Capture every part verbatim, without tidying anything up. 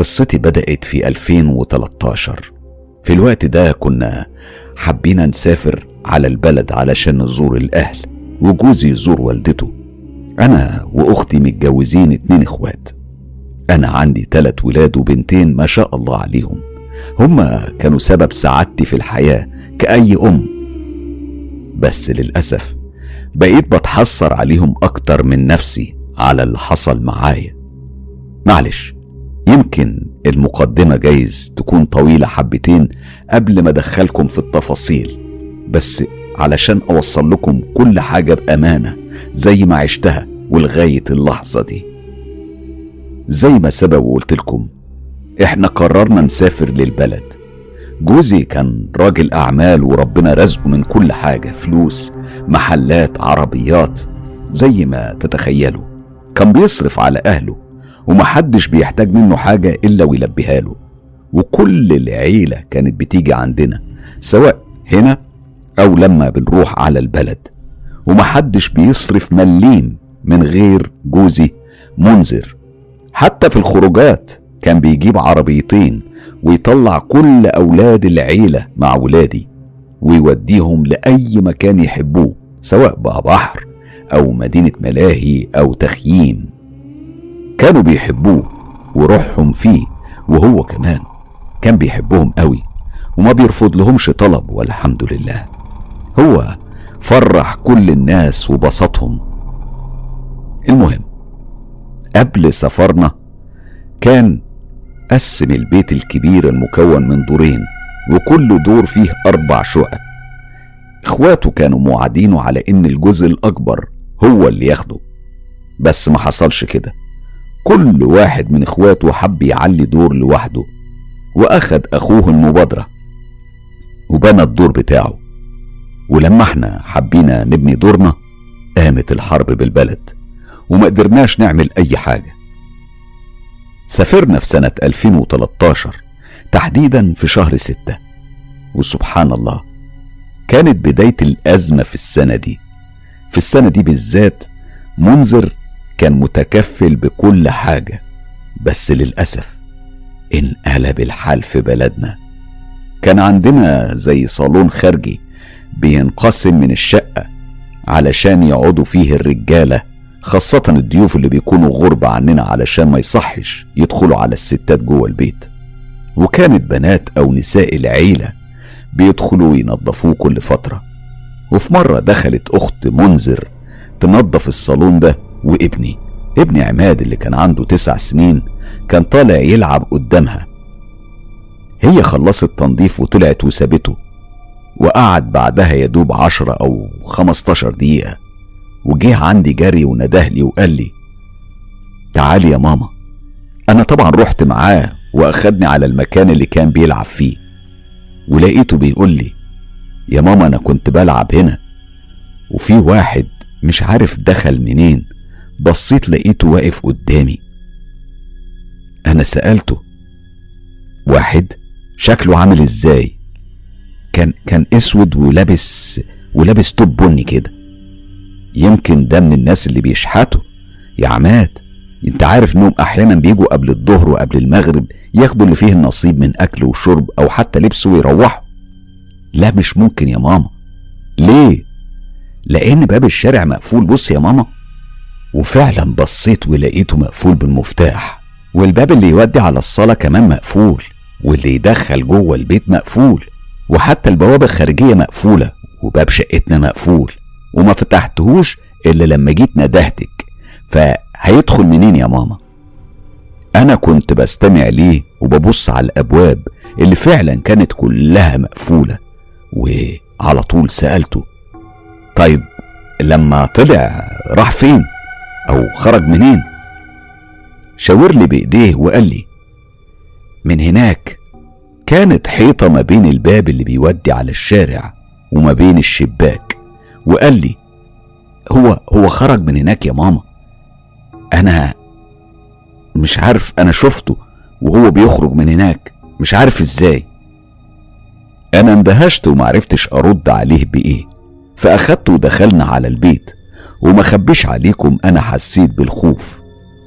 قصتي بدأت في ألفين وتلتاشر. في الوقت ده كنا حابين نسافر على البلد علشان نزور الأهل وجوزي يزور والدته. أنا وأختي متجوزين اتنين إخوات، أنا عندي تلات ولاد وبنتين ما شاء الله عليهم، هما كانوا سبب سعادتي في الحياة كأي أم، بس للأسف بقيت بتحسر عليهم أكتر من نفسي على اللي حصل معايا. معلش، يمكن المقدمة جايز تكون طويلة حبتين قبل ما أدخلكم في التفاصيل، بس علشان أوصل لكم كل حاجة بأمانة زي ما عشتها ولغاية اللحظة دي. زي ما سبق وقلت لكم، احنا قررنا نسافر للبلد. جوزي كان راجل أعمال وربنا رزقه من كل حاجة، فلوس، محلات، عربيات، زي ما تتخيلوا. كان بيصرف على أهله ومحدش بيحتاج منه حاجة إلا ويلبيها له، وكل العيلة كانت بتيجي عندنا سواء هنا أو لما بنروح على البلد، ومحدش بيصرف مليم من غير جوزي منذر. حتى في الخروجات كان بيجيب عربيتين ويطلع كل أولاد العيلة مع ولادي ويوديهم لأي مكان يحبوه، سواء بقى بحر أو مدينة ملاهي أو تخييم. كانوا بيحبوه وروحهم فيه، وهو كمان كان بيحبهم قوي وما بيرفض لهمش طلب، والحمد لله. هو فرح كل الناس وبسطهم. المهم، قبل سفرنا كان قسم البيت الكبير المكون من دورين، وكل دور فيه أربع شقق. إخواته كانوا موعدينه على إن الجزء الأكبر هو اللي ياخده، بس ما حصلش كده. كل واحد من إخواته حب يعلي دور لوحده، وأخد أخوه المبادرة وبنى الدور بتاعه. ولما احنا حبينا نبني دورنا قامت الحرب بالبلد وما قدرناش نعمل أي حاجة. سافرنا في سنة ألفين وتلتاشر تحديدا في شهر ستة، وسبحان الله كانت بداية الأزمة في السنة دي. في السنة دي بالذات منذر كان متكفل بكل حاجة، بس للأسف انقلب الحال في بلدنا. كان عندنا زي صالون خارجي بينقسم من الشقة علشان يقعدوا فيه الرجالة، خاصة الضيوف اللي بيكونوا غرب عننا، علشان ما يصحش يدخلوا على الستات جوه البيت. وكانت بنات أو نساء العيلة بيدخلوا ينظفوه كل فترة. وفي مرة دخلت أخت منذر تنظف الصالون ده، وابني ابني عماد اللي كان عنده تسع سنين كان طالع يلعب قدامها. هي خلصت تنظيف وطلعت وسابته، وقعد بعدها يدوب عشرة أو خمستاشر دقيقة، وجه عندي جري وندهلي وقال لي تعالي يا ماما. انا طبعا رحت معاه واخدني على المكان اللي كان بيلعب فيه، ولقيته بيقول لي يا ماما انا كنت بلعب هنا وفي واحد مش عارف دخل منين، بصيت لقيته واقف قدامي. انا سألته واحد شكله عامل ازاي؟ كان كان اسود ولابس ولابس توب بني كده، يمكن ده من الناس اللي بيشحتوا. يا عماد انت عارف انهم احيانا بيجوا قبل الظهر وقبل المغرب ياخدوا اللي فيه النصيب من اكل وشرب او حتى لبس ويروحوا. لا مش ممكن يا ماما. ليه؟ لان باب الشارع مقفول. بص يا ماما. وفعلا بصيت ولقيته مقفول بالمفتاح، والباب اللي يودي على الصالة كمان مقفول، واللي يدخل جوه البيت مقفول، وحتى البوابة الخارجية مقفولة، وباب شقتنا مقفول، وما فتحتهوش الا لما جيت ندهتك، فهيدخل منين يا ماما؟ انا كنت بستمع ليه وببص على الابواب اللي فعلا كانت كلها مقفولة، وعلى طول سألته طيب لما طلع راح فين او خرج منين؟ شاور لي بايديه وقال لي من هناك. كانت حيطة ما بين الباب اللي بيودي على الشارع وما بين الشباك، وقال لي هو هو خرج من هناك يا ماما، انا مش عارف، انا شفته وهو بيخرج من هناك مش عارف ازاي. انا اندهشت ومعرفتش ارد عليه بايه، فاخدته ودخلنا على البيت. وما خبيش عليكم انا حسيت بالخوف،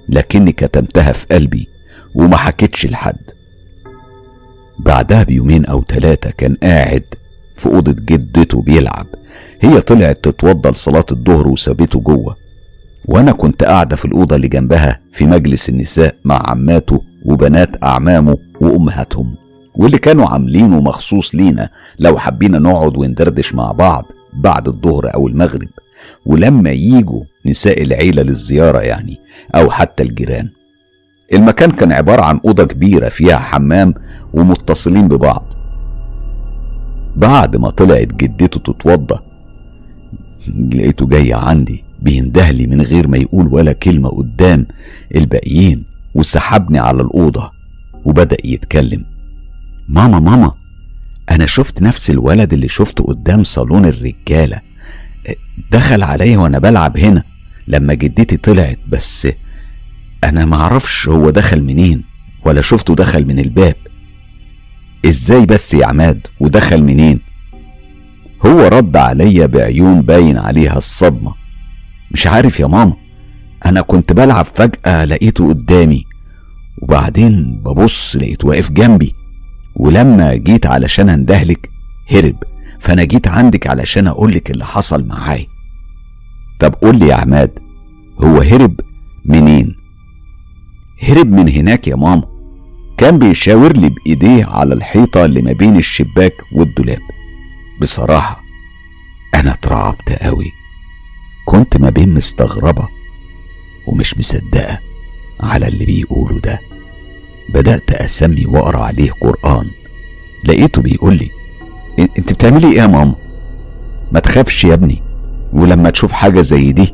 لكني كتمتها في قلبي وما حكتش لحد. بعدها بيومين او ثلاثة كان قاعد في اوضة جدته بيلعب، هي طلعت تتوضى لصلاة الظهر وسابته جوه، وانا كنت قاعدة في الاوضة اللي جنبها في مجلس النساء مع عماته وبنات اعمامه وامهاتهم، واللي كانوا عاملينه مخصوص لينا لو حبينا نقعد وندردش مع بعض بعد الظهر او المغرب، ولما ييجوا نساء العيلة للزيارة يعني، او حتى الجيران. المكان كان عبارة عن أوضة كبيرة فيها حمام ومتصلين ببعض. بعد ما طلعت جدته تتوضى لقيته جاي عندي بيندهلي من غير ما يقول ولا كلمة قدام الباقيين، وسحبني على الأوضة وبدأ يتكلم: ماما ماما، أنا شفت نفس الولد اللي شفته قدام صالون الرجالة، دخل عليا وأنا بلعب هنا لما جدتي طلعت، بس أنا معرفش هو دخل منين ولا شفته دخل من الباب. إزاي بس يا عماد، ودخل منين؟ هو رد عليا بعيون باين عليها الصدمة: مش عارف يا ماما، أنا كنت بلعب فجأة لقيته قدامي، وبعدين ببص لقيته واقف جنبي، ولما جيت علشان اندهلك هرب، فأنا جيت عندك علشان أقولك اللي حصل معاي. طب قول لي يا عماد، هو هرب منين؟ هرب من هناك يا ماما. كان بيشاور لي بايديه على الحيطه اللي ما بين الشباك والدولاب. بصراحه انا اترعبت قوي، كنت ما بين مستغربه ومش مصدقه على اللي بيقوله ده. بدات اسمي واقرا عليه قران، لقيته بيقول لي: انت بتعملي ايه يا ماما؟ ما تخافش يا ابني، ولما تشوف حاجه زي دي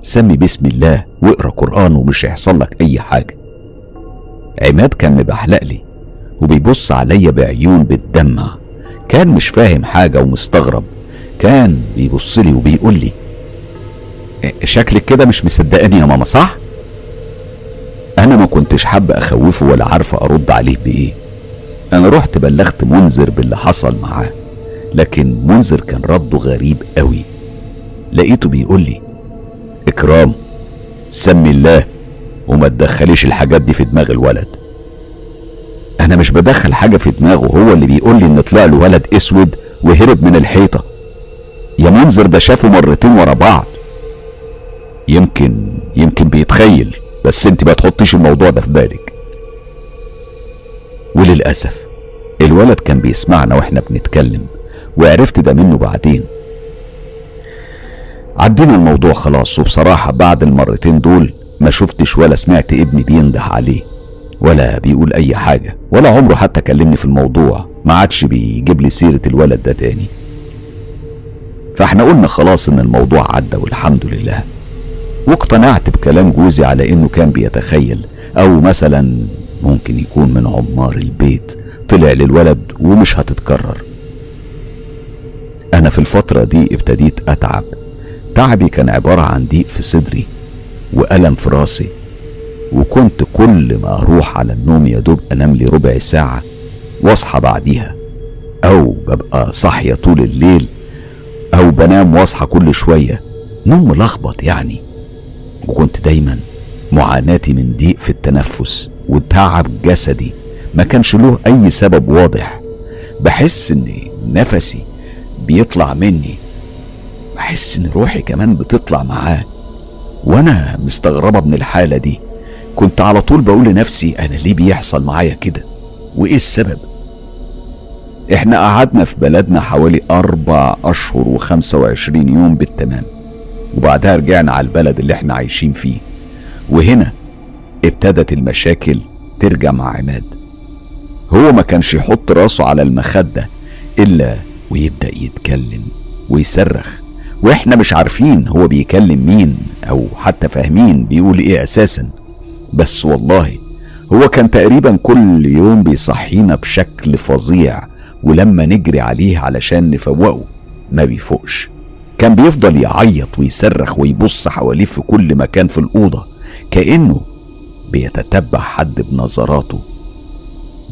سمي بسم الله واقرا قران ومش هيحصل لك اي حاجه. عماد كان مبحلق لي وبيبص عليا بعيون بتدمع، كان مش فاهم حاجه ومستغرب، كان بيبص لي وبيقول لي: شكلك كده مش مصدقاني يا ماما صح؟ انا ما كنتش حابه اخوفه ولا عارفه ارد عليه بايه. انا رحت بلغت منذر باللي حصل معاه، لكن منذر كان رده غريب قوي. لقيته بيقول لي: اكرام، سمي الله وما تدخليش الحاجات دي في دماغ الولد. انا مش بدخل حاجه في دماغه، هو اللي بيقول لي ان طلع له ولد اسود وهرب من الحيطه يا منذر، ده شافه مرتين ورا بعض. يمكن يمكن بيتخيل، بس انت ما تحطيش الموضوع ده في بالك. وللاسف الولد كان بيسمعنا واحنا بنتكلم، وعرفت ده منه بعدين. عدينا الموضوع خلاص، وبصراحه بعد المرتين دول ما شفتش ولا سمعت ابني بينده عليه ولا بيقول اي حاجه، ولا عمره حتى كلمني في الموضوع، ما عادش بيجيب لي سيره الولد ده تاني. فاحنا قلنا خلاص ان الموضوع عدى والحمد لله، واقتنعت بكلام جوزي على انه كان بيتخيل، او مثلا ممكن يكون من عمار البيت طلع للولد ومش هتتكرر. انا في الفتره دي ابتديت اتعب، تعبي كان عباره عن ضيق في صدري وألم في راسي، وكنت كل ما أروح على النوم يا دوب أنام لي ربع ساعة واصحى بعديها، أو ببقى صاحية طول الليل، أو بنام واصحى كل شوية، نوم ملخبط يعني. وكنت دايما معاناتي من ضيق في التنفس وتعب جسدي ما كانش له أي سبب واضح، بحس إن نفسي بيطلع مني، بحس إن روحي كمان بتطلع معاه، وانا مستغربه من الحاله دي. كنت على طول بقول لنفسي: انا ليه بيحصل معايا كده وايه السبب؟ احنا قعدنا في بلدنا حوالي اربع اشهر وخمسه وعشرين يوم بالتمام، وبعدها رجعنا على البلد اللي احنا عايشين فيه، وهنا ابتدت المشاكل ترجع مع عماد. هو ما كانش يحط راسه على المخده الا ويبدا يتكلم ويصرخ، واحنا مش عارفين هو بيكلم مين او حتى فاهمين بيقول ايه اساسا، بس والله هو كان تقريبا كل يوم بيصحينا بشكل فظيع، ولما نجري عليه علشان نفوقه ما بيفوقش، كان بيفضل يعيط ويصرخ ويبص حواليه في كل مكان في الأوضة كأنه بيتتبع حد بنظراته،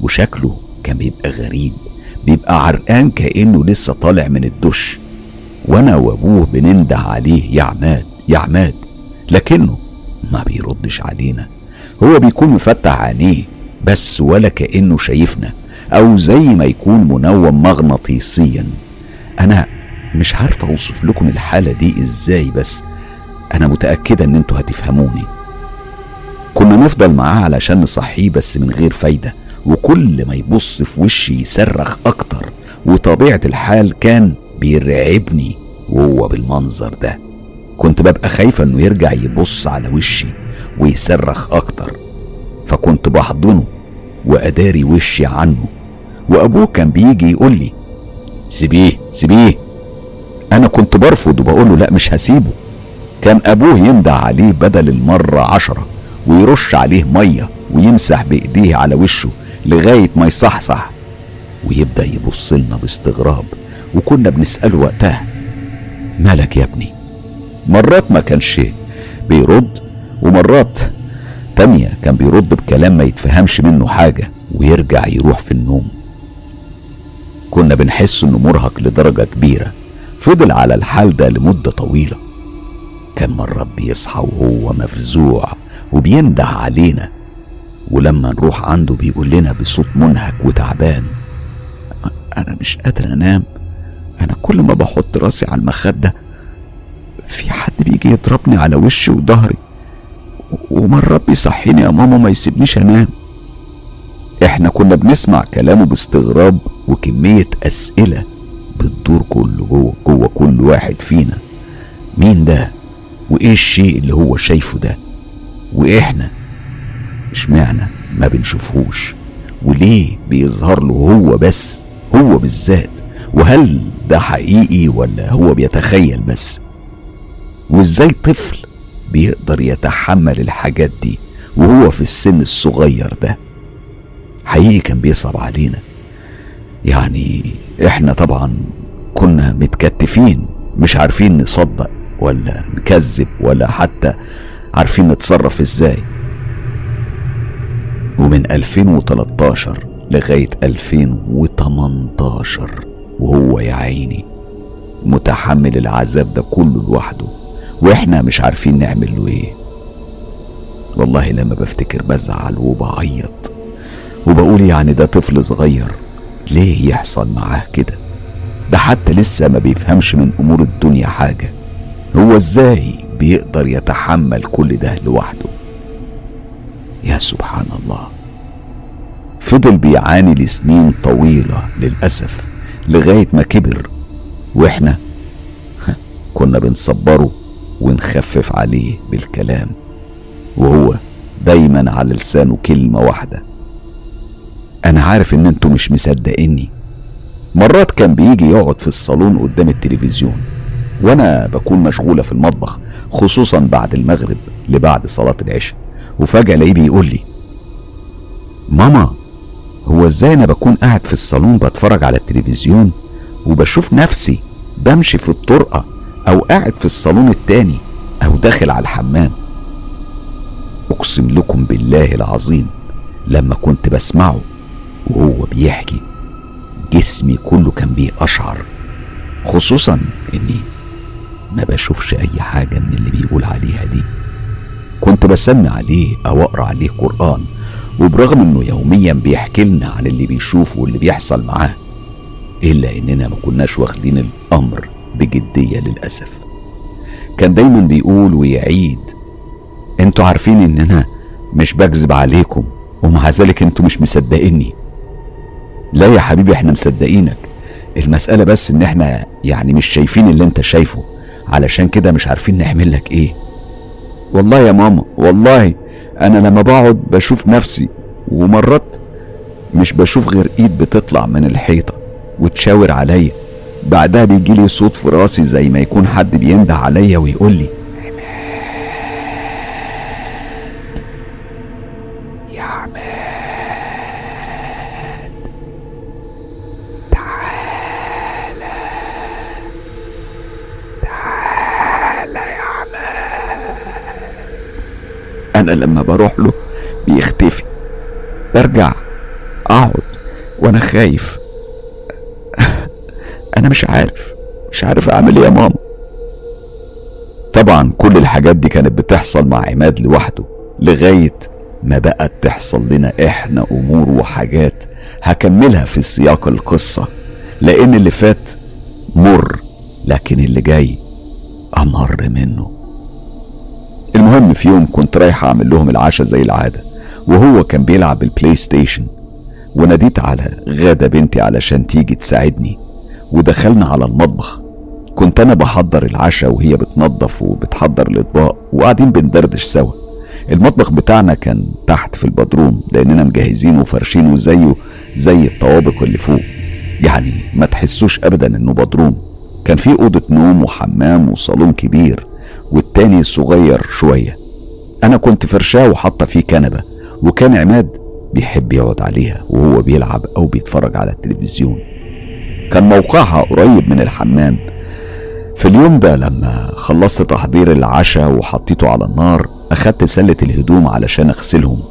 وشكله كان بيبقى غريب، بيبقى عرقان كأنه لسه طالع من الدش. وانا وابوه بننده عليه: يا عماد يا عماد، لكنه ما بيردش علينا، هو بيكون مفتح عينيه بس ولا كأنه شايفنا، أو زي ما يكون منوم مغناطيسيا. أنا مش عارف أوصف لكم الحالة دي إزاي، بس أنا متأكدة إن أنتوا هتفهموني. كنا نفضل معاه علشان نصحيه بس من غير فايدة، وكل ما يبص في وشي يصرخ أكتر، وطبيعة الحال كان بيرعبني وهو بالمنظر ده. كنت ببقى خايفة إنه يرجع يبص على وشي ويصرخ أكتر، فكنت بحضنه وأداري وشي عنه، وأبوه كان بيجي يقول لي سيبيه سيبيه. أنا كنت برفض وبقوله لأ مش هسيبه. كان أبوه يندع عليه بدل المرة عشرة، ويرش عليه مية ويمسح بإيديه على وشه لغاية ما يصحصح ويبدأ يبص لنا باستغراب. وكنا بنسأله وقتها مالك يا ابني؟ مرات ما كانش بيرد، ومرات تانية كان بيرد بكلام ما يتفهمش منه حاجة ويرجع يروح في النوم. كنا بنحس انه مرهق لدرجة كبيرة. فضل على الحال ده لمدة طويلة. كان مرات بيصحى وهو مفزوع وبيندع علينا، ولما نروح عنده بيقول لنا بصوت منهك وتعبان انا مش قادر انام، انا كل ما بحط راسي على المخدة في حد بيجي يضربني على وشي وظهري، ومرات بيصحيني يا ماما ما يسيبنيش انام. احنا كنا بنسمع كلامه باستغراب، وكمية اسئلة بتدور كله جوه جوه كل واحد فينا. مين ده؟ وايه الشيء اللي هو شايفه ده؟ واحنا اشمعنا ما بنشوفهوش؟ وليه بيظهر له هو بس، هو بالذات؟ وهل ده حقيقي ولا هو بيتخيل بس؟ وازاي طفل بيقدر يتحمل الحاجات دي وهو في السن الصغير ده؟ حقيقي كان بيصعب علينا. يعني احنا طبعا كنا متكتفين، مش عارفين نصدق ولا نكذب ولا حتى عارفين نتصرف ازاي. ومن ألفين وتلتاشر لغاية ألفين وتمنتاشر وهو يا عيني متحمل العذاب ده كله لوحده، واحنا مش عارفين نعمل له ايه. والله لما بفتكر بزعل وبعيط وبقول يعني ده طفل صغير ليه يحصل معاه كده؟ ده حتى لسه ما بيفهمش من امور الدنيا حاجة، هو ازاي بيقدر يتحمل كل ده لوحده؟ يا سبحان الله. فضل بيعاني لسنين طويلة للأسف لغاية ما كبر، واحنا كنا بنصبره ونخفف عليه بالكلام، وهو دايما على لسانه كلمة واحدة. انا عارف ان انتوا مش مصدقيني. مرات كان بيجي يقعد في الصالون قدام التلفزيون، وانا بكون مشغولة في المطبخ خصوصا بعد المغرب لبعد صلاة العشاء، وفجأة الاقيه بيقول لي ماما هو ازاي انا بكون قاعد في الصالون بتفرج على التلفزيون وبشوف نفسي بمشي في الطرقة او قاعد في الصالون التاني او داخل على الحمام؟ اقسم لكم بالله العظيم لما كنت بسمعه وهو بيحكي جسمي كله كان بيقشعر، خصوصا اني ما بشوفش اي حاجة من اللي بيقول عليها دي. كنت بسمع عليه او اقرا عليه قرآن، وبرغم انه يوميا بيحكي لنا عن اللي بيشوفه واللي بيحصل معاه، الا اننا ما كناش واخدين الامر بجدية للأسف. كان دايما بيقول ويعيد انتوا عارفين ان انا مش بكذب عليكم، ومع ذلك انتوا مش مصدقيني. لا يا حبيبي احنا مصدقينك، المسألة بس ان احنا يعني مش شايفين اللي انت شايفه، علشان كده مش عارفين نعمل لك ايه. والله يا ماما والله انا لما بقعد بشوف نفسي، ومرات مش بشوف غير ايد بتطلع من الحيطة وتشاور عليا، بعدها بيجيلي صوت في راسي زي ما يكون حد بيندع عليا ويقول لي عماد يا عماد تعالى تعالى يا عماد. انا لما بروح له بيختفي، برجع اقعد وانا خايف. انا مش عارف مش عارف اعمل ايه يا ماما. طبعا كل الحاجات دي كانت بتحصل مع عماد لوحده لغاية ما بقت تحصل لنا احنا امور وحاجات هكملها في سياق القصة، لان اللي فات مر لكن اللي جاي امر منه. المهم في يوم كنت رايح اعمل لهم العشاء زي العادة، وهو كان بيلعب بالبلاي ستيشن، وناديت على غادة بنتي علشان تيجي تساعدني، ودخلنا على المطبخ. كنت انا بحضر العشاء وهي بتنظف وبتحضر الاطباق، وقاعدين بندردش سوا. المطبخ بتاعنا كان تحت في البدروم، لاننا مجهزينه وفرشينه زيه زي الطوابق اللي فوق، يعني ما تحسوش ابدا انه بدروم. كان فيه اوضه نوم وحمام وصالون كبير، والتاني صغير شويه. انا كنت فرشاه وحاطه فيه كنبه، وكان عماد بيحب يقعد عليها وهو بيلعب او بيتفرج على التلفزيون. كان موقعها قريب من الحمام. في اليوم ده لما خلصت تحضير العشاء وحطيته على النار، اخدت سله الهدوم علشان اغسلهم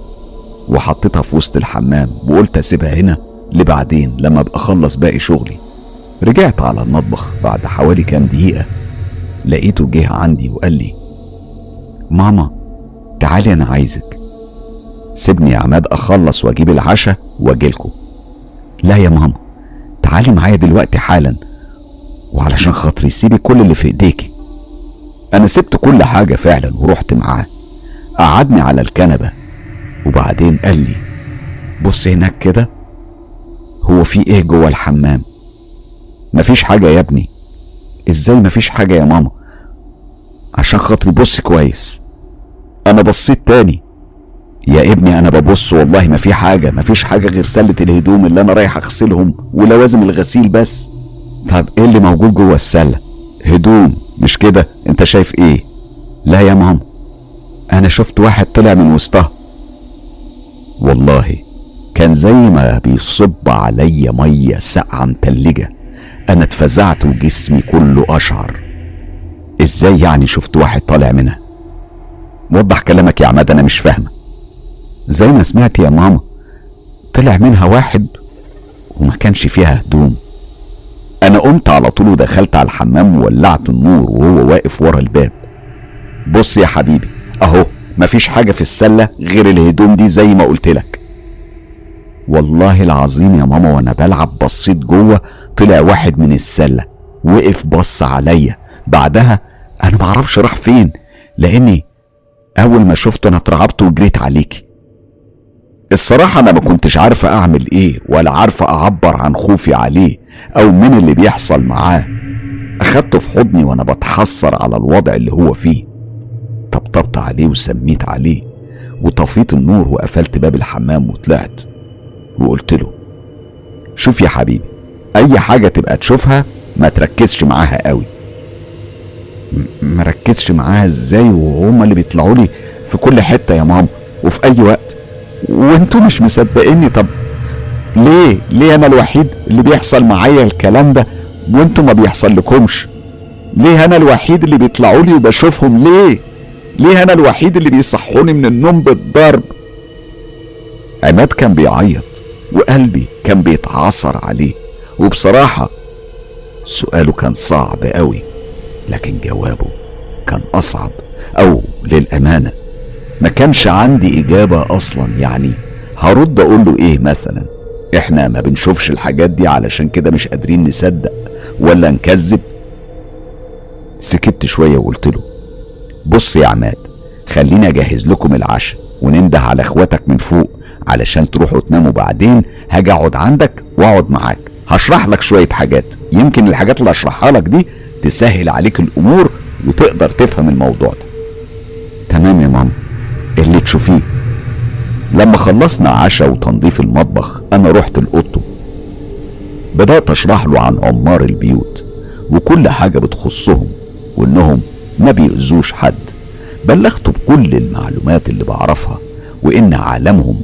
وحطيتها في وسط الحمام، وقلت اسيبها هنا لبعدين لما ابقى اخلص باقي شغلي. رجعت على المطبخ بعد حوالي كام دقيقه، لقيته جه عندي وقال لي: ماما تعالي انا عايزك. سيبني يا عماد اخلص واجيب العشاء واجيلكوا. لا يا ماما، تعالي معايا دلوقتي حالا، وعلشان خاطري سيبي كل اللي في ايديكي. انا سبت كل حاجه فعلا ورحت معاه. قعدني على الكنبه، وبعدين قال لي: بص هناك كده، هو في ايه جوه الحمام؟ مفيش حاجه يا ابني. ازاي مفيش حاجه يا ماما؟ عشان خاطري بص كويس. انا بصيت تاني. يا ابني انا ببص والله ما في حاجه، مفيش حاجه غير سله الهدوم اللي انا رايح اغسلهم ولوازم الغسيل بس. طب ايه اللي موجود جوه السله؟ هدوم مش كده؟ انت شايف ايه؟ لا يا ماما، انا شفت واحد طلع من وسطها. والله كان زي ما بيصب عليا ميه ساقعه متلجه. انا اتفزعت وجسمي كله اشعر. ازاي يعني شفت واحد طالع منها؟ وضح كلامك يا عماد، انا مش فاهمه. زي ما سمعت يا ماما، طلع منها واحد وما كانش فيها هدوم. انا قمت على طول ودخلت على الحمام وولعت النور، وهو واقف ورا الباب. بص يا حبيبي اهو، مفيش حاجه في السله غير الهدوم دي زي ما قلت لك. والله العظيم يا ماما وانا بلعب بصيت جوه، طلع واحد من السله وقف بص عليا. بعدها انا معرفش راح فين، لاني اول ما شفته انا اترعبت وجريت عليكي. الصراحه انا ما كنتش عارفه اعمل ايه، ولا عارفه اعبر عن خوفي عليه او من اللي بيحصل معاه. اخدته في حضني وانا بتحسر على الوضع اللي هو فيه. طبطبت عليه وسميت عليه، وطفيت النور وقفلت باب الحمام وطلعت، وقلت له: شوف يا حبيبي، اي حاجه تبقى تشوفها ما تركزش معاها قوي. ما ركزش معاها ازاي وهما اللي بيطلعوا لي في كل حته يا ماما وفي اي وقت، وانتوا مش مصدقيني؟ طب ليه ليه انا الوحيد اللي بيحصل معايا الكلام ده وانتوا ما بيحصل لكمش؟ ليه انا الوحيد اللي بيطلعوا لي وبشوفهم؟ ليه ليه انا الوحيد اللي بيصحوني من النوم بالضرب؟ عماد كان بيعيط وقلبي كان بيتعصر عليه، وبصراحه سؤاله كان صعب قوي، لكن جوابه كان اصعب، او للامانه ما كانش عندي اجابه اصلا. يعني هرد اقول له ايه مثلا؟ احنا ما بنشوفش الحاجات دي علشان كده مش قادرين نصدق ولا نكذب. سكت شويه وقلت له: بص يا عماد، خليني اجهز لكم العشاء وننده على اخواتك من فوق علشان تروحوا تناموا. بعدين هاجي اقعد عندك واقعد معاك، هشرح لك شويه حاجات، يمكن الحاجات اللي هشرحها لك دي تسهل عليك الامور وتقدر تفهم الموضوع ده. تمام يا ماما، اللي تشوفيه. لما خلصنا عشاء وتنظيف المطبخ، انا رحت لاوضته. بدات اشرح له عن عمار البيوت وكل حاجه بتخصهم، وانهم ما بيؤذوش حد. بلغته بكل المعلومات اللي بعرفها، وان عالمهم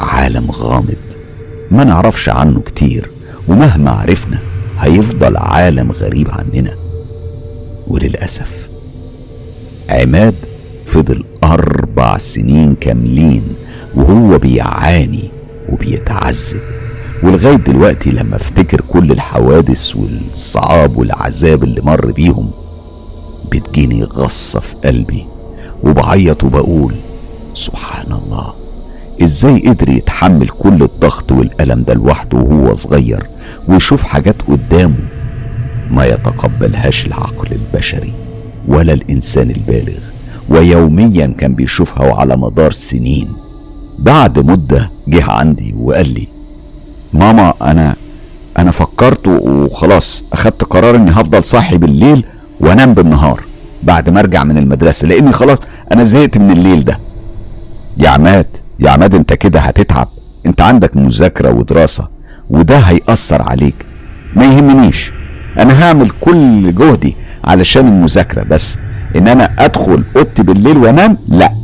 عالم غامض ما نعرفش عنه كتير، ومهما عرفنا هيفضل عالم غريب عننا. وللاسف عماد فضل اربع سنين كاملين وهو بيعاني وبيتعذب، ولغايه دلوقتي لما افتكر كل الحوادث والصعاب والعذاب اللي مر بيهم بتجيني غصه في قلبي، وبعيط وبقول: سبحان الله، ازاي قدر يتحمل كل الضغط والألم ده لوحده وهو صغير ويشوف حاجات قدامه ما يتقبلهاش العقل البشري ولا الإنسان البالغ، ويوميا كان بيشوفها وعلى مدار سنين. بعد مدة جه عندي وقال لي ماما أنا أنا فكرت وخلاص أخدت قرار إني هفضل صاحي بالليل وأنام بالنهار بعد ما أرجع من المدرسة، لأني خلاص أنا زهقت من الليل ده. يا عماد يا عماد أنت كده هتتعب، أنت عندك مذاكرة ودراسة وده هيأثر عليك. ما يهمنيش، أنا هعمل كل جهدي علشان المذاكرة، بس إن أنا أدخل أوضتي بالليل وأنام لأ،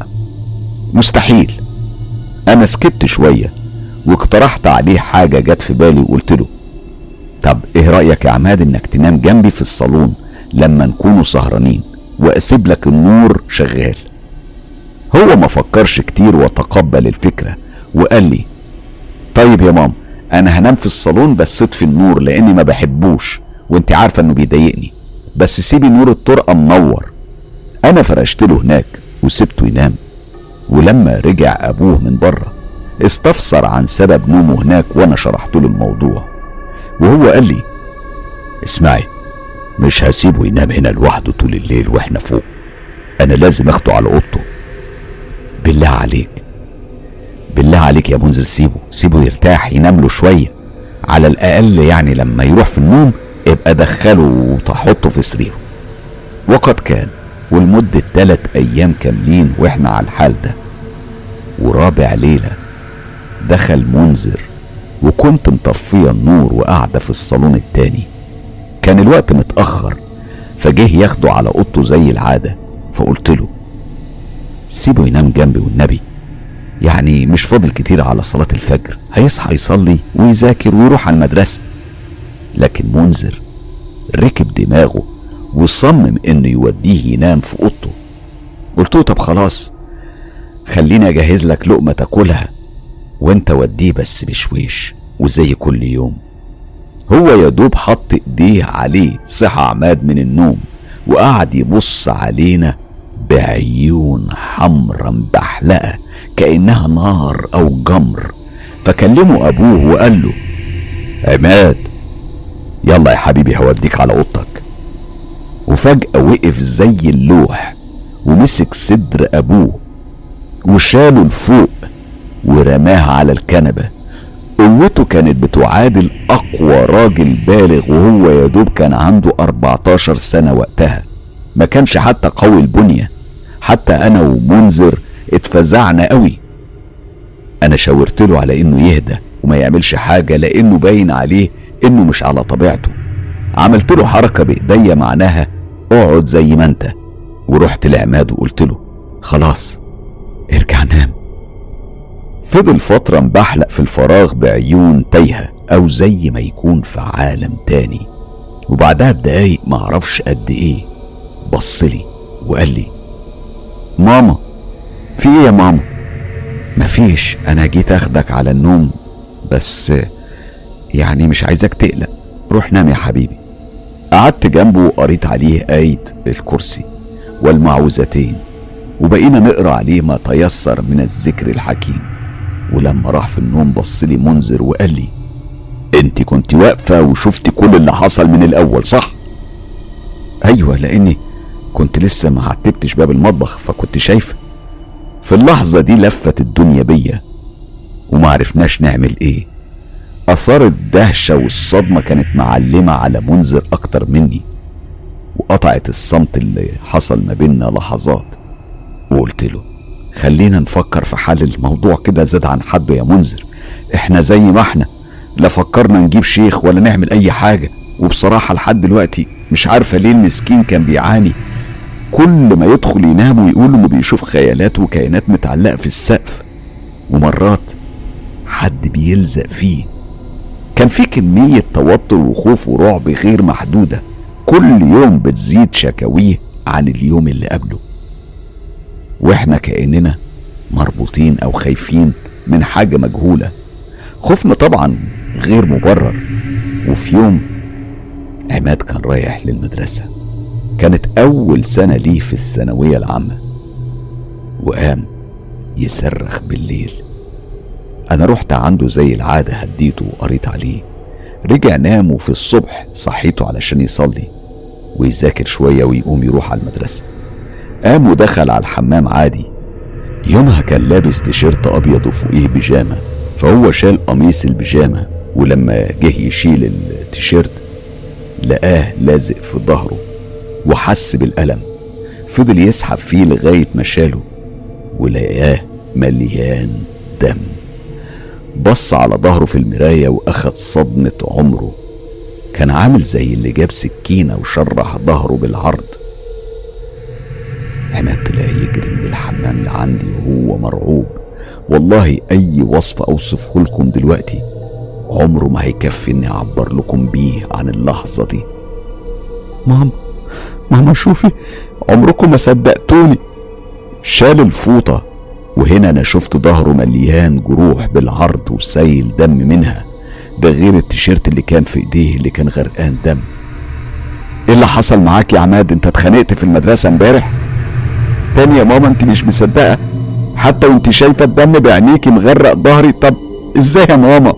مستحيل. أنا سكبت شوية واقترحت عليه حاجة جت في بالي وقلت له طب إيه رأيك يا عماد إنك تنام جنبي في الصالون لما نكونوا سهرانين وأسيب لك النور شغال؟ هو ما فكرش كتير وتقبل الفكرة وقال لي طيب يا ماما أنا هنام في الصالون بس اطفي النور لأني ما بحبوش وانت عارفة إنه بيضايقني، بس سيبي نور الطرقة منور. أنا فرشت له هناك وسبته ينام، ولما رجع أبوه من بره استفسر عن سبب نومه هناك وأنا شرحت له الموضوع، وهو قال لي اسمعي مش هسيبه ينام هنا لوحده طول الليل وإحنا فوق، أنا لازم أخده على أوضته. بالله عليك بالله عليك يا منذر سيبه سيبه يرتاح ينام له شوية على الأقل، يعني لما يروح في النوم ابقى دخله وتحطه في سريره. وقد كان، والمدة ثلاث أيام كاملين وإحنا على الحال ده. ورابع ليلة دخل منذر وكنت مطفية النور وقاعدة في الصالون التاني، كان الوقت متأخر فجه ياخده على أوضته زي العادة، فقلت له سيبه ينام جنبي والنبي، يعني مش فاضل كتير على صلاة الفجر هيصحى يصلي ويذاكر ويروح على المدرسة. لكن منذر ركب دماغه وصمم انه يوديه ينام في اوضته. قلت له طب خلاص خليني اجهز لك لقمه تاكلها وانت وديه بس بشويش وزي كل يوم. هو يدوب حط ايديه عليه صحى عماد من النوم وقعد يبص علينا بعيون حمرا مبحلقه كانها نار او جمر، فكلمه ابوه وقال له عماد يلا يا حبيبي هوديك على اوضتك. وفجأة وقف زي اللوح ومسك صدر أبوه وشاله لفوق ورماه على الكنبة. قوته كانت بتعادل أقوى راجل بالغ، وهو يدوب كان عنده أربعتاشر سنة وقتها، ما كانش حتى قوي البنية. حتى أنا ومنذر اتفزعنا قوي. أنا شاورت له على إنه يهدى وما يعملش حاجة لأنه باين عليه إنه مش على طبيعته، عملت له حركة بإيديا معناها اقعد زي ما انت، ورحت لعماد وقلت له خلاص ارجع نام. فضل فترة مبحلق في الفراغ بعيون تايهة او زي ما يكون في عالم تاني، وبعدها بدقايق معرفش قد ايه بصلي وقال لي ماما في ايه يا ماما؟ مفيش، انا جيت اخدك على النوم بس يعني مش عايزك تقلق، روح نام يا حبيبي. قعدت جنبه وقريت عليه آية الكرسي والمعوذتين وبقينا نقرأ عليه ما تيسر من الذكر الحكيم. ولما راح في النوم بصلي منذر وقال لي انت كنت واقفة وشفت كل اللي حصل من الأول صح؟ أيوة، لأني كنت لسه ما عتبتش باب المطبخ فكنت شايفة. في اللحظة دي لفت الدنيا بيا ومعرفناش نعمل ايه. آثار الدهشة والصدمة كانت معلمة على منذر أكتر مني، وقطعت الصمت اللي حصل ما بينا لحظات، وقلت له خلينا نفكر في حل. الموضوع كده زاد عن حده يا منذر، احنا زي ما احنا لا فكرنا نجيب شيخ ولا نعمل أي حاجة، وبصراحة لحد دلوقتي مش عارفة ليه المسكين كان بيعاني كل ما يدخل ينام ويقول إنه بيشوف خيالات وكائنات متعلقة في السقف، ومرات حد بيلزق فيه. كان في كمية توتر وخوف ورعب غير محدودة، كل يوم بتزيد شكاويه عن اليوم اللي قبله، واحنا كأننا مربوطين أو خايفين من حاجة مجهولة. خوفنا طبعا غير مبرر. وفي يوم عماد كان رايح للمدرسة، كانت أول سنة ليه في الثانوية العامة، وقام يصرخ بالليل. أنا رحت عنده زي العادة، هديته وقريت عليه، رجع نام، وفي الصبح صحيته علشان يصلي ويذاكر شوية ويقوم يروح على المدرسة. قام ودخل على الحمام عادي. يومها كان لابس تيشيرت أبيض وفوقيه بيجامة، فهو شال قميص البيجامة، ولما جه يشيل التيشيرت لقاه لازق في ظهره وحس بالألم. فضل يسحب فيه لغاية ما شاله ولقاه مليان دم. بص على ظهره في المراية وأخد صدمة عمره. كان عامل زي اللي جاب سكينة وشرح ظهره بالعرض. عماد طلع يجري من الحمام لعندي وهو مرعوب. والله أي وصف أوصفه لكم دلوقتي عمره ما هيكفي إني أعبر لكم بيه عن اللحظة دي. ماما ماما شوفي، عمركم ما صدقتوني. شال الفوطة، وهنا أنا شفت ظهره مليان جروح بالعرض وسيل دم منها، ده غير التيشيرت اللي كان في ايديه اللي كان غرقان دم. ايه اللي حصل معاك يا عماد؟ انت اتخانقت في المدرسة امبارح؟ تاني يا ماما، انت مش مصدقة حتى وانت شايفة الدم بعينيكي مغرق ظهري. طب ازاي يا ماما؟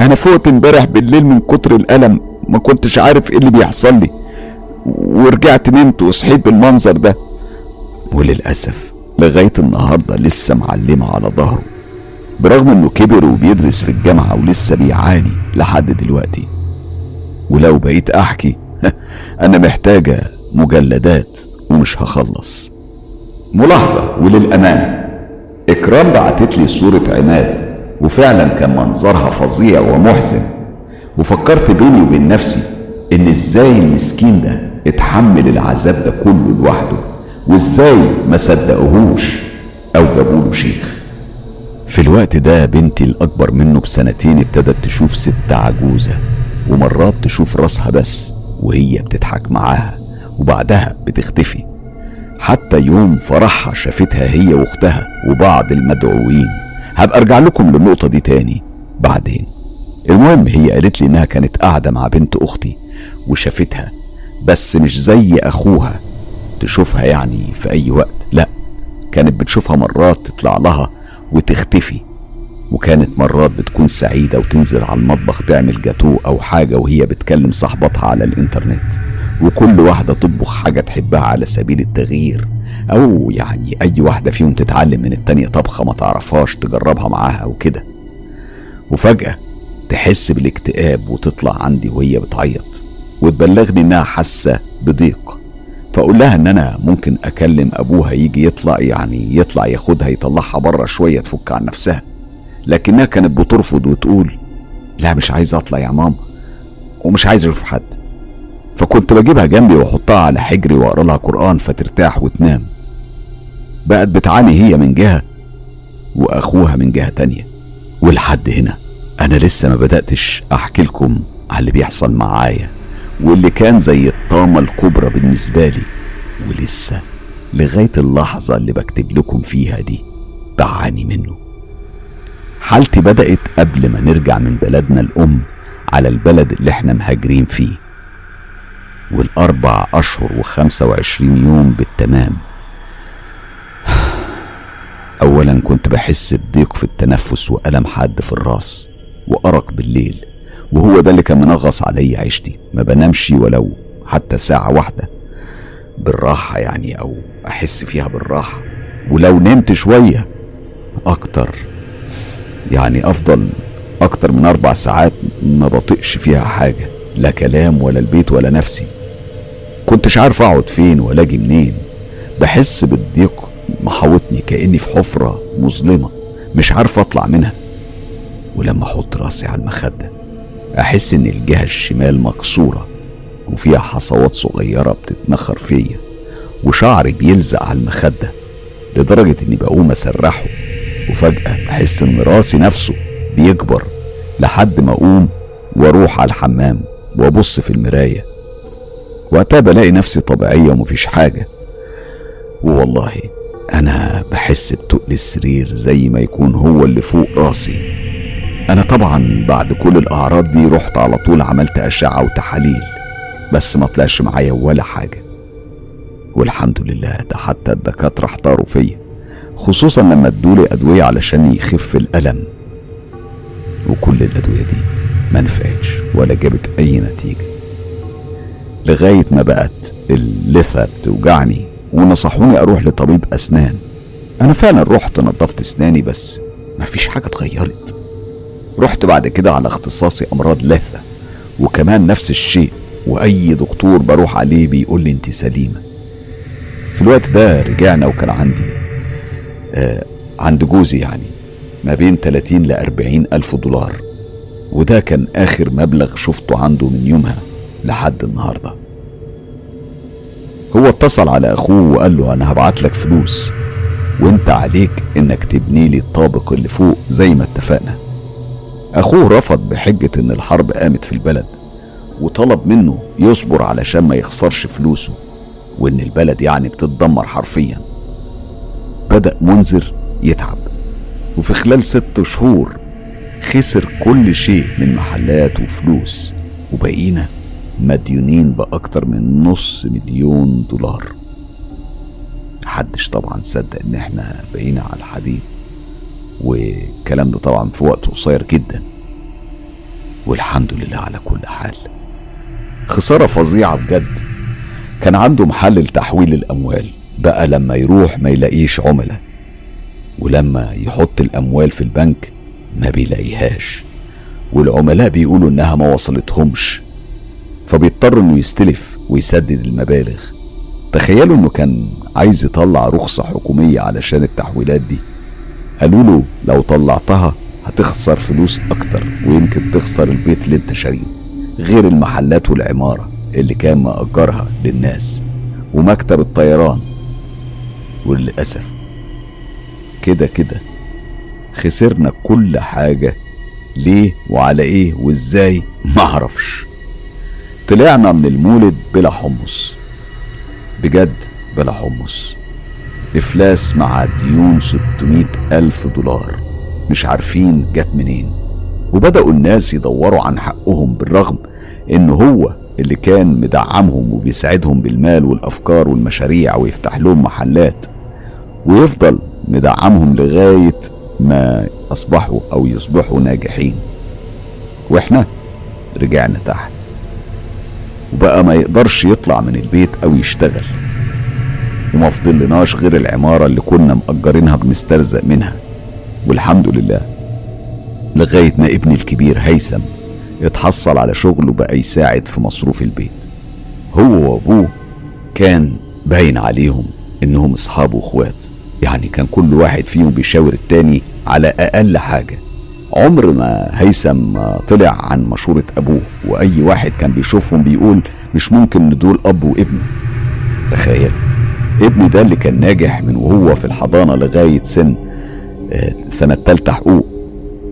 انا فقت امبارح بالليل من كتر الألم، ما كنتش عارف ايه اللي بيحصل لي، ورجعت نمت وصحيت بالمنظر ده. وللأسف لغاية النهاردة لسه معلمة على ظهره، برغم انه كبر وبيدرس في الجامعة ولسه بيعاني لحد دلوقتي. ولو بقيت احكي انا محتاجة مجلدات ومش هخلص. ملاحظة وللأمانة، اكرام بعتت لي صورة عماد، وفعلا كان منظرها فظيع ومحزن. وفكرت بيني وبين نفسي ان ازاي المسكين ده اتحمل العذاب ده كله لوحده، وازاي ما صدقوهوش او جابوله شيخ. في الوقت ده بنتي الأكبر منه بسنتين ابتدت تشوف ست عجوزة، ومرات تشوف راسها بس وهي بتضحك معاها وبعدها بتختفي. حتى يوم فرحها شافتها هي واختها وبعض المدعوين. هبقى ارجع لكم للنقطة دي تاني بعدين. المهم، هي قالت لي انها كانت قاعدة مع بنت اختي وشافتها، بس مش زي اخوها تشوفها يعني في اي وقت، لا، كانت بتشوفها مرات تطلع لها وتختفي، وكانت مرات بتكون سعيدة وتنزل على المطبخ تعمل جاتوه أو حاجة وهي بتكلم صاحبتها على الإنترنت، وكل واحدة تطبخ حاجة تحبها على سبيل التغيير، أو يعني أي واحدة فيهم تتعلم من التانية طبخة ما تعرفهاش تجربها معاها وكده. وفجأة تحس بالاكتئاب وتطلع عندي وهي بتعيط وتبلغني إنها حاسة بضيق، فأقول لها ان انا ممكن اكلم ابوها يجي يطلع يعني يطلع ياخدها يطلعها بره شوية تفك عن نفسها، لكنها كانت بترفض وتقول لا مش عايز اطلع يا ماما ومش عايز اشوف حد. فكنت بجيبها جنبي واحطها على حجري واقرا لها قرآن فترتاح وتنام. بقت بتعاني هي من جهة واخوها من جهة تانية. ولحد هنا انا لسه ما بدأتش احكي لكم على اللي بيحصل معايا، واللي كان زي الطامة الكبرى بالنسبة لي، ولسه لغاية اللحظة اللي بكتب لكم فيها دي بعاني منه. حالتي بدأت قبل ما نرجع من بلدنا الأم على البلد اللي احنا مهاجرين فيه، والأربع أشهر وخمسة وعشرين يوم بالتمام. أولا كنت بحس بضيق في التنفس وألم حاد في الراس وأرق بالليل، وهو ده اللي كان منغص علي عيشتي، ما بنامش ولو حتى ساعة واحدة بالراحة يعني، أو أحس فيها بالراحة، ولو نمت شوية أكتر يعني أفضل أكتر من أربع ساعات ما بطقش فيها حاجة، لا كلام ولا البيت ولا نفسي. كنتش عارف أقعد فين ولا أجي منين، بحس بالضيق محاوطني كأني في حفرة مظلمة مش عارف أطلع منها. ولما أحط راسي على المخدة أحس إن الجهة الشمال مكسورة وفيها حصوات صغيرة بتتنخر فيا، وشعري بيلزق على المخدة لدرجة إني بقوم أسرحه. وفجأة بحس إن راسي نفسه بيكبر لحد ما أقوم وأروح على الحمام وأبص في المراية. وقتها بلاقي نفسي طبيعية ومفيش حاجة. ووالله أنا بحس بتقل السرير زي ما يكون هو اللي فوق راسي. أنا طبعا بعد كل الأعراض دي رحت على طول عملت أشعة وتحاليل، بس ما طلعش معايا ولا حاجة، والحمد لله ده حتى الدكاترة احتاروا فيا خصوصا لما ادولي ادويه علشان يخف الالم، وكل الادويه دي ما نفعتش ولا جابت اي نتيجه، لغايه ما بقت اللثه بتوجعني ونصحوني اروح لطبيب اسنان. انا فعلا رحت نظفت اسناني بس مفيش حاجه اتغيرت. رحت بعد كده على اختصاصي امراض لثه وكمان نفس الشيء، واي دكتور بروح عليه بيقول لي انت سليمه. في الوقت ده رجعنا وكان عندي آه عند جوزي يعني ما بين ثلاثين لأربعين ألف دولار، وده كان آخر مبلغ شفته عنده من يومها لحد النهاردة. هو اتصل على أخوه وقال له أنا هبعتلك فلوس وانت عليك انك تبني لي الطابق اللي فوق زي ما اتفقنا. أخوه رفض بحجة ان الحرب قامت في البلد، وطلب منه يصبر علشان ما يخسرش فلوسه، وان البلد يعني بتتدمر حرفيا. بدأ منذر يتعب، وفي خلال ست شهور خسر كل شيء من محلات وفلوس، وبقينا مديونين بأكتر من نص مليون دولار. محدش طبعا صدق ان احنا بقينا على الحديد، والكلام ده طبعا في وقت قصير جدا. والحمد لله على كل حال. خسارة فظيعة بجد. كان عنده محل لتحويل الأموال، بقى لما يروح ما يلاقيش عملاء، ولما يحط الأموال في البنك ما بيلاقيهاش، والعملاء بيقولوا إنها ما وصلتهمش، فبيضطر إنه يستلف ويسدد المبالغ. تخيلوا إنه كان عايز يطلع رخصة حكومية علشان التحويلات دي، قالوا له لو طلعتها هتخسر فلوس أكتر، ويمكن تخسر البيت اللي انت شاريه، غير المحلات والعمارة اللي كان مأجرها للناس ومكتب الطيران. وللأسف كده كده خسرنا كل حاجة. ليه وعلى ايه وازاي معرفش. طلعنا من المولد بلا حمص، بجد بلا حمص. إفلاس مع ديون ستمائة ألف دولار مش عارفين جت منين، وبدأوا الناس يدوروا عن حقهم بالرغم ان هو اللي كان مدعمهم وبيساعدهم بالمال والأفكار والمشاريع ويفتح لهم محلات ويفضل ندعمهم لغاية ما أصبحوا أو يصبحوا ناجحين. وإحنا رجعنا تحت، وبقى ما يقدرش يطلع من البيت أو يشتغل، وما فضلناش غير العمارة اللي كنا مأجرينها بنسترزق منها. والحمد لله لغاية ما ابني الكبير هيثم اتحصل على شغله بقى يساعد في مصروف البيت. هو وأبوه كان باين عليهم إنهم أصحاب وإخوات، يعني كان كل واحد فيهم بيشاور التاني على أقل حاجة. عمر ما هيثم طلع عن مشورة أبوه، وأي واحد كان بيشوفهم بيقول مش ممكن ندول أب وابنه. تخيل ابنه ده اللي كان ناجح من وهو في الحضانة لغاية سن سنة تالتة حقوق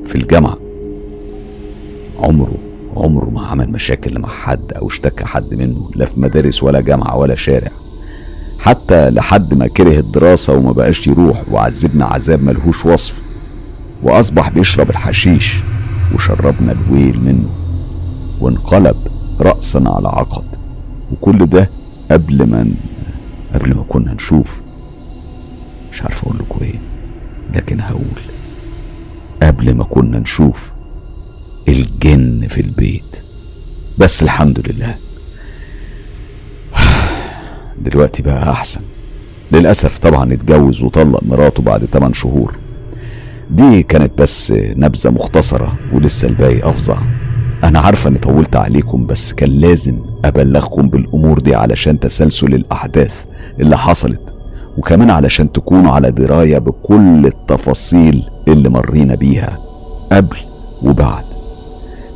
في الجامعة، عمره عمره ما عمل مشاكل مع حد أو اشتكى حد منه، لا في مدارس ولا جامعة ولا شارع، حتى لحد ما كره الدراسة وما بقاش يروح، وعذبنا عذاب ملهوش وصف، وأصبح بيشرب الحشيش وشربنا الويل منه، وانقلب رأسنا على عقب. وكل ده قبل ما قبل ما كنا نشوف، مش عارف أقول لكم إيه، لكن هقول قبل ما كنا نشوف الجن في البيت. بس الحمد لله دلوقتي بقى أحسن. للأسف طبعا اتجوز وطلق مراته بعد ثمانية شهور. دي كانت بس نبذة مختصرة ولسه الباقي أفظع. أنا عارفة أني طولت عليكم، بس كان لازم أبلغكم بالأمور دي علشان تسلسل الأحداث اللي حصلت، وكمان علشان تكونوا على دراية بكل التفاصيل اللي مرينا بيها قبل وبعد.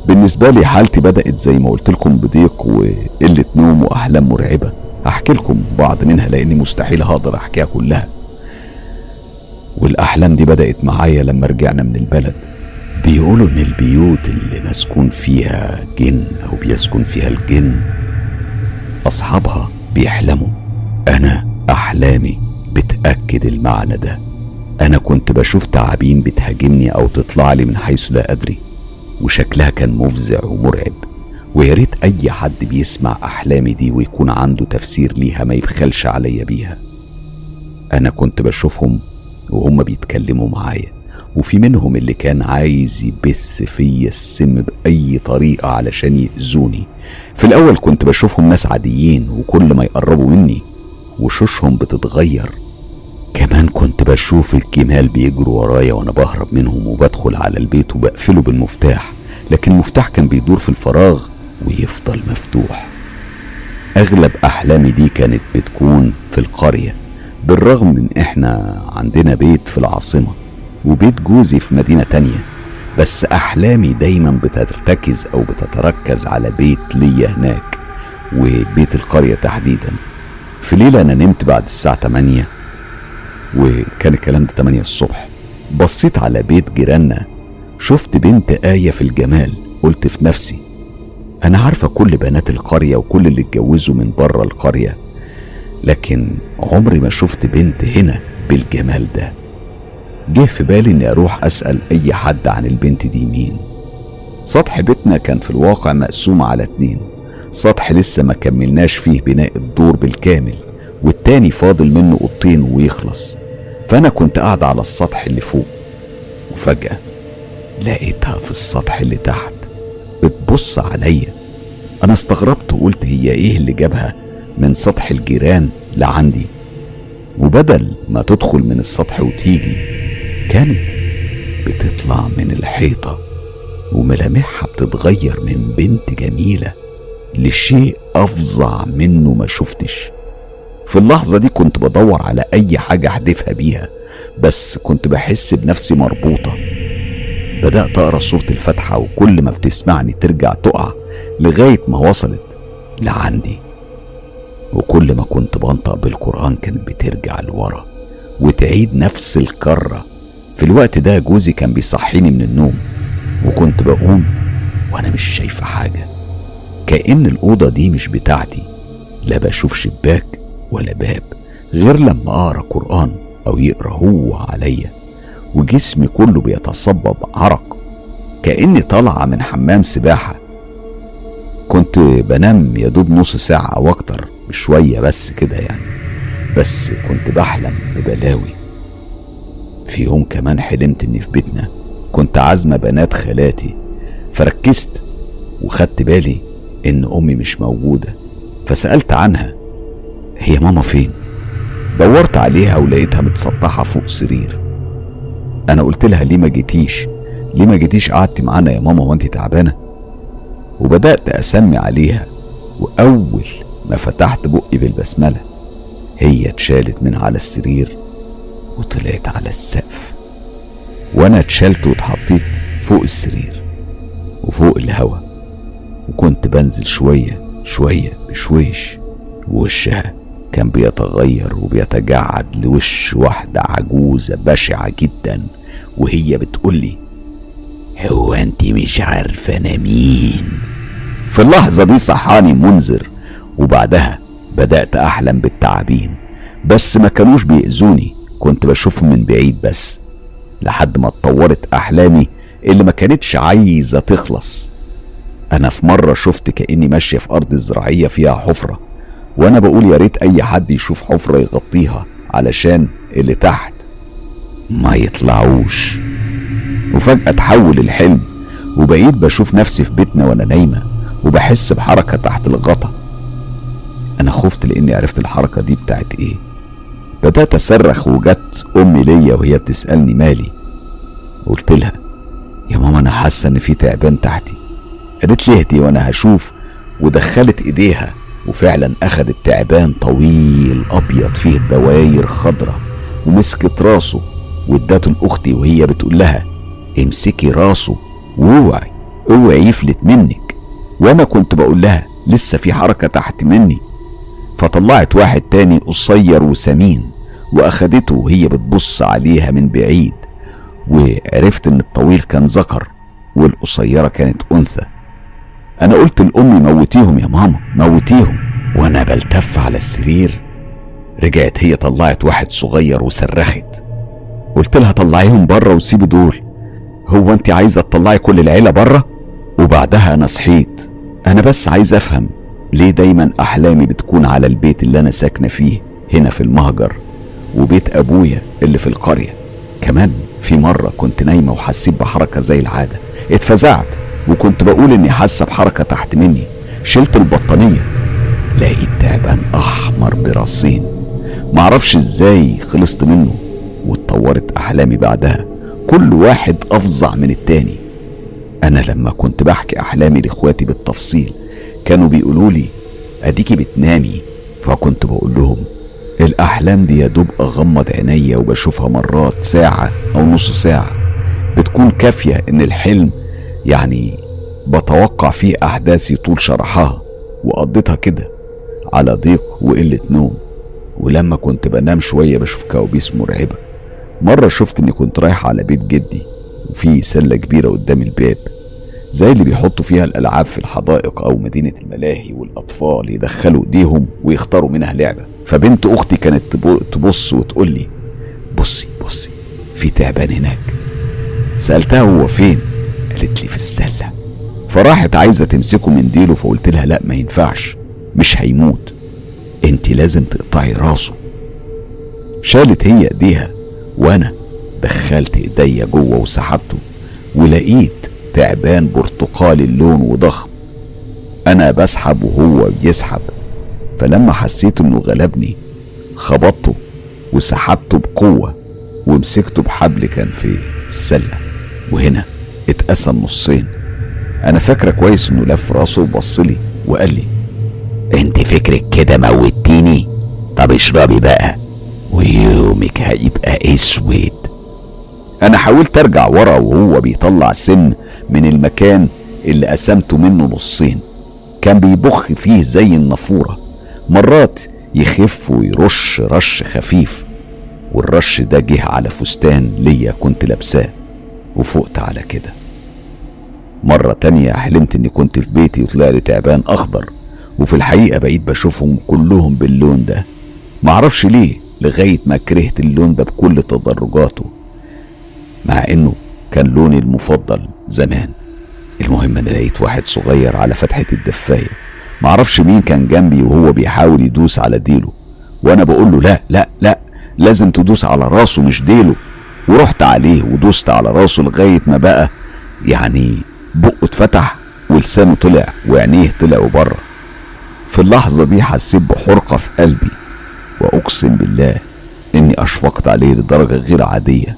بالنسبة لي حالتي بدأت زي ما قلت لكم بضيق وقلة نوم وأحلام مرعبة. هحكي لكم بعض منها لأني مستحيل هقدر أحكيها كلها. والأحلام دي بدأت معايا لما رجعنا من البلد. بيقولوا إن البيوت اللي مسكون فيها جن أو بيسكن فيها الجن أصحابها بيحلموا. أنا أحلامي بتأكد المعنى ده. أنا كنت بشوف تعابين بتهاجمني أو تطلع لي من حيث لا أدري، وشكلها كان مفزع ومرعب. وياريت أي حد بيسمع أحلامي دي ويكون عنده تفسير ليها ما يبخلش عليا بيها. أنا كنت بشوفهم وهم بيتكلموا معايا، وفي منهم اللي كان عايز يبث فيا السم بأي طريقة علشان يأذوني. في الأول كنت بشوفهم ناس عاديين، وكل ما يقربوا مني وشوشهم بتتغير. كمان كنت بشوف الجمال بيجروا ورايا وأنا بهرب منهم، وبدخل على البيت وبقفله بالمفتاح، لكن المفتاح كان بيدور في الفراغ ويفضل مفتوح. أغلب أحلامي دي كانت بتكون في القرية، بالرغم من إحنا عندنا بيت في العاصمة وبيت جوزي في مدينة تانية، بس أحلامي دايما بتتركز أو بتتركز على بيت ليا هناك وبيت القرية تحديدا. في ليلة أنا نمت بعد الساعة تمانية، وكان الكلام ده تمانية الصبح. بصيت على بيت جيراننا، شفت بنت آية في الجمال. قلت في نفسي أنا عارفة كل بنات القرية وكل اللي اتجوزوا من بره القرية، لكن عمري ما شفت بنت هنا بالجمال ده. جه في بالي اني اروح اسأل اي حد عن البنت دي مين. سطح بيتنا كان في الواقع مقسوم على اتنين، سطح لسه ما كملناش فيه بناء الدور بالكامل، والتاني فاضل منه اوضتين ويخلص. فانا كنت قاعد على السطح اللي فوق، وفجأة لقيتها في السطح اللي تحت بتبص عليا. انا استغربت وقلت هي ايه اللي جابها من سطح الجيران لعندي؟ وبدل ما تدخل من السطح وتيجي، كانت بتطلع من الحيطة، وملامحها بتتغير من بنت جميلة لشيء أفظع منه ما شفتش. في اللحظة دي كنت بدور على أي حاجة أحدفها بيها، بس كنت بحس بنفسي مربوطة. بدأت أقرأ سورة الفاتحة، وكل ما بتسمعني ترجع تقع، لغاية ما وصلت لعندي. وكل ما كنت بنطق بالقرآن كانت بترجع لورا وتعيد نفس الكرة. في الوقت ده جوزي كان بيصحيني من النوم، وكنت بقوم وانا مش شايفة حاجة، كأن الأوضة دي مش بتاعتي. لا بشوف شباك ولا باب غير لما اقرأ قرآن او يقرأ هو عليا، وجسمي كله بيتصبب عرق كأني طالعة من حمام سباحة. كنت بنام يدوب نص ساعة او اكتر بشوية بس كده يعني، بس كنت بحلم ببلاوي. في يوم كمان حلمت اني في بيتنا كنت عازمه بنات خالاتي، فركزت وخدت بالي ان امي مش موجوده، فسالت عنها هي ماما فين. دورت عليها ولقيتها متسطحه فوق سرير. انا قلت لها ليه ما جيتيش ليه ما جيتيش قعدتي معانا يا ماما وانت تعبانه؟ وبدات اسمي عليها، واول ما فتحت بقي بالبسمله هي اتشالت من على السرير وطلعت على السقف، وانا اتشلت واتحطيت فوق السرير وفوق الهوا، وكنت بنزل شوية شوية بشويش، ووشها كان بيتغير وبيتجعد لوش واحدة عجوزة بشعة جدا، وهي بتقولي هو انت مش عارفة انا مين؟ في اللحظة دي صحاني منذر، وبعدها بدأت احلم بالتعابين، بس ما كانوش بيأذوني، كنت بشوفهم من بعيد بس، لحد ما اتطورت احلامي اللي ما كانتش عايزه تخلص. انا في مره شفت كاني ماشيه في ارض زراعيه فيها حفره، وانا بقول يا ريت اي حد يشوف حفره يغطيها علشان اللي تحت ما يطلعوش. وفجاه تحول الحلم، وبقيت بشوف نفسي في بيتنا وانا نايمه، وبحس بحركه تحت الغطا. انا خفت لاني عرفت الحركه دي بتاعت ايه. بدأت أصرخ، وجت أمي ليا وهي بتسألني مالي. قلت لها يا ماما أنا حاسة إن في تعبان تحتي. قالت لي اهدي وأنا هشوف، ودخلت إيديها، وفعلا أخدت تعبان طويل أبيض فيه دواير خضرة، ومسكت راسه وادته لأختي، وهي بتقول لها امسكي راسه واوعي اوعي يفلت منك. وأنا كنت بقول لها لسه في حركة تحت مني. فطلعت واحد تاني قصير وسمين واخدته، وهي بتبص عليها من بعيد، وعرفت ان الطويل كان ذكر والقصيرة كانت انثى. انا قلت لامي موتيهم يا ماما موتيهم، وانا بلتف على السرير. رجعت هي طلعت واحد صغير وصرخت. قلت لها طلعيهم بره وسيبي دول، هو انت عايزة تطلعي كل العيلة بره؟ وبعدها انا صحيت. انا بس عايز افهم ليه دايما احلامي بتكون على البيت اللي انا ساكنه فيه هنا في المهجر، وبيت ابويا اللي في القريه. كمان في مرة كنت نايمة وحسيت بحركة زي العادة، اتفزعت وكنت بقول اني حاسة بحركة تحت مني، شلت البطانية لقيت تعبان احمر برصين، معرفش ازاي خلصت منه، واتطورت احلامي بعدها كل واحد افظع من التاني. انا لما كنت بحكي احلامي لاخواتي بالتفصيل كانوا بيقولولي اديكي بتنامي، فكنت بقول لهم الاحلام دي يا دوب اغمض عينيا وبشوفها، مرات ساعة او نص ساعة بتكون كافية ان الحلم يعني بتوقع فيه احداثي طول شرحها، وقضيتها كده على ضيق وقلة نوم. ولما كنت بنام شوية بشوف كوابيس مرعبة، مرة شفت اني كنت رايح على بيت جدي وفي سلة كبيرة قدام الباب زي اللي بيحطوا فيها الالعاب في الحدائق او مدينة الملاهي، والاطفال يدخلوا ايديهم ويختاروا منها لعبة. فبنت اختي كانت تبص وتقول لي بصي بصي في تعبان هناك. سألتها هو فين؟ قالت لي في السلة. فراحت عايزة تمسكه من ديله، فقلت لها لا ما ينفعش، مش هيموت، انت لازم تقطعي راسه. شالت هي ايديها وانا دخلت ايديا جوه وسحبته، ولقيت تعبان برتقالي اللون وضخم، انا بسحب وهو بيسحب. فلما حسيت انه غلبني خبطته وسحبته بقوة ومسكته بحبل كان في السلة، وهنا اتقسم نصين. انا فاكرة كويس انه لف راسه وبصلي وقال لي انت فكرك كده موتيني؟ طب اشربي بقى ويومك هيبقى اسود. انا حاولت ارجع ورا وهو بيطلع سم من المكان اللي قسمته منه نصين، كان بيبخ فيه زي النافورة، مرات يخف ويرش رش خفيف، والرش ده جه على فستان ليا كنت لابساه. وفقت على كده. مرة تانية حلمت اني كنت في بيتي وطلع لي تعبان اخضر، وفي الحقيقة بقيت بشوفهم كلهم باللون ده، معرفش ليه، لغاية ما كرهت اللون ده بكل تدرجاته، مع انه كان لوني المفضل زمان. المهم انا لقيت واحد صغير على فتحة الدفاية، معرفش مين كان جنبي، وهو بيحاول يدوس على ديله، وانا بقوله لا لا لا لازم تدوس على راسه مش ديله، ورحت عليه ودوست على راسه لغاية ما بقى يعني بقه اتفتح ولسانه طلع وعينيه طلعوا بره. في اللحظة دي حسيت بحرقة في قلبي، واقسم بالله اني اشفقت عليه لدرجة غير عادية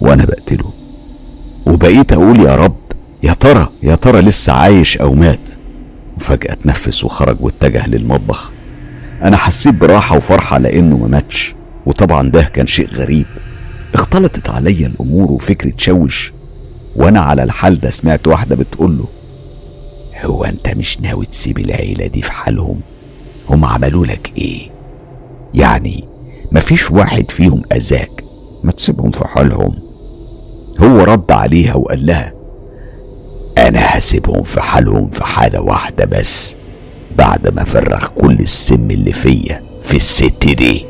وانا بقتله، وبقيت اقول يا رب يا ترى يا ترى لسه عايش او مات. وفجأة اتنفس وخرج واتجه للمطبخ. انا حسيت براحة وفرحة لانه ما ماتش، وطبعا ده كان شيء غريب، اختلطت عليا الامور وفكري اتشوش. وانا على الحال ده سمعت واحدة بتقول له هو انت مش ناوي تسيب العيلة دي في حالهم؟ هم عملوا لك ايه يعني؟ مفيش واحد فيهم اذاك، ما تسيبهم في حالهم. هو رد عليها وقال لها انا هسيبهم في حالهم في حالة واحدة بس، بعد ما فرغ كل السم اللي فيا في الست دي.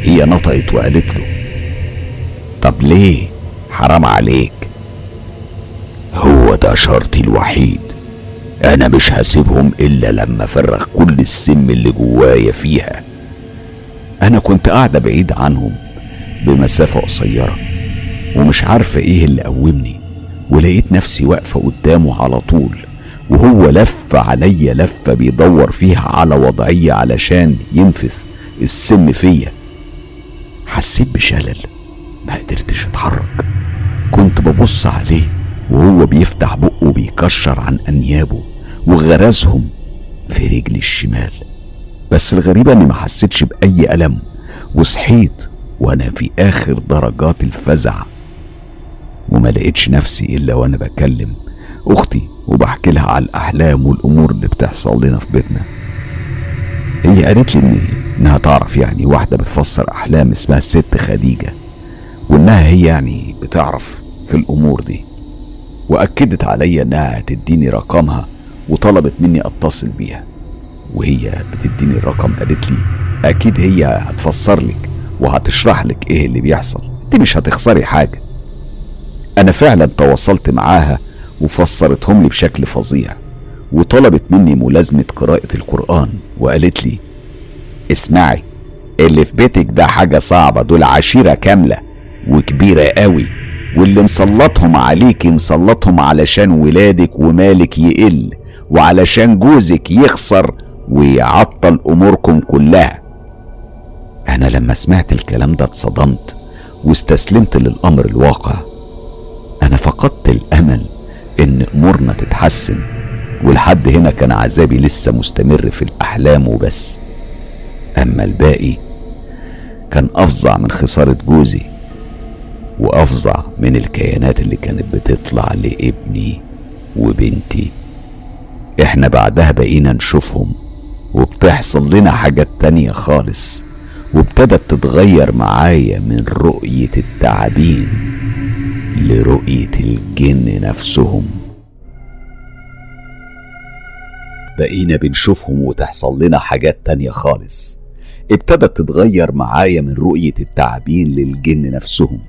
هي نطقت وقالت له طب ليه؟ حرام عليك، هو ده شرطي الوحيد، انا مش هسيبهم الا لما فرغ كل السم اللي جوايا فيها. انا كنت قاعدة بعيد عنهم بمسافة قصيرة ومش عارفة ايه اللي قومني، ولقيت نفسي واقفة قدامه على طول، وهو لف عليا لفة بيدور فيها على وضعية علشان ينفث السم فيا. حسيت بشلل، ما قدرتش اتحرك، كنت ببص عليه وهو بيفتح بقه وبيكشر عن انيابه وغرزهم في رجلي الشمال، بس الغريبة اني ما حسيتش باي الم، وصحيت وانا في اخر درجات الفزع، وما لقيتش نفسي الا وانا بكلم اختي وبحكي لها على الاحلام والامور اللي بتحصل لنا في بيتنا. هي قالت لي إن انها تعرف يعني واحدة بتفسر احلام اسمها الست خديجة، وانها هي يعني بتعرف في الامور دي، واكدت عليا انها تديني رقمها وطلبت مني اتصل بيها. وهي بتديني الرقم قالت لي اكيد هي هتفسر لك وهتشرح لك ايه اللي بيحصل، انت مش هتخسري حاجة. انا فعلا تواصلت معاها وفسرتهم لي بشكل فظيع، وطلبت مني ملازمة قراءة القرآن، وقالت لي اسمعي اللي في بيتك ده حاجة صعبة، دول عشيرة كاملة وكبيرة قوي، واللي مسلطهم عليكي مسلطهم علشان ولادك ومالك يقل، وعلشان جوزك يخسر ويعطل اموركم كلها. انا لما سمعت الكلام ده اتصدمت واستسلمت للامر الواقع. انا فقدت الامل ان امورنا تتحسن، ولحد هنا كان عذابي لسه مستمر في الاحلام وبس. اما الباقي كان افظع من خسارة جوزي، وافظع من الكيانات اللي كانت بتطلع لابني وبنتي. احنا بعدها بقينا نشوفهم وبتحصل لنا حاجات تانية خالص، وابتدت تتغير معايا من رؤية التعابين لرؤية الجن نفسهم. بقينا بنشوفهم وتحصل لنا حاجات تانية خالص ابتدت تتغير معايا من رؤية التعابين للجن نفسهم،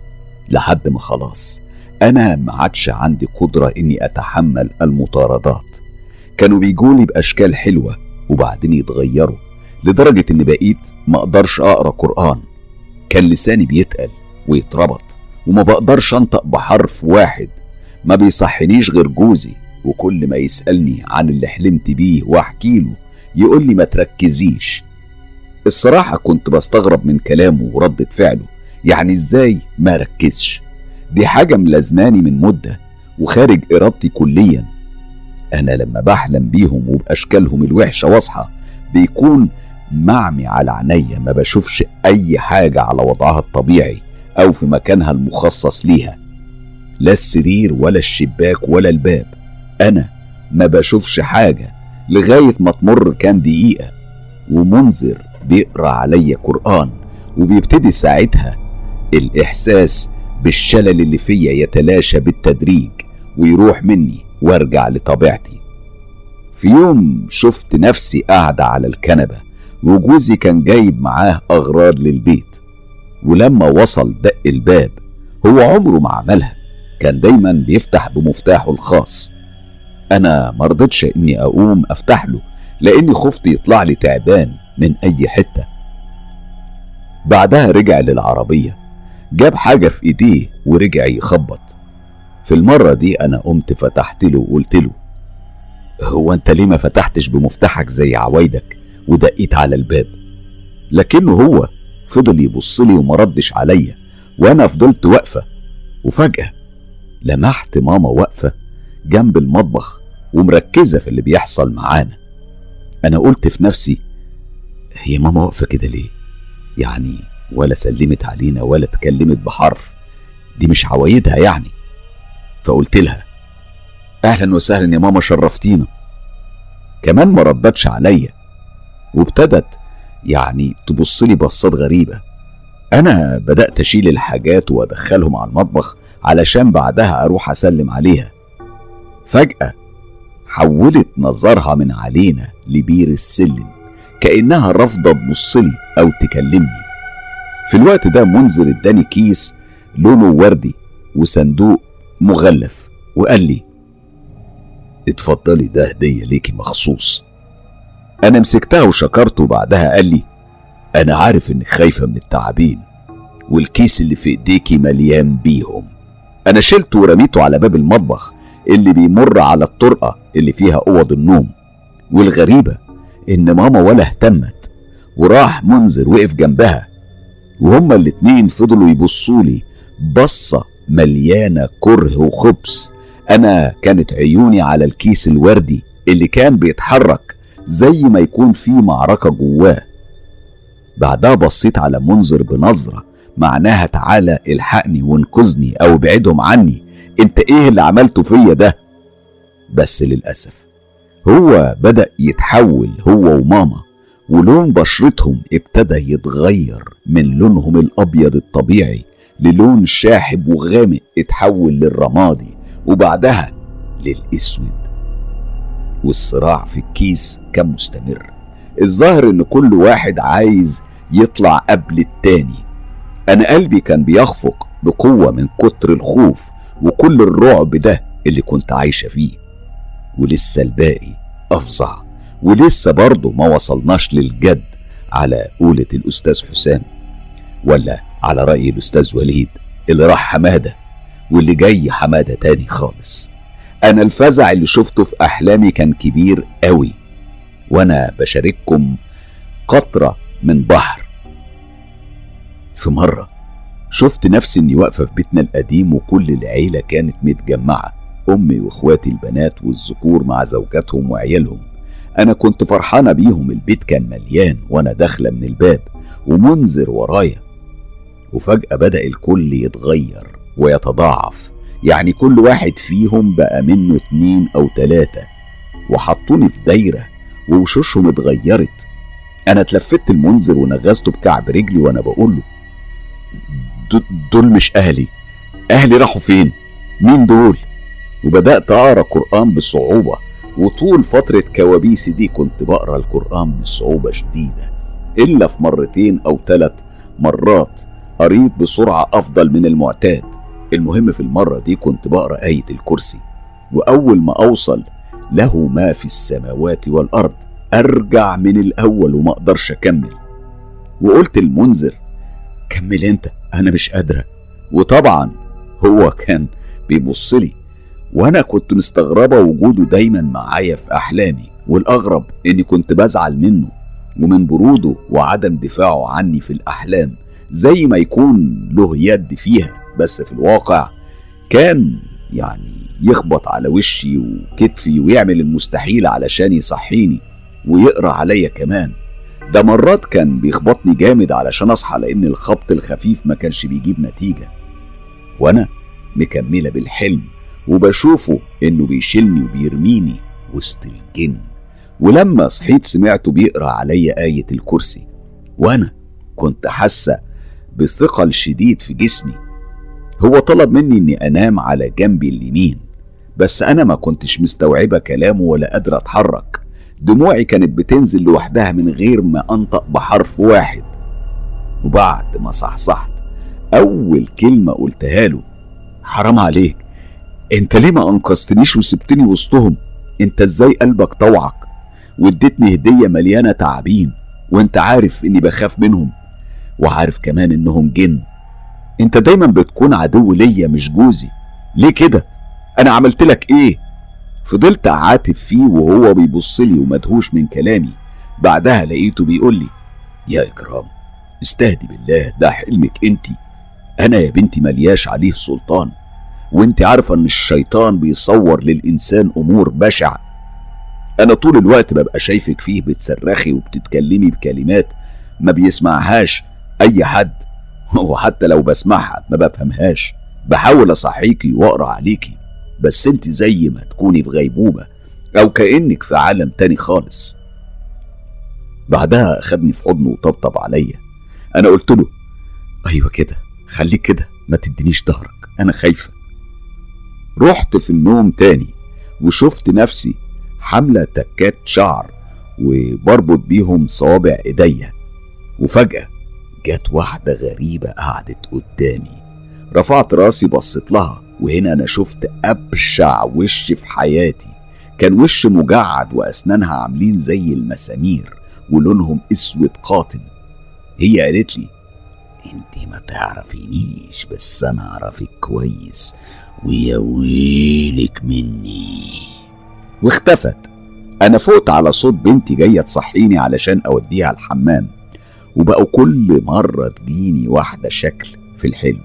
لحد ما خلاص انا ما عادش عندي قدرة اني اتحمل المطاردات. كانوا بيجولي باشكال حلوة وبعدين يتغيروا، لدرجة ان بقيت ما اقدرش اقرا قرآن. كان لساني بيتقل ويتربط وما بقدرش انطق بحرف واحد. ما بيصحنيش غير جوزي، وكل ما يسألني عن اللي حلمت بيه واحكيله يقول لي ما تركزيش. الصراحة كنت بستغرب من كلامه وردة فعله، يعني ازاي ما ركزش؟ دي حاجة ملازماني من مدة وخارج ارادتي كليا. انا لما بحلم بيهم وباشكالهم الوحشة واصحى بيكون معمي على عينيا، ما بشوفش اي حاجة على وضعها الطبيعي او في مكانها المخصص ليها، لا السرير ولا الشباك ولا الباب. انا ما بشوفش حاجة لغاية ما تمر كام دقيقة ومنذر بيقرأ عليا قرآن، وبيبتدي ساعتها الاحساس بالشلل اللي فيا يتلاشى بالتدريج ويروح مني وارجع لطبيعتي. في يوم شفت نفسي قاعدة على الكنبة، وجوزي كان جايب معاه اغراض للبيت، ولما وصل دق الباب. هو عمره ما عملها، كان دايما بيفتح بمفتاحه الخاص. انا مرضتش اني اقوم افتح له لاني خفت يطلع لي تعبان من اي حتة. بعدها رجع للعربية، جاب حاجة في ايديه ورجع يخبط. في المرة دي انا قمت فتحت له وقلت له: هو انت ليه ما فتحتش بمفتاحك زي عوايدك ودقيت على الباب؟ لكنه هو فضل يبصلي وما ردش عليا، وانا فضلت واقفة. وفجأة لمحت ماما واقفة جنب المطبخ ومركزة في اللي بيحصل معانا. انا قلت في نفسي: هي ماما واقفة كده ليه؟ يعني ولا سلمت علينا ولا اتكلمت بحرف، دي مش عوايدها يعني. فقلت لها: اهلا وسهلا يا ماما، شرفتينا. كمان ما ردتش عليا، وابتدت يعني تبصلي بصات غريبة. انا بدأت اشيل الحاجات وادخلهم على المطبخ علشان بعدها اروح اسلم عليها. فجأة حولت نظرها من علينا لبير السلم، كأنها رافضة تبصلي او تكلمني. في الوقت ده منذر اداني كيس لونه وردي وصندوق مغلف، وقال لي: اتفضلي، ده هدية ليكي مخصوص. انا مسكتها وشكرته، وبعدها قال لي: انا عارف انك خايفة من التعابين، والكيس اللي في ايديكي مليان بيهم. انا شلته ورميته على باب المطبخ اللي بيمر على الطرقة اللي فيها اوض النوم. والغريبة ان ماما ولا اهتمت، وراح منذر وقف جنبها، وهما الاتنين فضلوا يبصولي بصة مليانة كره وخبص. انا كانت عيوني على الكيس الوردي اللي كان بيتحرك زي ما يكون فيه معركة جواه. بعدها بصيت على منذر بنظرة معناها: تعالى الحقني وانقذني او ابعدهم عني، انت ايه اللي عملته فيا ده؟ بس للأسف هو بدأ يتحول هو وماما، ولون بشرتهم ابتدى يتغير من لونهم الابيض الطبيعي للون شاحب وغامق، اتحول للرمادي وبعدها للاسود. والصراع في الكيس كان مستمر. الظاهر ان كل واحد عايز يطلع قبل التاني. انا قلبي كان بيخفق بقوة من كتر الخوف وكل الرعب ده اللي كنت عايشة فيه، ولسه الباقي افظع، ولسه برضه ما وصلناش للجد على قولة الاستاذ حسام، ولا على رأي الاستاذ وليد اللي راح حمادة واللي جاي حمادة تاني خالص. انا الفزع اللي شفته في احلامي كان كبير قوي، وانا بشارككم قطرة من بحر. في مرة شفت نفسي اني واقفة في بيتنا القديم وكل العيلة كانت متجمعة، امي واخواتي البنات والذكور مع زوجاتهم وعيالهم. انا كنت فرحانة بيهم، البيت كان مليان، وانا داخلة من الباب ومنذر ورايا. وفجأة بدأ الكل يتغير ويتضاعف، يعني كل واحد فيهم بقى منه اتنين او تلاتة، وحطوني في دايرة ووشوشهم اتغيرت. انا اتلفت المنذر ونغزته بكعب رجلي وانا بقوله دول مش اهلي، اهلي راحوا فين، مين دول؟ وبدأت اقرأ قرآن بصعوبة، وطول فترة كوابيسي دي كنت بقرأ القرآن بصعوبة شديدة، الا في مرتين او ثلاث مرات قريت بسرعة افضل من المعتاد. المهم في المرة دي كنت بقرأ آية الكرسي، واول ما اوصل له ما في السماوات والارض ارجع من الاول وما اقدرش اكمل، وقلت المنذر كمل انت انا مش قادرة. وطبعا هو كان بيبصلي، وانا كنت مستغربة وجوده دايما معايا في احلامي، والاغرب اني كنت بزعل منه ومن بروده وعدم دفاعه عني في الاحلام، زي ما يكون له يد فيها، بس في الواقع كان يعني يخبط على وشي وكتفي ويعمل المستحيل علشان يصحيني ويقرأ عليا كمان. ده مرات كان بيخبطني جامد علشان اصحى، لان الخبط الخفيف ما كانش بيجيب نتيجة. وانا مكملة بالحلم وبشوفه انه بيشيلني وبيرميني وسط الجن، ولما صحيت سمعته بيقرأ عليا آية الكرسي، وانا كنت حاسة بثقل شديد في جسمي. هو طلب مني اني انام على جنبي اليمين، بس انا ما كنتش مستوعبة كلامه ولا قادرة اتحرك، دموعي كانت بتنزل لوحدها من غير ما انطق بحرف واحد. وبعد ما صحصحت اول كلمة قلتها له حرام عليك، انت ليه ما انقذتنيش وسبتني وسطهم؟ انت ازاي قلبك طوعك واديتني هدية مليانة تعابين، وانت عارف اني بخاف منهم وعارف كمان انهم جن، انت دايما بتكون عدو ليا مش جوزي، ليه كده؟ انا عملت لك ايه؟ فضلت اعاتب فيه وهو بيبصلي ومدهوش من كلامي. بعدها لقيته بيقولي يا اكرام استهدي بالله، ده حلمك انتي، انا يا بنتي ملياش عليه سلطان، وانت عارفة ان الشيطان بيصور للانسان امور بشع. انا طول الوقت ببقى شايفك فيه بتصرخي وبتتكلمي بكلمات ما بيسمعهاش اي حد، وحتى لو بسمعها ما بفهمهاش، بحاول اصحيكي واقرا عليكي، بس انت زي ما تكوني في غيبوبة او كأنك في عالم تاني خالص. بعدها اخدني في حضنه وطبطب عليا. انا قلت له ايوه كده، خليك كده، ما تدينيش ظهرك، انا خايفة. رحت في النوم تاني وشفت نفسي حاملة تكات شعر وبربط بيهم صوابع ايديا، وفجأة جت واحدة غريبة قعدت قدامي. رفعت راسي بصيت لها، وهنا انا شفت ابشع وش في حياتي، كان وش مجعد واسنانها عاملين زي المسامير ولونهم اسود قاتم. هي قالت لي انت ما تعرفينيش بس انا اعرفك كويس، ويا ويلك مني، واختفت. انا فقت على صوت بنتي جايه تصحيني علشان اوديها الحمام، وبقوا كل مره تجيني واحده شكل في الحلم،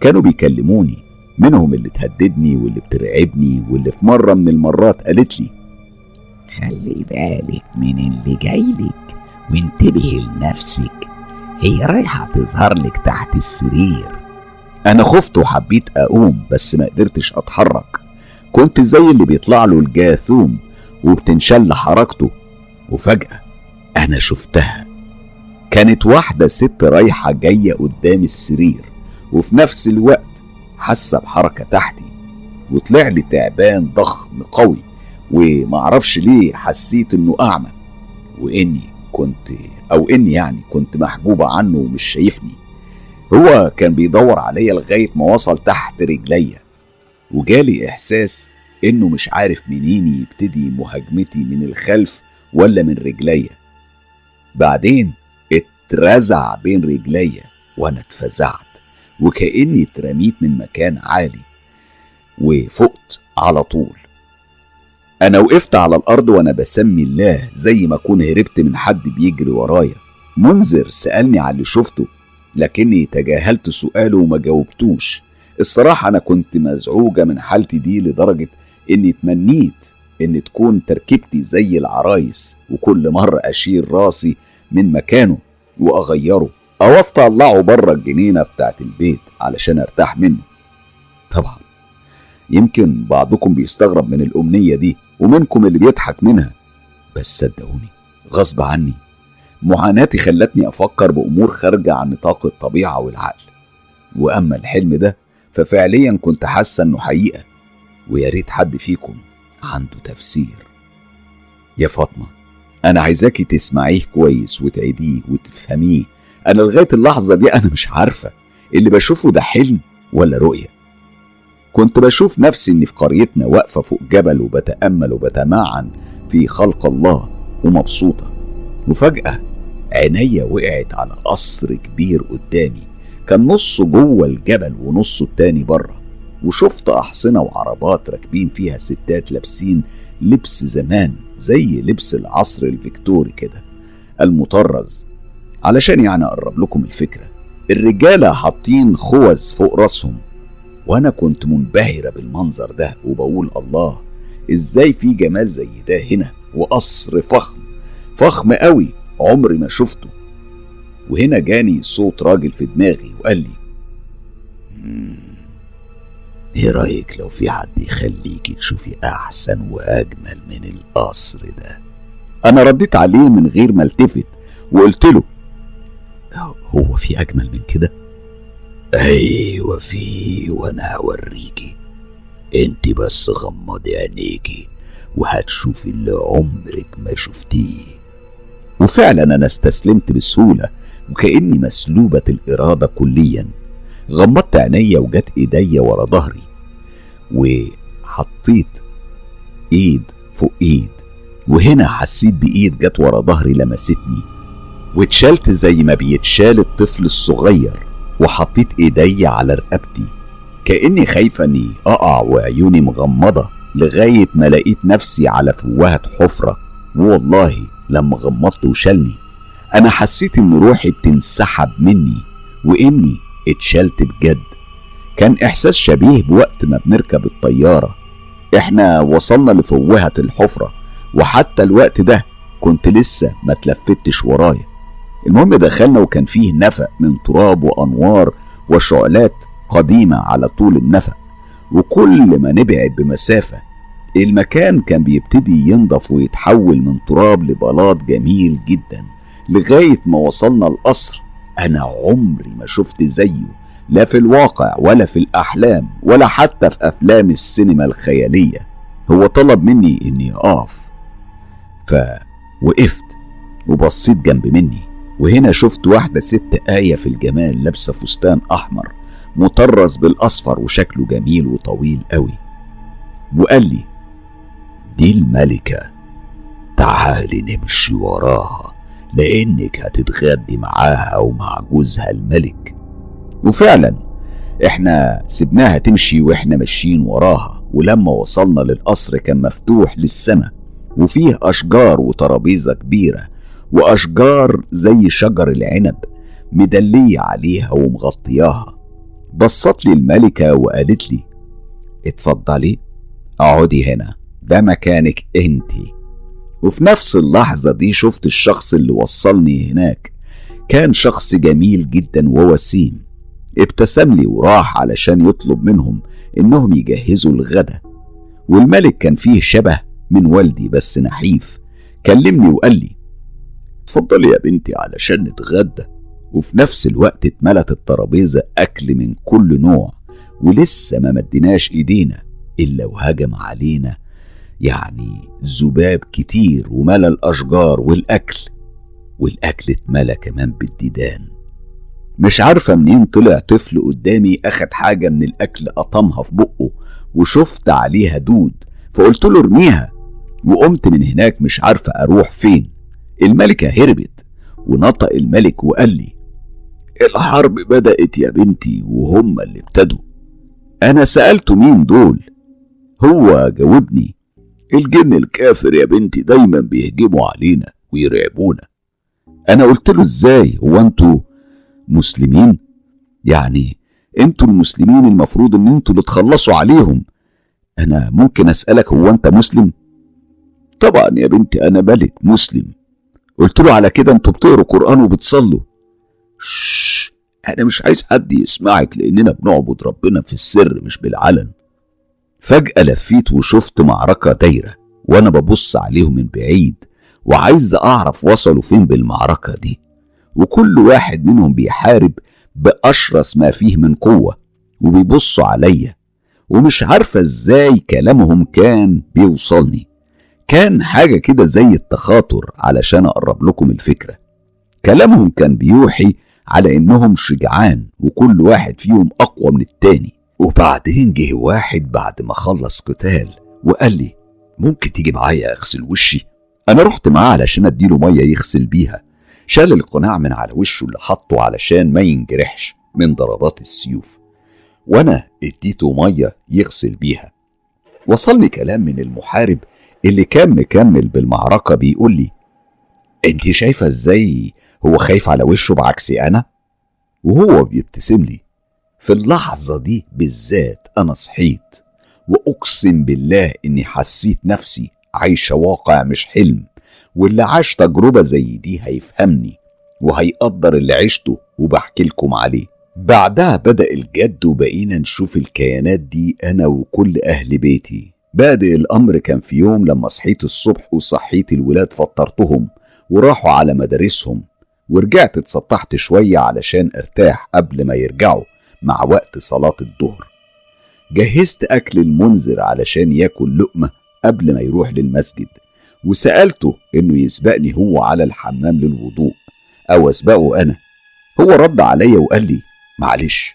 كانوا بيكلموني، منهم اللي تهددني واللي بترعبني، واللي في مره من المرات قالت لي خلي بالك من اللي جايلك وانتبهي لنفسك، هي رايحه تظهر لك تحت السرير. انا خفت وحبيت اقوم، بس ما قدرتش اتحرك، كنت زي اللي بيطلع له الجاثوم وبتنشل حركته. وفجأة انا شفتها، كانت واحدة ست رايحة جاية قدام السرير، وفي نفس الوقت حاسة بحركة تحتي، وطلع لي تعبان ضخم قوي، ومعرفش ليه حسيت انه اعمى، واني كنت او اني يعني كنت محجوبة عنه ومش شايفني. هو كان بيدور عليا لغاية ما وصل تحت رجليا، وجالي احساس انه مش عارف منين يبتدي مهاجمتي، من الخلف ولا من رجليا. بعدين اترزع بين رجليا وانا اتفزعت، وكأني اترميت من مكان عالي وفقت على طول. انا وقفت على الارض وانا بسمي الله زي ما اكون هربت من حد بيجري ورايا. منذر سألني على اللي شفته لكني تجاهلت سؤاله وما جاوبتوش. الصراحة انا كنت مزعوجة من حالتي دي لدرجة اني تمنيت ان تكون تركيبتي زي العرايس وكل مرة اشيل راسي من مكانه واغيره او اطلعه بره الجنينة بتاعت البيت علشان ارتاح منه. طبعا يمكن بعضكم بيستغرب من الامنية دي ومنكم اللي بيضحك منها، بس صدقوني غصب عني معاناتي خلتني افكر بامور خارجة عن نطاق الطبيعة والعقل. واما الحلم ده ففعليا كنت حاسة انه حقيقة، ويا ريت حد فيكم عنده تفسير. يا فاطمة انا عايزاكي تسمعيه كويس وتعيديه وتفهميه. انا لغاية اللحظة دي انا مش عارفة اللي بشوفه ده حلم ولا رؤية. كنت بشوف نفسي اني في قريتنا واقفة فوق جبل وبتأمل وبتمعن في خلق الله ومبسوطة، وفجأة عينيا وقعت على قصر كبير قدامي كان نصه جوه الجبل ونصه التاني بره، وشفت أحصنة وعربات راكبين فيها ستات لابسين لبس زمان زي لبس العصر الفيكتوري كده المطرز. علشان يعني أقرب لكم الفكرة، الرجالة حاطين خوذ فوق راسهم، وأنا كنت منبهرة بالمنظر ده وبقول الله إزاي في جمال زي ده هنا، وقصر فخم فخم قوي عمري ما شفته. وهنا جاني صوت راجل في دماغي وقال لي ايه رايك لو في حد يخليكي تشوفي احسن واجمل من القصر ده؟ انا رديت عليه من غير ما التفت وقلت له هو في اجمل من كده؟ ايوه في، وانا هوريكي، انت بس غمضي عينيكي وهتشوفي اللي عمرك ما شفتيه. وفعلا انا استسلمت بسهولة وكأني مسلوبة الارادة كليا. غمضت عينيا وجت ايديا ورا ظهري وحطيت ايد فوق ايد، وهنا حسيت بايد جت ورا ظهري لمستني واتشالت زي ما بيتشال الطفل الصغير، وحطيت ايديا على رقبتي كأني خايفة اني اقع وعيوني مغمضة لغاية ما لقيت نفسي على فوهة حفرة. والله لما غمضت وشالني انا حسيت ان روحي بتنسحب مني واني اتشالت بجد. كان احساس شبيه بوقت ما بنركب الطيارة. احنا وصلنا لفوهة الحفرة وحتى الوقت ده كنت لسه ما تلفتش ورايا. المهم دخلنا وكان فيه نفق من تراب وانوار وشعلات قديمة على طول النفق، وكل ما نبعد بمسافة المكان كان بيبتدي ينضف ويتحول من تراب لبلاط جميل جدا، لغاية ما وصلنا القصر انا عمري ما شفت زيه لا في الواقع ولا في الاحلام ولا حتى في افلام السينما الخيالية. هو طلب مني اني اقف فوقفت وبصيت جنب مني، وهنا شفت واحدة ست آية في الجمال لابسة فستان احمر مطرز بالاصفر وشكله جميل وطويل قوي، وقال لي دي الملكة، تعالي نمشي وراها لانك هتتغدي معاها ومع جوزها الملك. وفعلا احنا سبناها تمشي واحنا ماشيين وراها، ولما وصلنا للقصر كان مفتوح للسماء وفيه اشجار وترابيزة كبيرة واشجار زي شجر العنب مدلية عليها ومغطياها. بصت لي الملكة وقالت لي اتفضلي اقعدي هنا، ده مكانك انتي. وفي نفس اللحظة دي شفت الشخص اللي وصلني هناك، كان شخص جميل جدا ووسيم. ابتسم لي وراح علشان يطلب منهم انهم يجهزوا الغدا. والملك كان فيه شبه من والدي بس نحيف، كلمني وقال لي اتفضلي يا بنتي علشان نتغدى. وفي نفس الوقت اتملت الترابيزة اكل من كل نوع، ولسه ما مديناش ايدينا الا وهجم علينا يعني ذباب كتير وملى الاشجار والاكل، والاكل اتملى كمان بالديدان. مش عارفة منين طلع طفل قدامي اخد حاجة من الاكل قطمها في بقه وشفت عليها دود، فقلت له ارميها. وقمت من هناك مش عارفة اروح فين. الملكة هربت ونطق الملك وقال لي الحرب بدأت يا بنتي وهم اللي ابتدوا. أنا سألته مين دول، هو جاوبني الجن الكافر يا بنتي دايما بيهجموا علينا ويرعبونا. أنا قلت له إزاي، هو أنتوا مسلمين؟ يعني أنتوا المسلمين المفروض أن أنتوا اللي تخلصوا عليهم. أنا ممكن أسألك هو أنت مسلم؟ طبعا يا بنتي أنا ملك مسلم. قلت له على كده أنتوا بتقروا قرآن وبتصلوا؟ شش، أنا مش عايز حد يسمعك لأننا بنعبد ربنا في السر مش بالعلن. فجأة لفيت وشفت معركة دايرة وأنا ببص عليهم من بعيد وعايز أعرف وصلوا فين بالمعركة دي، وكل واحد منهم بيحارب بأشرس ما فيه من قوة وبيبصوا عليا، ومش عارفة إزاي كلامهم كان بيوصلني، كان حاجة كده زي التخاطر علشان أقرب لكم الفكرة. كلامهم كان بيوحي على إنهم شجعان وكل واحد فيهم أقوى من التاني. وبعدين جه واحد بعد ما خلص قتال وقال لي ممكن تيجي معايا أغسل وشي؟ أنا رحت معاه علشان أديله مية يغسل بيها. شال القناع من على وشه اللي حطه علشان ما ينجرحش من ضربات السيوف، وأنا اديته مية يغسل بيها. وصلني كلام من المحارب اللي كان مكمل بالمعركة بيقول لي أنت شايفة إزاي هو خايف على وشه بعكسي أنا؟ وهو بيبتسم لي. في اللحظة دي بالذات أنا صحيت، وأقسم بالله إني حسيت نفسي عايشة واقع مش حلم، واللي عاش تجربة زي دي هيفهمني وهيقدر اللي عشته وبحكي لكم عليه. بعدها بدأ الجد وبقينا نشوف الكيانات دي أنا وكل أهل بيتي. بادئ الأمر كان في يوم لما صحيت الصبح وصحيت الولاد، فطرتهم وراحوا على مدارسهم، ورجعت اتسطحت شوية علشان ارتاح قبل ما يرجعوا مع وقت صلاة الظهر. جهزت أكل المنذر علشان ياكل لقمة قبل ما يروح للمسجد، وسألته إنه يسبقني هو على الحمام للوضوء أو أسبقه أنا. هو رد عليا وقال لي معلش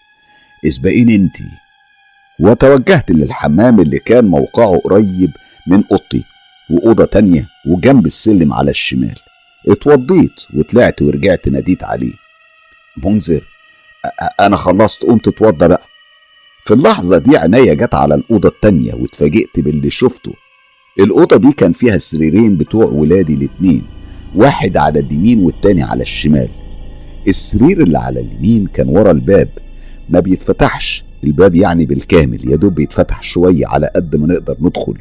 اسبقيني انتي. وتوجهت للحمام اللي كان موقعه قريب من أوضتي وأوضة تانية وجنب السلم على الشمال. اتوضيت وطلعت ورجعت ناديت عليه منذر أنا خلصت، قمت اتوضى بقى. في اللحظة دي عينيا جت على الأوضة التانية واتفاجئت باللي شفته. الأوضة دي كان فيها السريرين بتوع ولادي الاتنين، واحد على اليمين والتاني على الشمال. السرير اللي على اليمين كان ورا الباب، ما بيتفتحش الباب يعني بالكامل، يدوب بيتفتح شوية على قد ما نقدر ندخل.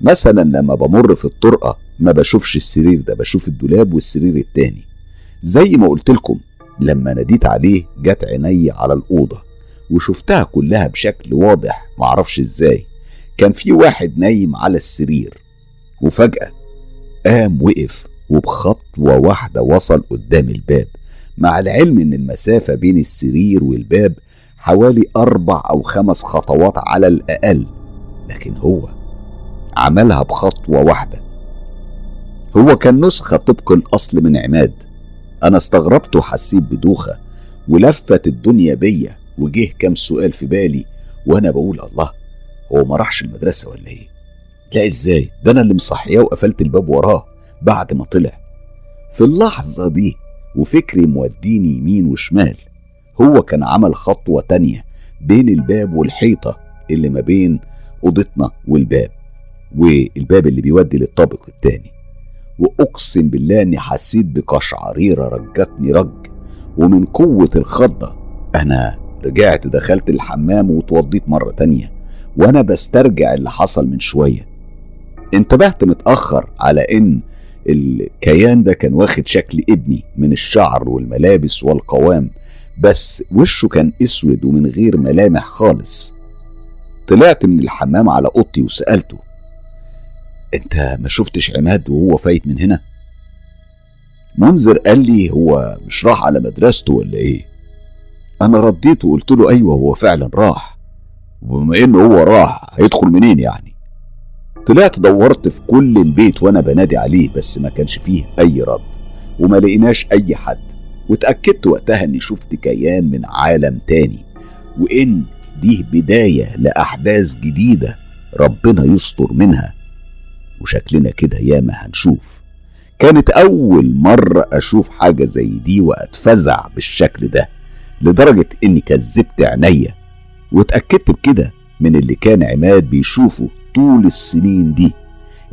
مثلا لما بمر في الطرقة ما بشوفش السرير ده، بشوف الدولاب والسرير التاني. زي ما قلت لكم لما ناديت عليه جت عيني على الأوضة وشفتها كلها بشكل واضح، معرفش ازاي. كان في واحد نايم على السرير، وفجأة قام وقف وبخطوة واحدة وصل قدام الباب، مع العلم ان المسافة بين السرير والباب حوالي اربع او خمس خطوات على الاقل، لكن هو عملها بخطوة واحدة. هو كان نسخة طبق الاصل من عماد. انا استغربت وحسيت بدوخة ولفت الدنيا بيا، وجه كام سؤال في بالي وانا بقول الله هو ما راحش المدرسة ولا ايه؟ لا ازاي ده انا اللي مصحياه وقفلت الباب وراه بعد ما طلع. في اللحظة دي وفكري موديني يمين وشمال، هو كان عمل خطوة تانية بين الباب والحيطة اللي ما بين أوضتنا والباب والباب اللي بيودي للطابق التاني. وأقسم بالله أني حسيت بقشعريرة رجتني رج، ومن قوة الخضة أنا رجعت دخلت الحمام وتوضيت مرة تانية. وأنا بسترجع اللي حصل من شوية انتبهت متأخر على إن الكيان ده كان واخد شكل ابني من الشعر والملابس والقوام، بس وشه كان اسود ومن غير ملامح خالص. طلعت من الحمام على اوضتي وسألته انت ما شفتش عماد وهو فايت من هنا؟ منذر قال لي هو مش راح على مدرسته ولا ايه؟ انا رديت وقلت له ايوه هو فعلا راح، وبما انه هو راح هيدخل منين يعني؟ طلعت دورت في كل البيت وانا بنادي عليه بس ما كانش فيه اي رد وما لقيناش اي حد. وتأكدت وقتها اني شفت كيان من عالم تاني، وان دي بداية لاحداث جديدة ربنا يستر منها وشكلنا كده ياما هنشوف. كانت اول مرة اشوف حاجة زي دي واتفزع بالشكل ده، لدرجة اني كذبت عينيا، واتأكدت بكده من اللي كان عماد بيشوفه طول السنين دي،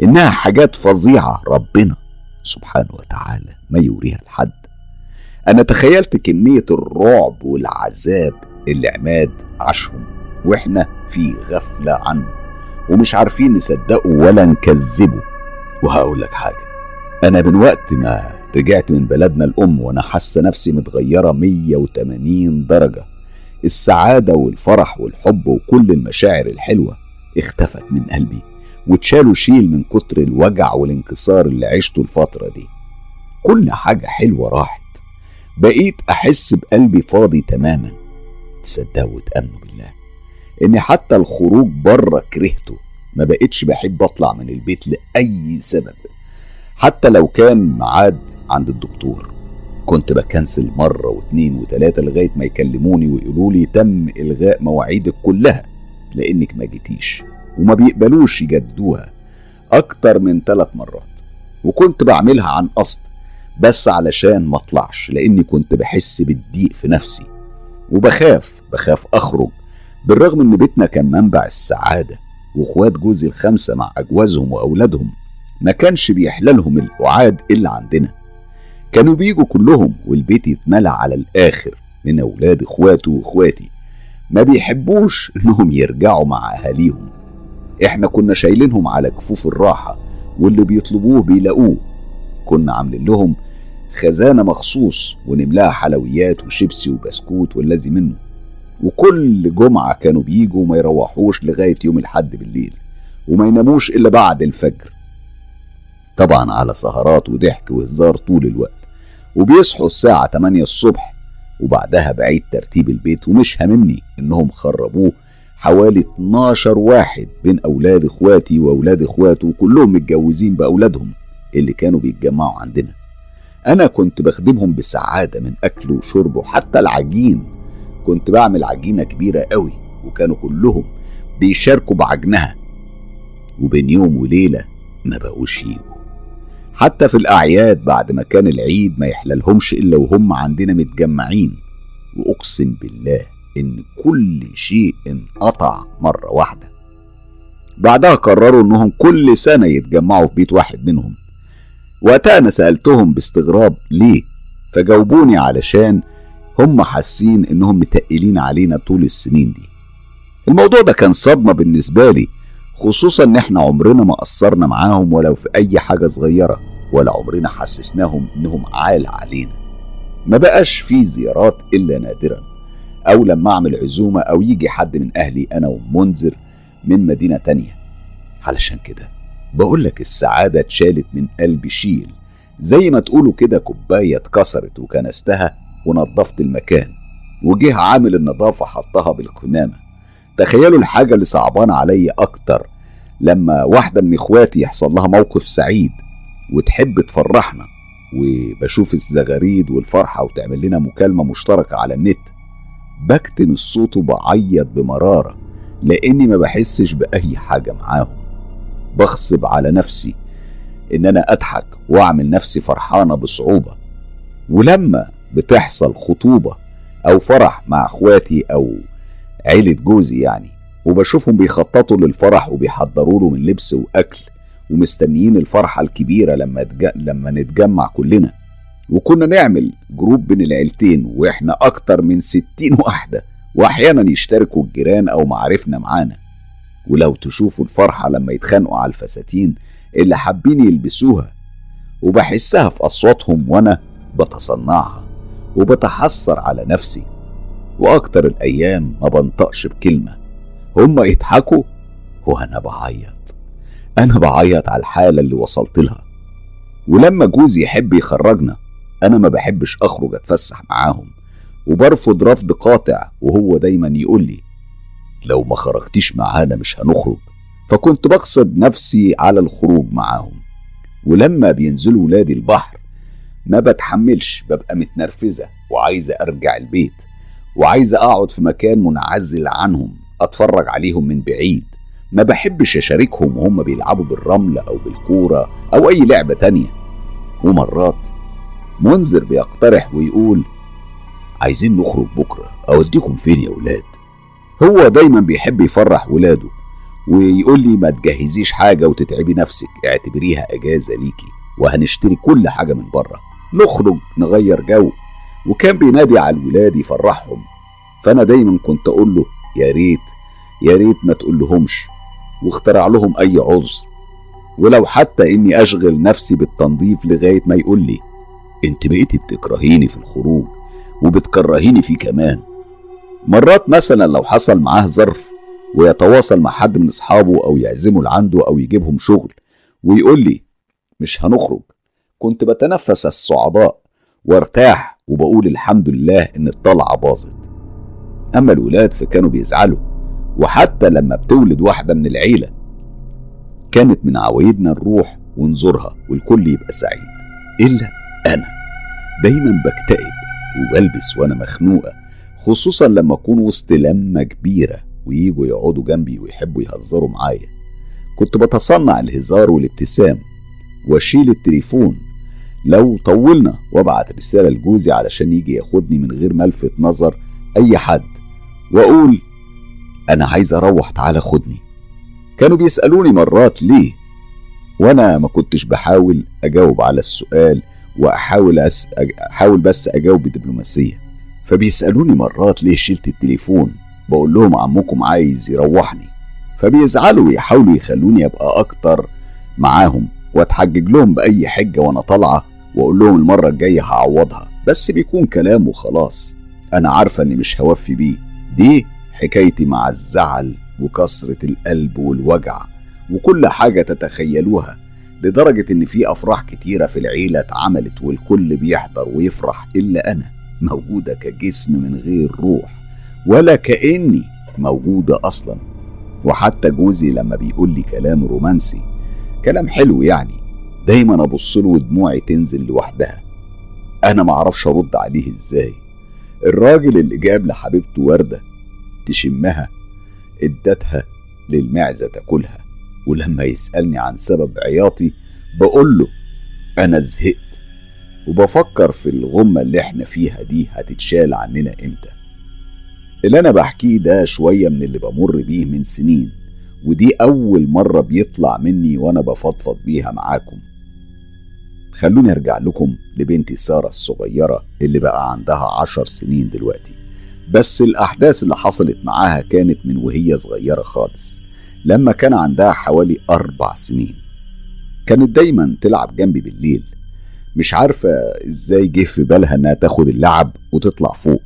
انها حاجات فظيعة ربنا سبحانه وتعالى ما يوريها لحد. انا تخيلت كمية الرعب والعذاب اللي عماد عاشهم واحنا في غفلة عنه ومش عارفين نصدقه ولا نكذبه. وهقول لك حاجة، انا من وقت ما رجعت من بلدنا الام وانا حاسة نفسي متغيرة مية وتمانين درجة. السعادة والفرح والحب وكل المشاعر الحلوة اختفت من قلبي وتشالوا شيل من كتر الوجع والانكسار اللي عشته الفترة دي. كل حاجة حلوة راحت، بقيت احس بقلبي فاضي تماما. تصدقوا وتأمنوا بالله اني حتى الخروج بره كرهته، ما بقيتش بحب اطلع من البيت لأي سبب، حتى لو كان ميعاد عند الدكتور كنت بكنسل مرة واثنين وثلاثة لغاية ما يكلموني ويقولولي تم إلغاء مواعيدك كلها لأنك ما جيتيش، وما بيقبلوش يجددوها أكتر من ثلاث مرات. وكنت بعملها عن قصد بس علشان ما اطلعش، لأني كنت بحس بالضيق في نفسي وبخاف بخاف أخرج، بالرغم إن بيتنا كان منبع السعادة، وإخوات جوزي الخمسة مع أجوازهم وأولادهم ما كانش بيحللهم القعاد إلا عندنا، كانوا بيجوا كلهم والبيت يتملى على الآخر من أولاد إخواته وإخواتي، ما بيحبوش إنهم يرجعوا مع أهاليهم. إحنا كنا شايلينهم على كفوف الراحة واللي بيطلبوه بيلاقوه، كنا عاملين لهم خزانة مخصوص ونملاها حلويات وشيبسي وبسكوت واللازم منه، وكل جمعة كانوا بيجوا وما يروحوش لغاية يوم الحد بالليل، وما يناموش إلا بعد الفجر، طبعا على سهرات وضحك وهزار طول الوقت، وبيصحوا الساعة تمانية الصبح. وبعدها بعيد ترتيب البيت، ومش هممني انهم خربوه حوالي اتناشر واحد بين اولاد اخواتي واولاد اخواته، وكلهم متجوزين باولادهم اللي كانوا بيتجمعوا عندنا. انا كنت بخدمهم بسعادة من اكله وشربه، حتى العجين كنت بعمل عجينة كبيرة قوي وكانوا كلهم بيشاركوا بعجنها، وبين يوم وليلة ما بقوش يجوا. حتى في الأعياد بعد ما كان العيد ما يحللهمش إلا وهم عندنا متجمعين، وأقسم بالله إن كل شيء انقطع مرة واحدة. بعدها قرروا إنهم كل سنة يتجمعوا في بيت واحد منهم. وقتها أنا سألتهم باستغراب ليه، فجاوبوني علشان هم حاسين إنهم متقلين علينا طول السنين دي. الموضوع ده كان صدمة بالنسبة لي، خصوصا ان احنا عمرنا ما قصرنا معاهم ولو في اي حاجة صغيرة، ولا عمرنا حسسناهم انهم عال علينا. ما بقاش في زيارات الا نادرا، او لما اعمل عزومة او يجي حد من اهلي انا ومنذر من مدينة تانية. علشان كده بقولك السعادة اتشالت من قلبي شيل، زي ما تقولوا كده كوباية اتكسرت وكنستها ونظفت المكان، وجه عامل النظافة حطها بالقمامة. تخيلوا الحاجة اللي صعبان علي أكتر، لما واحدة من إخواتي يحصل لها موقف سعيد وتحب تفرحنا، وبشوف الزغاريد والفرحة وتعمل لنا مكالمة مشتركة على النت، بكتم الصوت وبعيط بمرارة لأني ما بحسش بأي حاجة معاهم. بخصب على نفسي إن أنا أضحك وأعمل نفسي فرحانة بصعوبة. ولما بتحصل خطوبة أو فرح مع إخواتي أو عيلة جوزي يعني، وبشوفهم بيخططوا للفرح وبيحضروا له من لبس واكل ومستنيين الفرحه الكبيره لما تج... لما نتجمع كلنا، وكنا نعمل جروب بين العيلتين واحنا اكتر من ستين واحده، واحيانا يشتركوا الجيران او معارفنا معانا. ولو تشوفوا الفرحه لما يتخانقوا على الفساتين اللي حابين يلبسوها، وبحسها في اصواتهم وانا بتصنعها وبتحسر على نفسي. واكتر الايام ما بنطقش بكلمه، هما يضحكوا وانا بعيط انا بعيط على الحاله اللي وصلت لها. ولما جوزي يحب يخرجنا انا ما بحبش اخرج اتفسح معاهم، وبرفض رفض قاطع، وهو دايما يقول لي لو ما خرجتيش معانا مش هنخرج، فكنت بغصب نفسي على الخروج معاهم. ولما بينزلوا ولادي البحر ما بتحملش، ببقى متنرفزه وعايزه ارجع البيت، وعايزة أقعد في مكان منعزل عنهم أتفرج عليهم من بعيد. ما بحبش أشاركهم وهم بيلعبوا بالرمل أو بالكورة أو أي لعبة تانية. ومرات منذر بيقترح ويقول عايزين نخرج بكرة، أوديكم فين يا ولاد؟ هو دايما بيحب يفرح ولاده ويقول لي ما تجهزيش حاجة وتتعبي نفسك، اعتبريها اجازة ليكي وهنشتري كل حاجة من بره، نخرج نغير جو. وكان بينادي على الولاد يفرحهم، فأنا دايما كنت أقول له يا ريت يا ريت ما تقول لهمش، واخترع لهم أي عذر، ولو حتى إني أشغل نفسي بالتنظيف لغاية ما يقول لي أنت بقيتي بتكرهيني في الخروج وبتكرهيني فيه كمان. مرات مثلا لو حصل معاه ظرف ويتواصل مع حد من أصحابه أو يعزمه لعنده أو يجيبهم شغل ويقول لي مش هنخرج، كنت بتنفس الصعداء وارتاح وبقول الحمد لله إن الطلعة باظت. أما الولاد فكانوا بيزعلوا، وحتى لما بتولد واحدة من العيلة كانت من عوايدنا نروح ونزورها والكل يبقى سعيد، إلا أنا دايما بكتئب وبلبس وأنا مخنوقة، خصوصا لما أكون وسط لمة كبيرة وييجوا يقعدوا جنبي ويحبوا يهزروا معايا. كنت بتصنع الهزار والابتسام واشيل التليفون لو طولنا وابعت رسالة لجوزي علشان يجي ياخدني من غير ما الفت نظر أي حد، وأقول أنا عايز أروح تعالى خدني. كانوا بيسألوني مرات ليه وأنا ما كنتش بحاول أجاوب على السؤال، وأحاول أس... أحاول بس أجاوب بدبلوماسية. فبيسألوني مرات ليه شلت التليفون، بقول لهم عمكم عايز يروحني، فبيزعلوا ويحاولوا يخلوني أبقى أكتر معاهم وأتحجج لهم بأي حجة وأنا طالعة، وأقول لهم المرة الجاية هعوضها، بس بيكون كلام وخلاص، أنا عارفة أني مش هوفي بيه. دي حكايتي مع الزعل وكسرة القلب والوجع وكل حاجة تتخيلوها، لدرجة ان في افراح كتيرة في العيلة اتعملت والكل بيحضر ويفرح، الا انا موجودة كجسم من غير روح ولا كأني موجودة اصلا. وحتى جوزي لما بيقول لي كلام رومانسي، كلام حلو يعني، دايما ابصله ودموعي تنزل لوحدها، انا معرفش ارد عليه ازاي. الراجل اللي جاب لحبيبته وردة تشمها ادتها للمعزة تاكلها، ولما يسألني عن سبب عياطي بقوله أنا زهقت وبفكر في الغمة اللي احنا فيها دي هتتشال عننا امتى. اللي أنا بحكيه ده شوية من اللي بمر بيه من سنين، ودي أول مرة بيطلع مني وأنا بفضفض بيها معاكم. خلوني أرجع لكم لبنتي سارة الصغيرة اللي بقى عندها عشر سنين دلوقتي، بس الأحداث اللي حصلت معاها كانت من وهي صغيرة خالص، لما كان عندها حوالي أربع سنين. كانت دايما تلعب جنبي بالليل، مش عارفة إزاي جه في بالها إنها تاخد اللعب وتطلع فوق،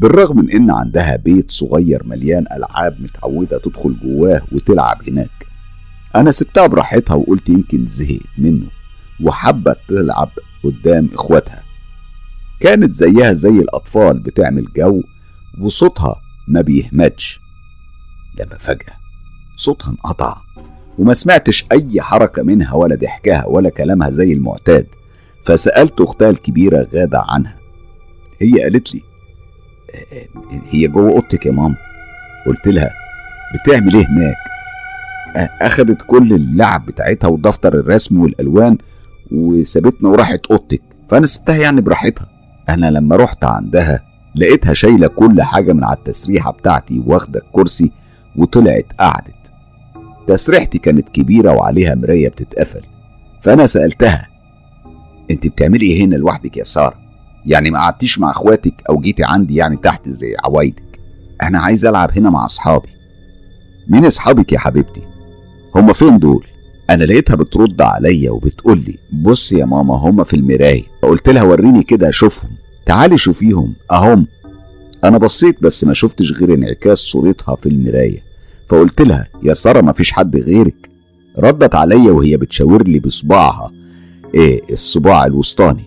بالرغم من إن عندها بيت صغير مليان ألعاب متعودة تدخل جواه وتلعب هناك. أنا سبتها براحتها وقلت يمكن زهقت منه وحبت تلعب قدام إخواتها. كانت زيها زي الأطفال بتعمل جو وصوتها ما بيهمدش، لما فجأة صوتها انقطع وما سمعتش أي حركة منها ولا ضحكها ولا كلامها زي المعتاد. فسألت أختها الكبيرة غادة عنها، هي قالت لي هي جوه أوضتك يا ماما. قلت لها بتعمل إيه هناك؟ أخدت كل اللعب بتاعتها ودفتر الرسم والألوان وسابتنا وراحت أوضتك، فأنا سبتها يعني براحتها. أنا لما رحت عندها لقيتها شايلة كل حاجة من على التسريحة بتاعتي واخدة الكرسي وطلعت قعدت. تسريحتي كانت كبيرة وعليها مراية بتتقفل، فأنا سألتها أنت بتعملي هنا لوحدك يا سارة؟ يعني ما قعدتيش مع أخواتك أو جيتي عندي يعني تحت زي عوايدك؟ أنا عايز ألعب هنا مع أصحابي. مين أصحابك يا حبيبتي؟ هما فين دول؟ أنا لقيتها بترد عليا وبتقولي بص يا ماما هما في المراية. قلت لها وريني كده أشوفهم. تعالي شوفيهم أهم. أنا بصيت بس ما شفتش غير انعكاس صورتها في المراية، فقلت لها يا سارة ما فيش حد غيرك. ردت عليا وهي بتشاور لي بصباعها، ايه الصباع الوسطاني،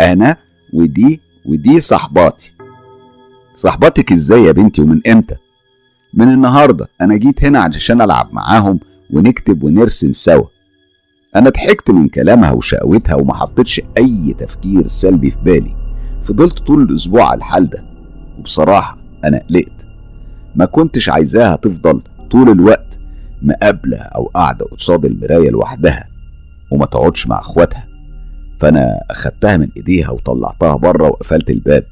انا ودي ودي صاحباتي. صاحباتك ازاي يا بنتي ومن امتى؟ من النهاردة، انا جيت هنا عشان العب معاهم ونكتب ونرسم سوا. انا ضحكت من كلامها وشقوتها وما حطيتش اي تفكير سلبي في بالي. فضلت طول الاسبوع على الحال ده، وبصراحة انا قلقت، ما كنتش عايزاها تفضل طول الوقت مقابلة أو قاعدة قصاد المراية لوحدها وما تقعدش مع أخواتها. فأنا أخدتها من إيديها وطلعتها بره وقفلت الباب.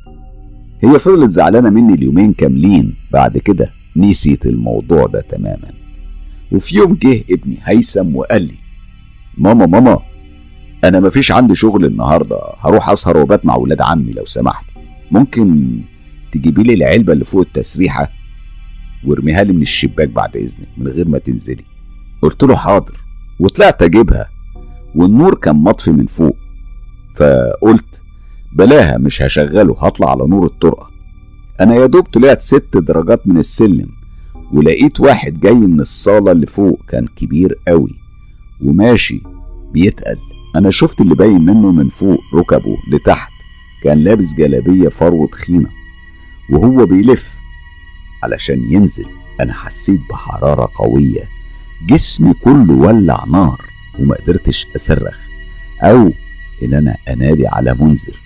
هي فضلت زعلانة مني اليومين كاملين، بعد كده نسيت الموضوع ده تماما. وفي يوم جه ابني هيثم وقال لي: ماما ماما انا مفيش عندي شغل النهارده، هروح اسهر وبات مع ولاد عمي، لو سمحت ممكن تجيبي لي العلبه اللي فوق التسريحه وارميها لي من الشباك بعد اذنك من غير ما تنزلي. قلت له حاضر، وطلعت اجيبها والنور كان مطفي من فوق، فقلت بلاها مش هشغله، هطلع على نور الطرقه. انا يا دوب طلعت ست درجات من السلم ولقيت واحد جاي من الصاله اللي فوق، كان كبير قوي وماشي بيتقل. انا شفت اللي باين منه من فوق ركبه لتحت، كان لابس جلابيه فروه خينه وهو بيلف علشان ينزل. انا حسيت بحراره قويه، جسمي كله ولع نار، وما قدرتش اصرخ او ان انا انادي على منذر،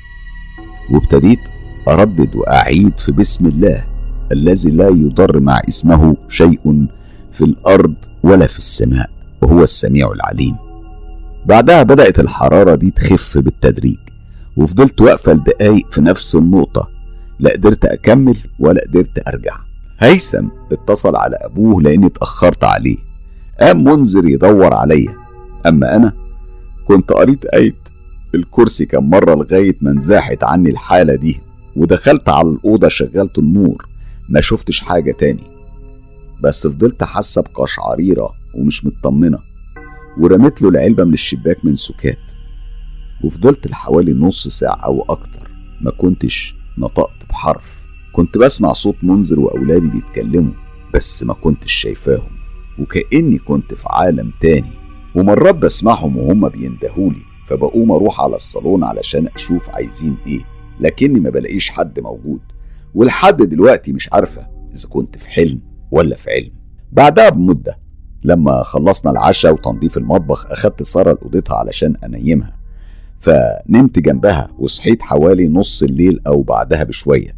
وابتديت اردد واعيد في بسم الله الذي لا يضر مع اسمه شيء في الارض ولا في السماء وهو السميع العليم. بعدها بدأت الحرارة دي تخف بالتدريج، وفضلت واقفة لدقايق في نفس النقطة، لا قدرت أكمل ولا قدرت أرجع. هيثم اتصل على أبوه لأني اتأخرت عليه، قام منذر يدور عليا، أما أنا كنت قريت آية الكرسي كم مرة لغاية ما انزاحت عني الحالة دي، ودخلت على الأوضة شغلت النور، ما شفتش حاجة تاني، بس فضلت حاسة بقشعريرة ومش مطمنة، ورميت له العلبة من الشباك من سكات، وفضلت لحوالي نص ساعة أو أكتر ما كنتش نطقت بحرف. كنت بسمع صوت منذر وأولادي بيتكلموا بس ما كنتش شايفاهم، وكأني كنت في عالم تاني، ومرات بسمعهم وهم بيندهولي، فبقوم أروح على الصالون علشان أشوف عايزين إيه، لكني ما بلاقيش حد موجود، ولحد دلوقتي مش عارفة إذا كنت في حلم ولا في علم. بعدها بمدة لما خلصنا العشاء وتنظيف المطبخ، أخدت سارة لأوضتها علشان أنيمها، فنمت جنبها وصحيت حوالي نص الليل أو بعدها بشوية،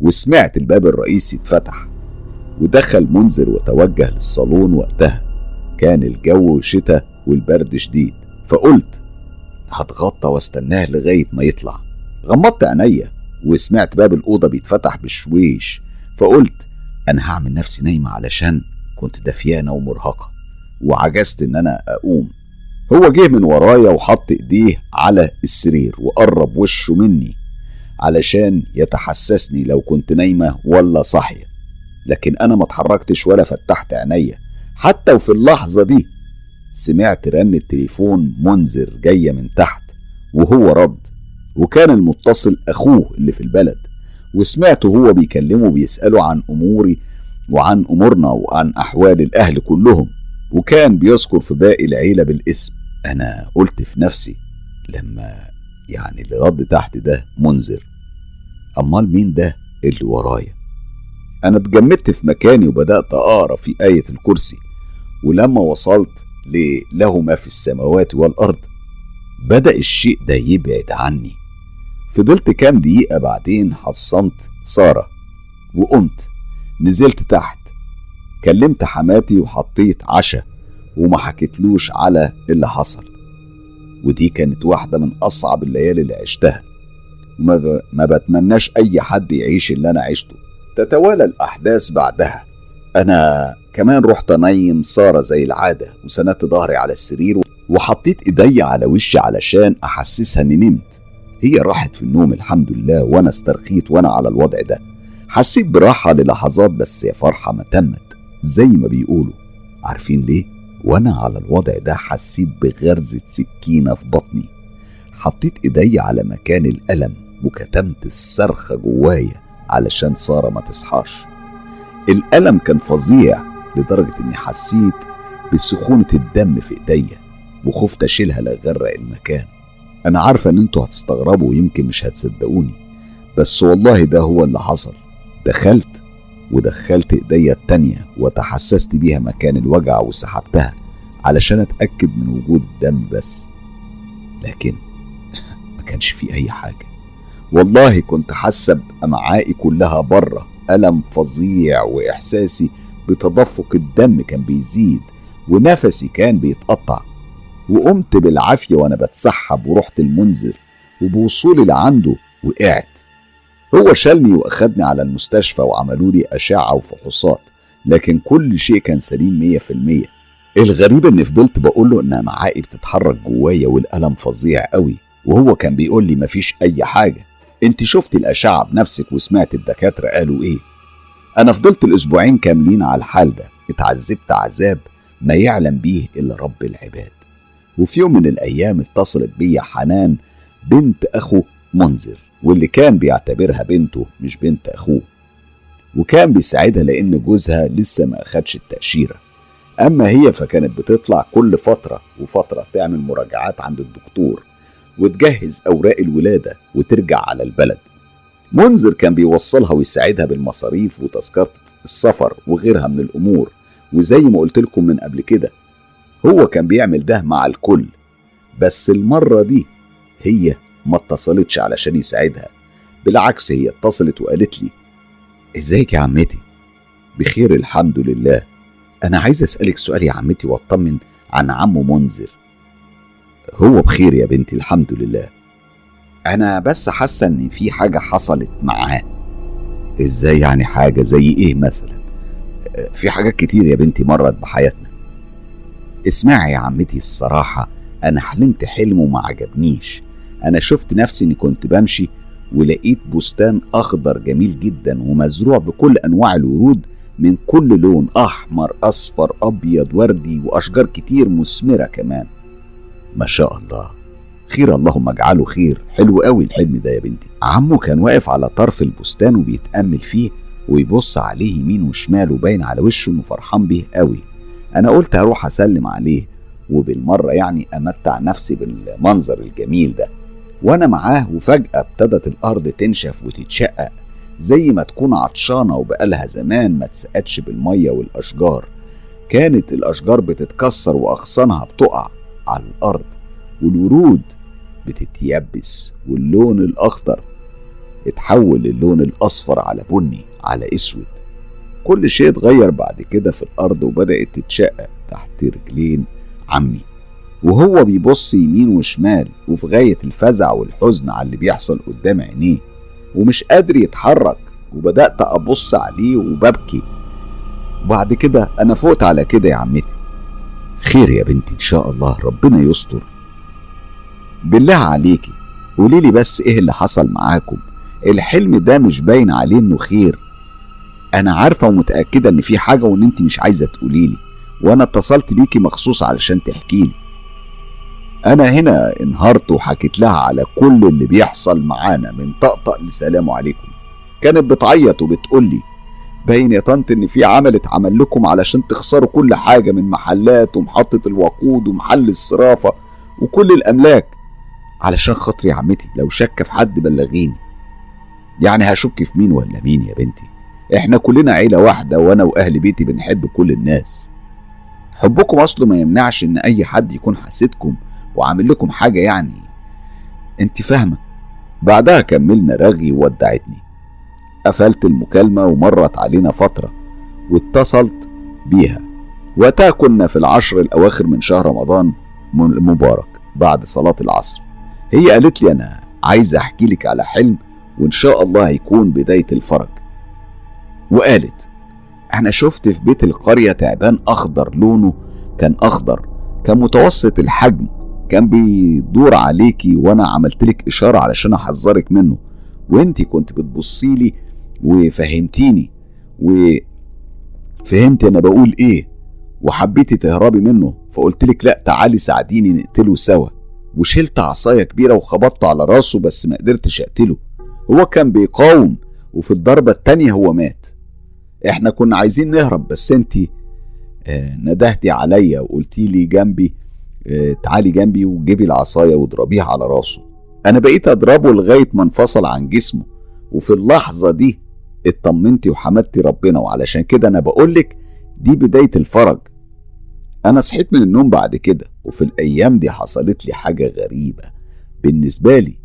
وسمعت الباب الرئيسي اتفتح ودخل منذر وتوجه للصالون. وقتها كان الجو شتاء والبرد شديد، فقلت هتغطى واستناه لغاية ما يطلع. غمضت عينيا وسمعت باب الأوضة بيتفتح بشويش، فقلت أنا هعمل نفسي نايمة علشان كنت دفيانة ومرهقة وعجزت ان انا اقوم. هو جه من ورايا وحط ايديه على السرير وقرب وشه مني علشان يتحسسني لو كنت نايمة ولا صاحية، لكن انا ما اتحركتش ولا فتحت عينيا حتى. وفي اللحظة دي سمعت رن التليفون منذر جاية من تحت، وهو رد، وكان المتصل اخوه اللي في البلد، وسمعته هو بيكلمه بيسأله عن اموري وعن أمورنا وعن أحوال الأهل كلهم، وكان بيذكر في باقي العيلة بالاسم. أنا قلت في نفسي لما يعني اللي رد تحت ده منذر، أمال مين ده اللي ورايا؟ أنا اتجمدت في مكاني وبدأت أقرأ في آية الكرسي، ولما وصلت لله ما في السماوات والأرض بدأ الشيء ده يبعد عني. فضلت كام دقيقة، بعدين حصنت سارة وقمت نزلت تحت، كلمت حماتي وحطيت عشاء وما حكيتلوش على اللي حصل، ودي كانت واحدة من أصعب الليالي اللي عشتها، وما ما بتمناش أي حد يعيش اللي أنا عشته. تتوالى الأحداث بعدها، أنا كمان رحت نايم سارة زي العادة، وسندت ظهري على السرير وحطيت إيدي على وشي علشان أحسسها أني نمت. هي راحت في النوم الحمد لله، وأنا استرخيت وأنا على الوضع ده، حسيت براحة للحظات بس يا فرحة ما تمت زي ما بيقولوا. عارفين ليه؟ وانا على الوضع ده حسيت بغرزة سكينة في بطني، حطيت ايدي على مكان الألم وكتمت الصرخة جوايا علشان سارة ما تصحاش. الألم كان فظيع لدرجة اني حسيت بسخونة الدم في ايدي، وخفت اشيلها لأغرق المكان. انا عارفة ان انتوا هتستغربوا ويمكن مش هتصدقوني، بس والله ده هو اللي حصل. دخلت ودخلت ايديا التانية وتحسست بيها مكان الوجع وسحبتها علشان اتأكد من وجود الدم بس، لكن ما كانش في اي حاجة. والله كنت حاسة بامعائي كلها بره، ألم فظيع، واحساسي بتدفق الدم كان بيزيد، ونفسي كان بيتقطع. وقمت بالعافية وانا بتسحب ورحت المنذر، وبوصولي لعنده وقعت هو شالني واخدني على المستشفى وعملوا لي اشعه وفحوصات، لكن كل شيء كان سليم مية في المية. الغريب ان فضلت بقول له انها معاقي بتتحرك جوايا والالم فظيع قوي، وهو كان بيقول لي مفيش اي حاجه، انت شفت الاشعه بنفسك وسمعت الدكاتره قالوا ايه. انا فضلت الاسبوعين كاملين على الحال ده، اتعذبت عذاب ما يعلم بيه الا رب العباد. وفي يوم من الايام اتصلت بيا حنان بنت اخو منذر، واللي كان بيعتبرها بنته مش بنت اخوه، وكان بيساعدها لان جوزها لسه ما اخدش التأشيرة. اما هي فكانت بتطلع كل فترة وفترة تعمل مراجعات عند الدكتور وتجهز اوراق الولادة وترجع على البلد. منذر كان بيوصلها ويساعدها بالمصاريف وتذكرة السفر وغيرها من الامور، وزي ما قلت لكم من قبل كده هو كان بيعمل ده مع الكل. بس المرة دي هي ما اتصلتش علشان يساعدها، بالعكس هي اتصلت وقالت لي ازيك يا عمتي؟ بخير الحمد لله، انا عايز اسألك سؤال يا عمتي واطمن عن عمو منذر. هو بخير يا بنتي الحمد لله، انا بس حاسه ان في حاجه حصلت معاه. ازاي يعني؟ حاجه زي ايه مثلا؟ في حاجات كتير يا بنتي مرت بحياتنا. اسمعي يا عمتي، الصراحه انا حلمت حلم وما عجبنيش. انا شفت نفسي اني كنت بمشي ولقيت بستان اخضر جميل جدا ومزروع بكل انواع الورود من كل لون، احمر اصفر ابيض وردي، واشجار كتير مثمره كمان. ما شاء الله، خير اللهم اجعله خير. حلو قوي الحلم ده يا بنتي. عمو كان واقف على طرف البستان وبيتأمل فيه ويبص عليه يمين وشمال، وباين على وشه انه فرحان بيه قوي. انا قلت هروح اسلم عليه وبالمره يعني امتع نفسي بالمنظر الجميل ده وانا معاه. وفجأة ابتدت الارض تنشف وتتشقق زي ما تكون عطشانه وبقالها زمان ما اتسقتش بالميه والاشجار. كانت الاشجار بتتكسر واغصانها بتقع على الارض، والورود بتتيبس، واللون الاخضر اتحول للون الاصفر على بني على اسود. كل شيء اتغير بعد كده في الارض وبدأت تتشقق تحت رجلين عمي، وهو بيبص يمين وشمال وفي غاية الفزع والحزن على اللي بيحصل قدام عينيه ومش قادر يتحرك. وبدأت ابص عليه وببكي. وبعد كده انا فقت على كده يا عمتي. خير يا بنتي ان شاء الله، ربنا يستر. بالله عليكي قولي لي بس ايه اللي حصل معاكم؟ الحلم ده مش باين عليه انه خير. انا عارفه ومتاكده ان في حاجه وان انت مش عايزه تقولي لي، وانا اتصلت بيكي مخصوص علشان تحكي لي. انا هنا انهارت وحكيت لها على كل اللي بيحصل معانا من طقطق لسلام عليكم. كانت بتعيط وبتقول لي باين يا طنط ان في عمل اتعمل لكم علشان تخسروا كل حاجه من محلات ومحطه الوقود ومحل الصرافه وكل الاملاك. علشان خاطري يا عمتي لو شك في حد بلغيني. يعني هشك في مين ولا مين يا بنتي؟ احنا كلنا عيله واحده، وانا واهل بيتي بنحب كل الناس. حبكم اصله ما يمنعش ان اي حد يكون حسدكم وعامل لكم حاجه، يعني انت فاهمه. بعدها كملنا رغي وودعتني. قفلت المكالمه ومرت علينا فتره واتصلت بيها. وقتها كنا في العشر الاواخر من شهر رمضان المبارك بعد صلاه العصر. هي قالت لي انا عايزه احكي لك على حلم وان شاء الله هيكون بدايه الفرج. وقالت انا شفت في بيت القريه تعبان اخضر، لونه كان اخضر، كان متوسط الحجم، كان بيدور عليكي وانا عملتلك اشاره علشان احذرك منه، وانتي كنت بتبصيلي وفهمتيني وفهمت انا بقول ايه، وحبيتي تهربي منه فقلتلك لا تعالي ساعديني نقتله سوا، وشلت عصايه كبيره وخبطته على راسه بس ما قدرتش اقتله. هو كان بيقاوم وفي الضربه التانيه هو مات. احنا كنا عايزين نهرب بس انتي آه ندهتي عليا وقلتيلي جنبي آه تعالي جنبي وجيبي العصايه واضربيها على راسه. انا بقيت اضربه لغايه ما انفصل عن جسمه، وفي اللحظه دي اطمنتي وحمدتي ربنا، وعلشان كده انا بقولك دي بدايه الفرج. انا صحيت من النوم بعد كده، وفي الايام دي حصلت لي حاجه غريبه بالنسبه لي.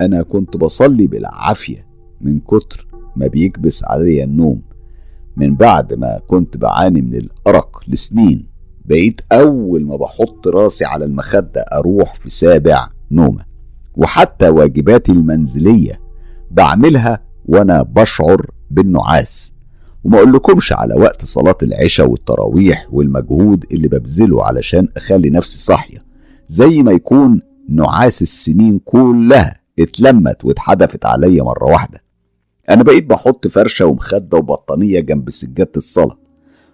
انا كنت بصلي بالعافيه من كتر ما بيكبس عليا النوم من بعد ما كنت بعاني من الارق لسنين. بقيت اول ما بحط راسي على المخده اروح في سابع نومه، وحتى واجباتي المنزليه بعملها وانا بشعر بالنعاس، وما اقولكمش على وقت صلاة العشاء والتراويح والمجهود اللي ببذله علشان اخلي نفسي صاحية، زي ما يكون نعاس السنين كلها اتلمت واتحدفت عليا مرة واحدة. انا بقيت بحط فرشة ومخدة وبطانية جنب سجادة الصلاة،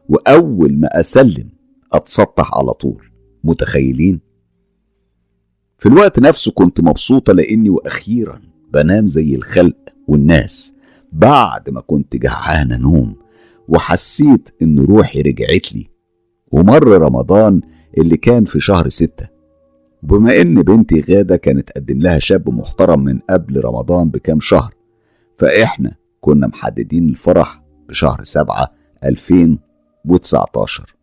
واول ما اسلم اتسطح على طول. متخيلين؟ في الوقت نفسه كنت مبسوطة لاني واخيرا بنام زي الخلق والناس بعد ما كنت جعانة نوم، وحسيت ان روحي رجعت لي. ومر رمضان اللي كان في شهر ستة، وبما ان بنتي غادة كانت قدم لها شاب محترم من قبل رمضان بكام شهر، فاحنا كنا محددين الفرح بشهر سبعة ألفين وتسعتاشر.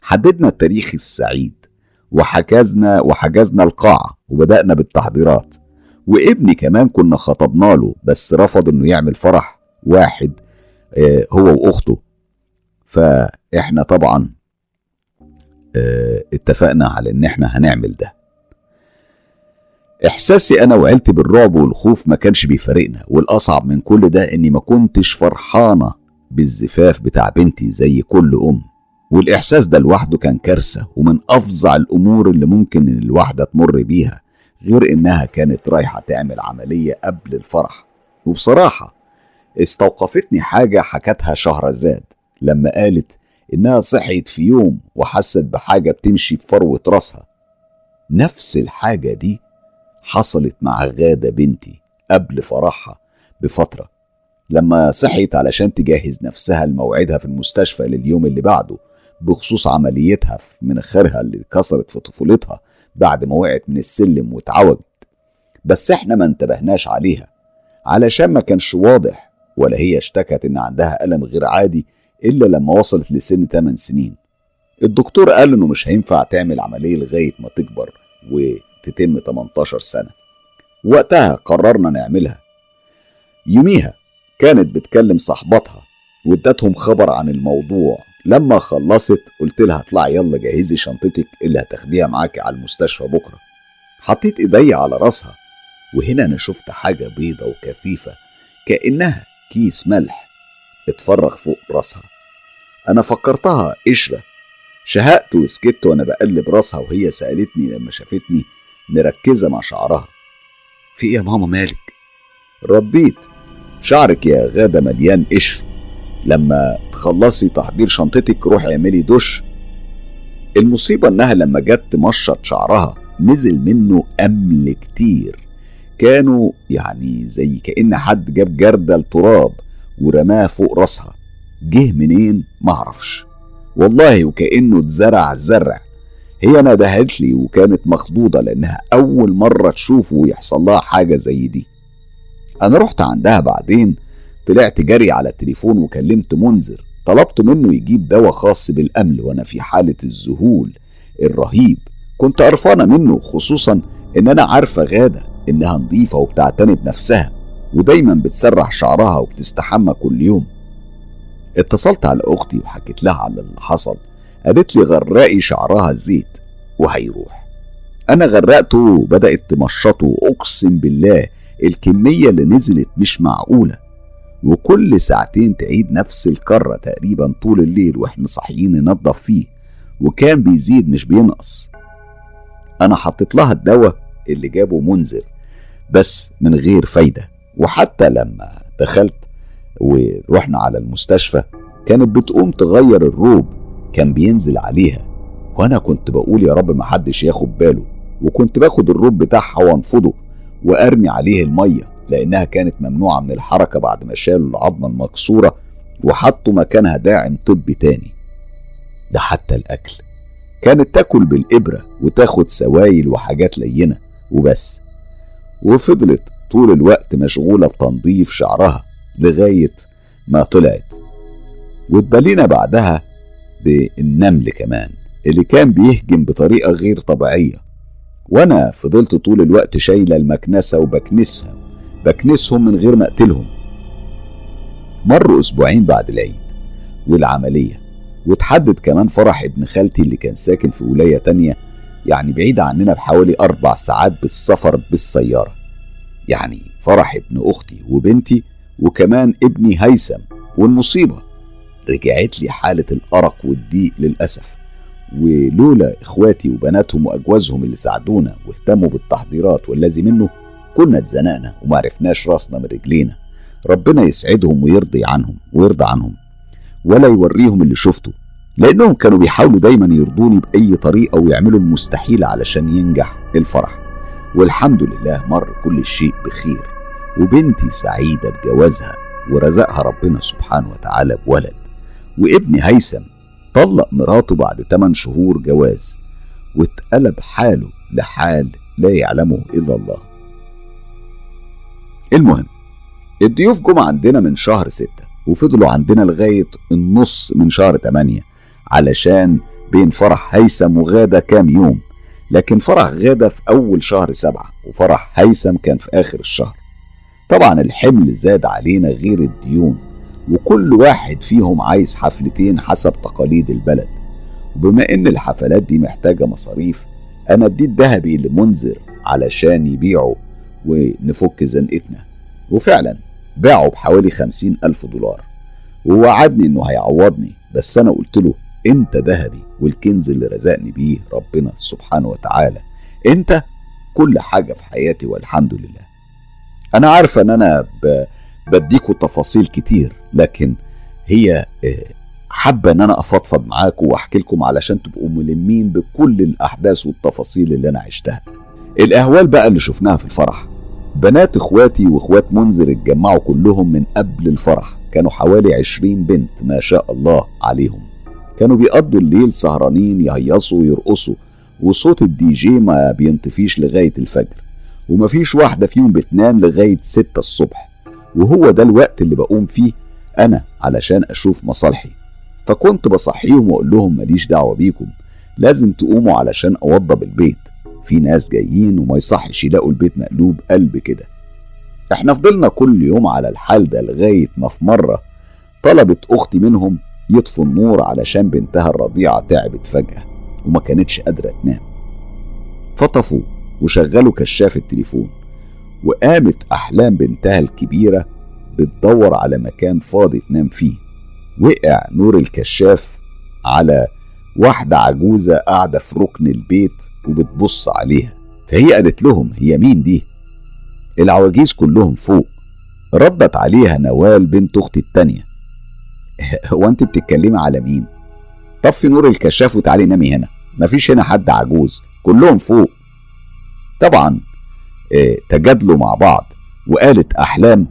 حددنا التاريخ السعيد وحجزنا وحجزنا القاعة وبدأنا بالتحضيرات، وابني كمان كنا خطبنا له بس رفض انه يعمل فرح واحد هو واخته، فاحنا طبعا اتفقنا على ان احنا هنعمل ده. احساسي انا وعيلتي بالرعب والخوف ما كانش بيفارقنا، والاصعب من كل ده اني ما كنتش فرحانة بالزفاف بتاع بنتي زي كل ام، والاحساس ده لوحده كان كارثة ومن افظع الامور اللي ممكن ان الواحدة تمر بيها، غير انها كانت رايحة تعمل عملية قبل الفرح. وبصراحة استوقفتني حاجة حكتها شهرزاد لما قالت انها صحيت في يوم وحست بحاجة بتمشي بفروة راسها. نفس الحاجة دي حصلت مع غادة بنتي قبل فرحها بفترة، لما صحيت علشان تجهز نفسها لموعدها في المستشفى لليوم اللي بعده بخصوص عمليتها في مناخيرها اللي اتكسرت في طفولتها بعد ما وقعت من السلم واتعوجت، بس احنا ما انتبهناش عليها علشان ما كانش واضح ولا هي اشتكت ان عندها ألم غير عادي الا لما وصلت لسن تمن سنين. الدكتور قال انه مش هينفع تعمل عملية لغاية ما تكبر وتتم تمنتاشر سنة. وقتها قررنا نعملها. يوميها كانت بتكلم صاحبتها وادتهم خبر عن الموضوع. لما خلصت قلت لها اطلعي يلا جهزي شنطتك اللي هتاخديها معاكي على المستشفى بكره. حطيت ايدي على راسها، وهنا انا شفت حاجه بيضه وكثيفه كانها كيس ملح اتفرغ فوق راسها. انا فكرتها قشره، شهقت وسكت وانا بقلب راسها، وهي سالتني لما شافتني مركزه مع شعرها، في ايه يا ماما مالك؟ رديت شعرك يا غاده مليان قشر، لما تخلصي تحضير شنطتك روحي اعملي دش. المصيبة انها لما جت تمشط شعرها نزل منه امل كتير، كانوا يعني زي كأن حد جاب جردل تراب ورماه فوق راسها، جه منين معرفش والله، وكأنه اتزرع زرع. هي ندهت لي وكانت مخضوضة لانها اول مرة تشوفه ويحصل لها حاجة زي دي. انا رحت عندها بعدين، طلعت جري على التليفون وكلمت منذر، طلبت منه يجيب دواء خاص بالأمل، وانا في حالة الذهول الرهيب. كنت قرفانة منه، خصوصا ان انا عارفة غادة انها نظيفة وبتعتني بنفسها ودايما بتسرح شعرها وبتستحمى كل يوم. اتصلت على اختي وحكيت لها على اللي حصل، قالت لي غرقي شعرها زيت وهيروح. انا غرقته وبدأت تمشطه، اقسم بالله الكمية اللي نزلت مش معقولة، وكل ساعتين تعيد نفس الكرة تقريبا طول الليل واحنا صاحيين ننظف فيه، وكان بيزيد مش بينقص. انا حطيت لها الدواء اللي جابه منذر بس من غير فايدة، وحتى لما دخلت ورحنا على المستشفى كانت بتقوم تغير الروب كان بينزل عليها، وانا كنت بقول يا رب ما حدش ياخد باله، وكنت باخد الروب بتاعها وانفضه وارمي عليه المية لانها كانت ممنوعة من الحركة بعد ما شالوا العظمة المكسورة وحطوا مكانها داعم طبي تاني. ده حتى الاكل كانت تاكل بالابرة وتاخد سوايل وحاجات لينة وبس، وفضلت طول الوقت مشغولة بتنظيف شعرها لغاية ما طلعت. واتبلينا بعدها بالنمل كمان اللي كان بيهجم بطريقة غير طبيعية، وانا فضلت طول الوقت شايلة المكنسة وبكنسها بكنسهم من غير ما اقتلهم. مروا اسبوعين بعد العيد والعملية، وتحدد كمان فرح ابن خالتي اللي كان ساكن في ولاية تانية، يعني بعيد عننا بحوالي اربع ساعات بالسفر بالسيارة. يعني فرح ابن اختي وبنتي وكمان ابني هيثم. والمصيبة رجعت لي حالة الأرق والضيق للأسف، ولولا إخواتي وبناتهم وأجوازهم اللي ساعدونا واهتموا بالتحضيرات والذي منه كنا اتزنقنا ومعرفناش راسنا من رجلينا. ربنا يسعدهم ويرضي عنهم ويرضى عنهم ولا يوريهم اللي شفته، لأنهم كانوا بيحاولوا دايما يرضوني بأي طريقة ويعملوا المستحيل علشان ينجح الفرح. والحمد لله مر كل شيء بخير، وبنتي سعيدة بجوازها ورزقها ربنا سبحانه وتعالى بولد، وابني هيثم طلق مراته بعد تمن شهور جواز واتقلب حاله لحال لا يعلمه إلا الله. المهم الضيوف جم عندنا من شهر ستة وفضلوا عندنا لغاية النص من شهر تمانية علشان بين فرح هيثم وغادة كام يوم، لكن فرح غادة في أول شهر سبعة وفرح هيثم كان في آخر الشهر. طبعا الحمل زاد علينا غير الديون، وكل واحد فيهم عايز حفلتين حسب تقاليد البلد، وبما ان الحفلات دي محتاجة مصاريف انا اديت ذهبي لمنذر علشان يبيعه ونفك زنقتنا، وفعلا باعوا بحوالي خمسين ألف دولار ووعدني انه هيعوضني، بس انا قلت له انت ذهبي والكنز اللي رزقني بيه ربنا سبحانه وتعالى، انت كل حاجة في حياتي والحمد لله. انا عارفة ان انا بديكوا تفاصيل كتير، لكن هي حابة ان انا افضفض معاكم واحكي لكم علشان تبقوا ملمين بكل الاحداث والتفاصيل اللي انا عشتها. الاهوال بقى اللي شفناها في الفرح، بنات اخواتي واخوات منذر اتجمعوا كلهم من قبل الفرح، كانوا حوالي عشرين بنت ما شاء الله عليهم، كانوا بيقضوا الليل سهرانين يهيصوا ويرقصوا وصوت الدي جي ما بينطفيش لغاية الفجر، ومفيش واحدة فيهم بتنام لغاية ستة الصبح، وهو ده الوقت اللي بقوم فيه أنا علشان أشوف مصالحي. فكنت بصحيهم وأقول لهم ماليش دعوة بيكم، لازم تقوموا علشان أوضب البيت، في ناس جايين وما يصحش يلاقوا البيت مقلوب قلب كده. احنا فضلنا كل يوم على الحال ده لغاية ما في مرة طلبت أختي منهم يطفوا النور علشان بنتها الرضيعة تعبت فجأة وما كانتش قادرة تنام، فطفوا وشغلوا كشاف التليفون، وقامت أحلام بنتها الكبيرة بتدور على مكان فاضي تنام فيه. وقع نور الكشاف على واحدة عجوزة قاعدة في ركن البيت وبتبص عليها، فهي قالت لهم هي مين دي؟ العواجيز كلهم فوق. ردت عليها نوال بنت أختي التانية، هو انت بتتكلمي على مين؟ طفي نور الكشاف وتعالي نامي هنا، مفيش هنا حد عجوز، كلهم فوق. طبعا اه تجادلوا مع بعض، وقالت احلام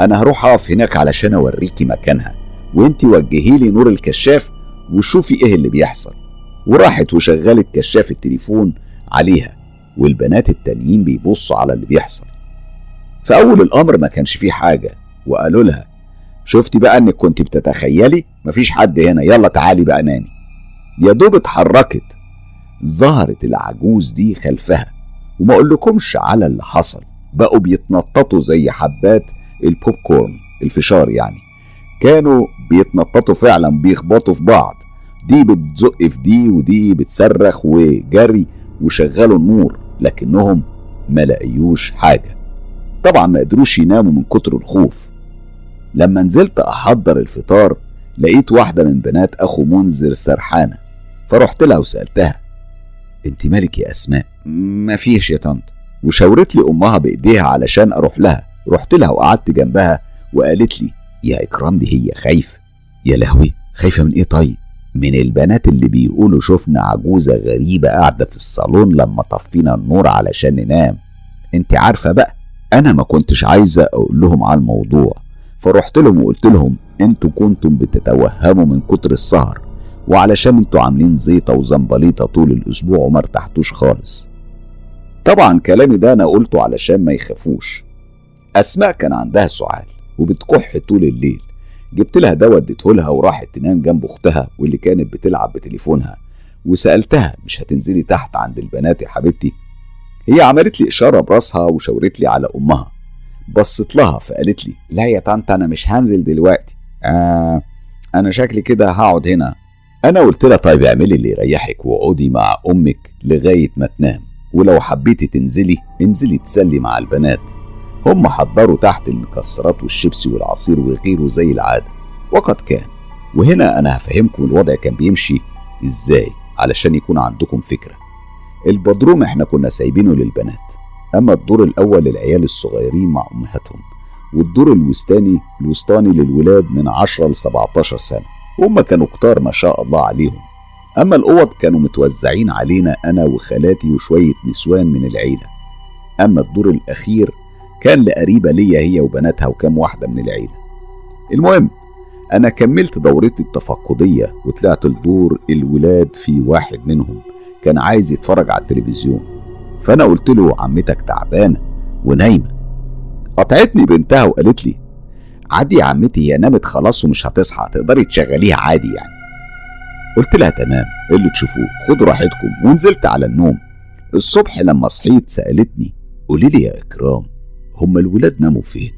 انا هروح اقف هناك علشان اوريكي مكانها، وانتي وجهيلي نور الكشاف وشوفي ايه اللي بيحصل. وراحت وشغلت كشاف التليفون عليها، والبنات التانيين بيبصوا على اللي بيحصل. فاول الامر ما كانش فيه حاجة، وقالوا لها شفتي بقى انك كنت بتتخيلي، مفيش حد هنا، يلا تعالي بقى نامي. يا دوب اتحركت ظهرت العجوز دي خلفها، وما اقولكمش على اللي حصل، بقوا بيتنططوا زي حبات البوب كورن الفشار، يعني كانوا بيتنططوا فعلا بيخبطوا في بعض، دي بتزق في دي ودي بتصرخ وجري، وشغلوا النور لكنهم ما لقيوش حاجة. طبعا ما قدروش يناموا من كتر الخوف. لما نزلت احضر الفطار لقيت واحدة من بنات اخو منذر سرحانة، فرحت لها وسألتها انت مالك يا اسماء؟ مفيش يا طنط. وشاورت لي امها بايديها علشان اروح لها، رحت لها وقعدت جنبها، وقالت لي يا اكرام دي هي خايفة. يا لهوي، خايفة من ايه طيب؟ من البنات اللي بيقولوا شفنا عجوزة غريبة قاعدة في الصالون لما طفينا النور علشان ننام. انت عارفة بقى انا ما كنتش عايزة اقول لهم على الموضوع، فرحت لهم وقلت لهم انتوا كنتم بتتوهموا من كتر السهر، وعلشان انتوا عاملين زيطة وزنبليطة طول الاسبوع وما ارتحتوش خالص. طبعا كلامي ده انا قلته علشان ما يخافوش. اسماء كان عندها سعال وبتكح طول الليل، جبت لها ده وديته لها وراحت تنام جنب اختها واللي كانت بتلعب بتليفونها، وسألتها مش هتنزلي تحت عند البنات يا حبيبتي؟ هي عملت لي اشارة براسها وشاورت لي على امها، بصت لها فقالت لي لا يا طنط انا مش هنزل دلوقتي، آه انا شكلي كده هقعد هنا. انا قلت لها طيب اعملي اللي يريحك واقعدي مع امك لغايه ما تنام، ولو حبيتي تنزلي انزلي تسلي مع البنات. هم حضروا تحت المكسرات والشيبسي والعصير وغيره زي العادة وقد كان. وهنا أنا هفهمكم الوضع كان بيمشي إزاي علشان يكون عندكم فكرة. البدروم إحنا كنا سايبينه للبنات، أما الدور الأول للعيال الصغيرين مع أمهاتهم، والدور الوسطاني الوسطاني للولاد من عشرة لسبعتاشر سنة، وهم كانوا كتار ما شاء الله عليهم. أما الأوض كانوا متوزعين علينا أنا وخالاتي وشوية نسوان من العيلة. أما الدور الأخير كان لقريبة ليا هي وبناتها وكام واحدة من العيلة. المهم أنا كملت دورتي التفقدية وطلعت لدور الولاد. في واحد منهم كان عايز يتفرج على التلفزيون، فأنا قلت له عمتك تعبانة ونايمة. قطعتني بنتها وقالت لي عادي يا عمتي هي نامت خلاص ومش هتصحى، تقدري تشغليها عادي يعني. قلت لها تمام، ايه اللي تشوفوه، خدوا راحتكم، ونزلت على النوم. الصبح لما صحيت سألتني قولي لي يا إكرام هما الولاد ناموا فين؟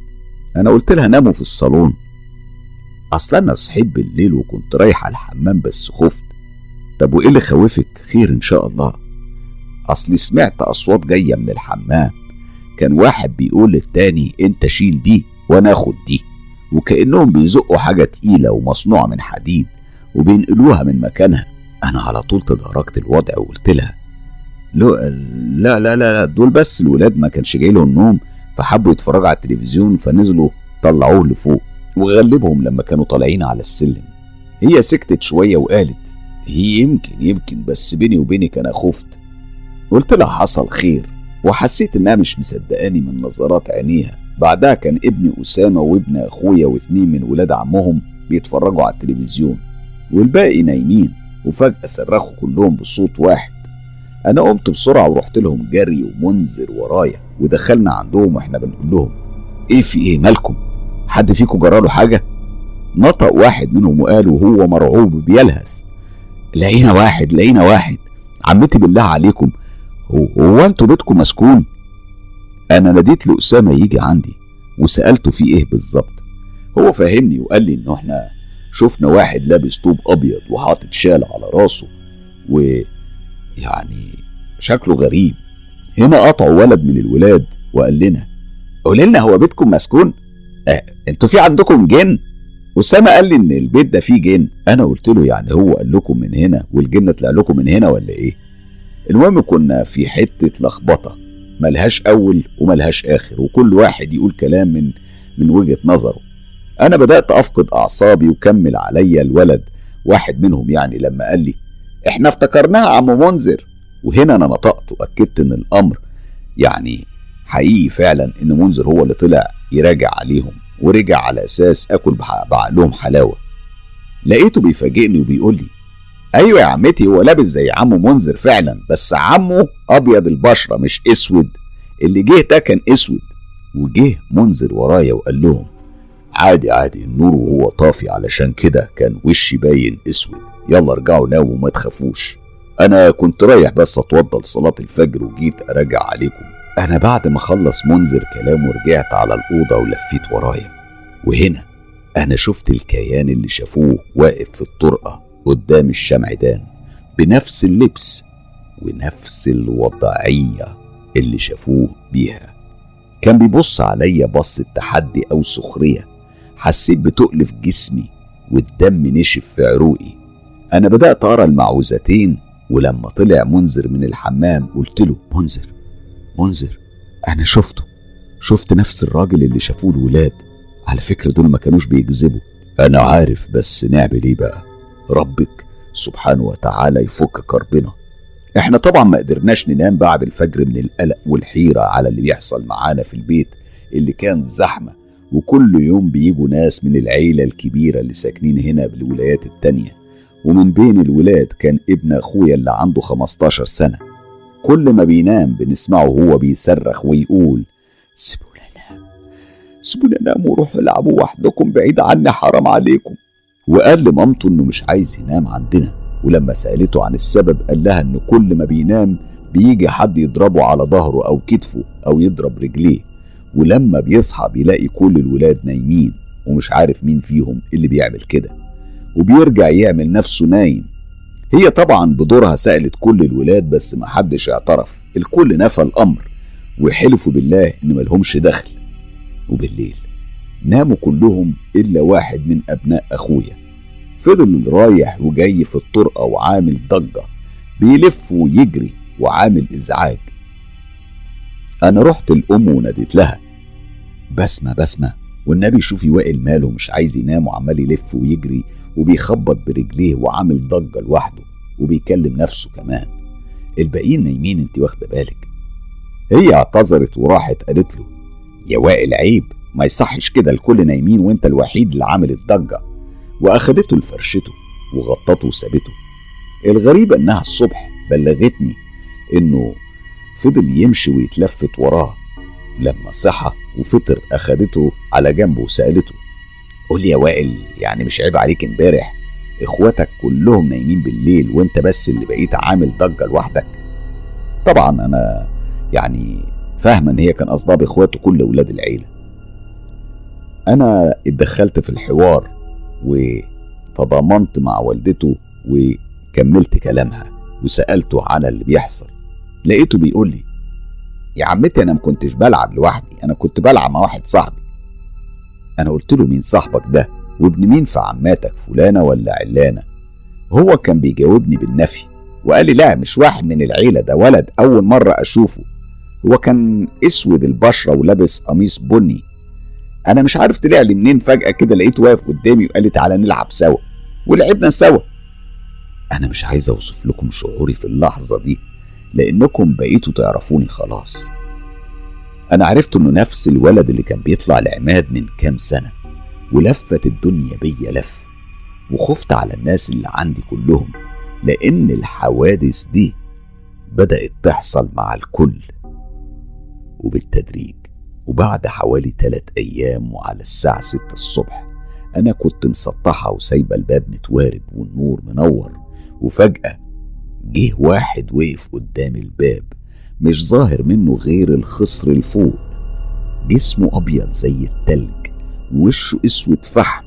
أنا قلت لها ناموا في الصالون. أصل أنا صحيت بالليل وكنت رايح على الحمام بس خفت. طب وإيه اللي خوفك؟ خير إن شاء الله. أصلي سمعت أصوات جاية من الحمام، كان واحد بيقول للتاني أنت شيل دي وأنا آخد دي، وكأنهم بيزقوا حاجة تقيلة ومصنوعة من حديد وبينقلوها من مكانها. أنا على طول تداركت الوضع وقلت لها لا لا لا دول بس الولاد ما كانش جاي لهم نوم فحبوا يتفرجوا على التلفزيون فنزلوا طلعوه لفوق وغلبهم لما كانوا طالعين على السلم. هي سكتت شوية وقالت هي يمكن يمكن بس بيني وبينك أنا خفت. قلت لها حصل خير، وحسيت إنها مش مصدقاني من نظرات عينيها. بعدها كان ابني أسامة وابن أخويا واتنين من ولاد عمهم بيتفرجوا على التلفزيون والباقي نايمين، وفجأة صرخوا كلهم بصوت واحد. أنا قمت بسرعة ورحت لهم جري ومنذر ورايا، ودخلنا عندهم وإحنا بنقول لهم إيه في إيه مالكم؟ حد فيكم جراله حاجة؟ نطق واحد منهم وقال وهو مرعوب بيلهث لقينا واحد لقينا واحد عمتي بالله عليكم هو أنتوا بيتكم مسكون؟ أنا ناديت لأسامة يجي عندي وسألته في إيه بالظبط. هو فهمني وقال لي إنه إحنا شفنا واحد لابس طوب أبيض وحاطط شال على راسه و يعني شكله غريب. هنا قطعوا ولد من الولاد وقال لنا قول لنا هو بيتكم مسكون؟ أه انتوا في عندكم جن؟ أسامة قال لي ان البيت ده فيه جن. انا قلت له يعني هو قال لكم من هنا والجن طلع لكم من هنا ولا ايه؟ المهم كنا في حتة لخبطة ملهاش اول وملهاش اخر، وكل واحد يقول كلام من من وجهة نظره. انا بدأت افقد اعصابي وكمل عليا الولد واحد منهم يعني لما قال لي احنا افتكرناها عم منذر. وهنا انا نطقت واكدت ان الامر يعني حقيقي فعلا، ان منذر هو اللي طلع يراجع عليهم ورجع على اساس اكل بعقلهم حلاوه. لقيته بيفاجئني وبيقول لي ايوه يا عمتي هو لابس زي عمه منذر فعلا، بس عمه ابيض البشره مش اسود، اللي جه ده كان اسود. وجه منذر ورايا وقال لهم عادي عادي النور وهو طافي علشان كده كان وشي باين اسود، يلا ارجعوا ناموا وما تخافوش، انا كنت رايح بس اتوضى لصلاه الفجر وجيت اراجع عليكم. انا بعد ما خلص منذر كلامه رجعت على الاوضه ولفيت ورايا، وهنا انا شفت الكيان اللي شافوه واقف في الطرقه قدام الشمعدان بنفس اللبس ونفس الوضعيه اللي شافوه بيها. كان بيبص عليا بص التحدي او سخريه، حسيت بتقل في جسمي والدم نشف في عروقي. انا بدات ارى المعوذتين، ولما طلع منذر من الحمام قلت له منذر منذر انا شفته، شفت نفس الراجل اللي شافوه الولاد، على فكره دول ما كانوش بيكذبوا. انا عارف بس نعمل ايه بقى، ربك سبحانه وتعالى يفك كربنا. احنا طبعا ما قدرناش ننام بعد الفجر من القلق والحيره على اللي بيحصل معانا في البيت اللي كان زحمه، وكل يوم بيجوا ناس من العيله الكبيره اللي ساكنين هنا بالولايات التانيه، ومن بين الولاد كان ابن اخويا اللي عنده خمستاشر سنة. كل ما بينام بنسمعه هو بيصرخ ويقول سيبونا نام سيبونا نام وروحوا العبوا وحدكم بعيد عني حرام عليكم. وقال لمامته انه مش عايز ينام عندنا، ولما سألته عن السبب قال لها انه كل ما بينام بيجي حد يضربه على ظهره او كتفه او يضرب رجليه، ولما بيصحى بيلاقي كل الولاد نايمين ومش عارف مين فيهم اللي بيعمل كده، وبيرجع يعمل نفسه نايم. هي طبعا بدورها سألت كل الولاد بس ما حدش اعترف، الكل نفى الأمر وحلفوا بالله إن ملهمش دخل. وبالليل ناموا كلهم إلا واحد من أبناء أخويا، فضل رايح وجاي في الطرقة وعامل ضجة، بيلف ويجري وعامل إزعاج. أنا رحت الأم وناديت لها: بسمة بسمة، والنبي شوفي وائل ماله، مش عايز ينام وعمال يلف ويجري وبيخبط برجليه وعامل ضجة لوحده وبيكلم نفسه كمان، الباقيين نايمين انت واخده بالك. هي اعتذرت وراحت قالت له: يا وائل عيب، ما يصحش كده، الكل نايمين وانت الوحيد اللي عامل الضجة. واخدته لفرشته وغطته وسابته. الغريب انها الصبح بلغتني انه فضل يمشي ويتلفت وراه، لما صحى وفطر اخدته على جنبه وسألته: قول لي يا وائل، يعني مش عيب عليك امبارح اخواتك كلهم نايمين بالليل وانت بس اللي بقيت عامل ضجة لوحدك؟ طبعا انا يعني فاهمه ان هي كان قصدها باخواته كل اولاد العيله. انا اتدخلت في الحوار وتضامنت مع والدته وكملت كلامها وسالته على اللي بيحصل. لقيته بيقول لي: يا عمتي انا ما كنتش بلعب لوحدي، انا كنت بلعب مع واحد صاحبي. انا قلت له: مين صاحبك ده؟ وابن مين في عماتك، فلانه ولا علانه؟ هو كان بيجاوبني بالنفي وقال لي: لا مش واحد من العيله، ده ولد اول مره اشوفه، هو كان اسود البشره ولابس قميص بني. انا مش عارف طلع لي منين فجاه كده، لقيته واقف قدامي وقال لي: تعالى نلعب سوا، ولعبنا سوا. انا مش عايز اوصف لكم شعوري في اللحظه دي لانكم بقيتوا تعرفوني خلاص. انا عرفت انه نفس الولد اللي كان بيطلع لعماد من كام سنه ولفت الدنيا بيا لف، وخفت على الناس اللي عندي كلهم لان الحوادث دي بدات تحصل مع الكل. وبالتدريج وبعد حوالي ثلاث ايام وعلى الساعه ستة الصبح انا كنت مسطحه وسايبه الباب متوارب والنور منور، وفجاه جه واحد وقف قدام الباب مش ظاهر منه غير الخصر الفوق، جسمه ابيض زي التلج ووشه اسود فحم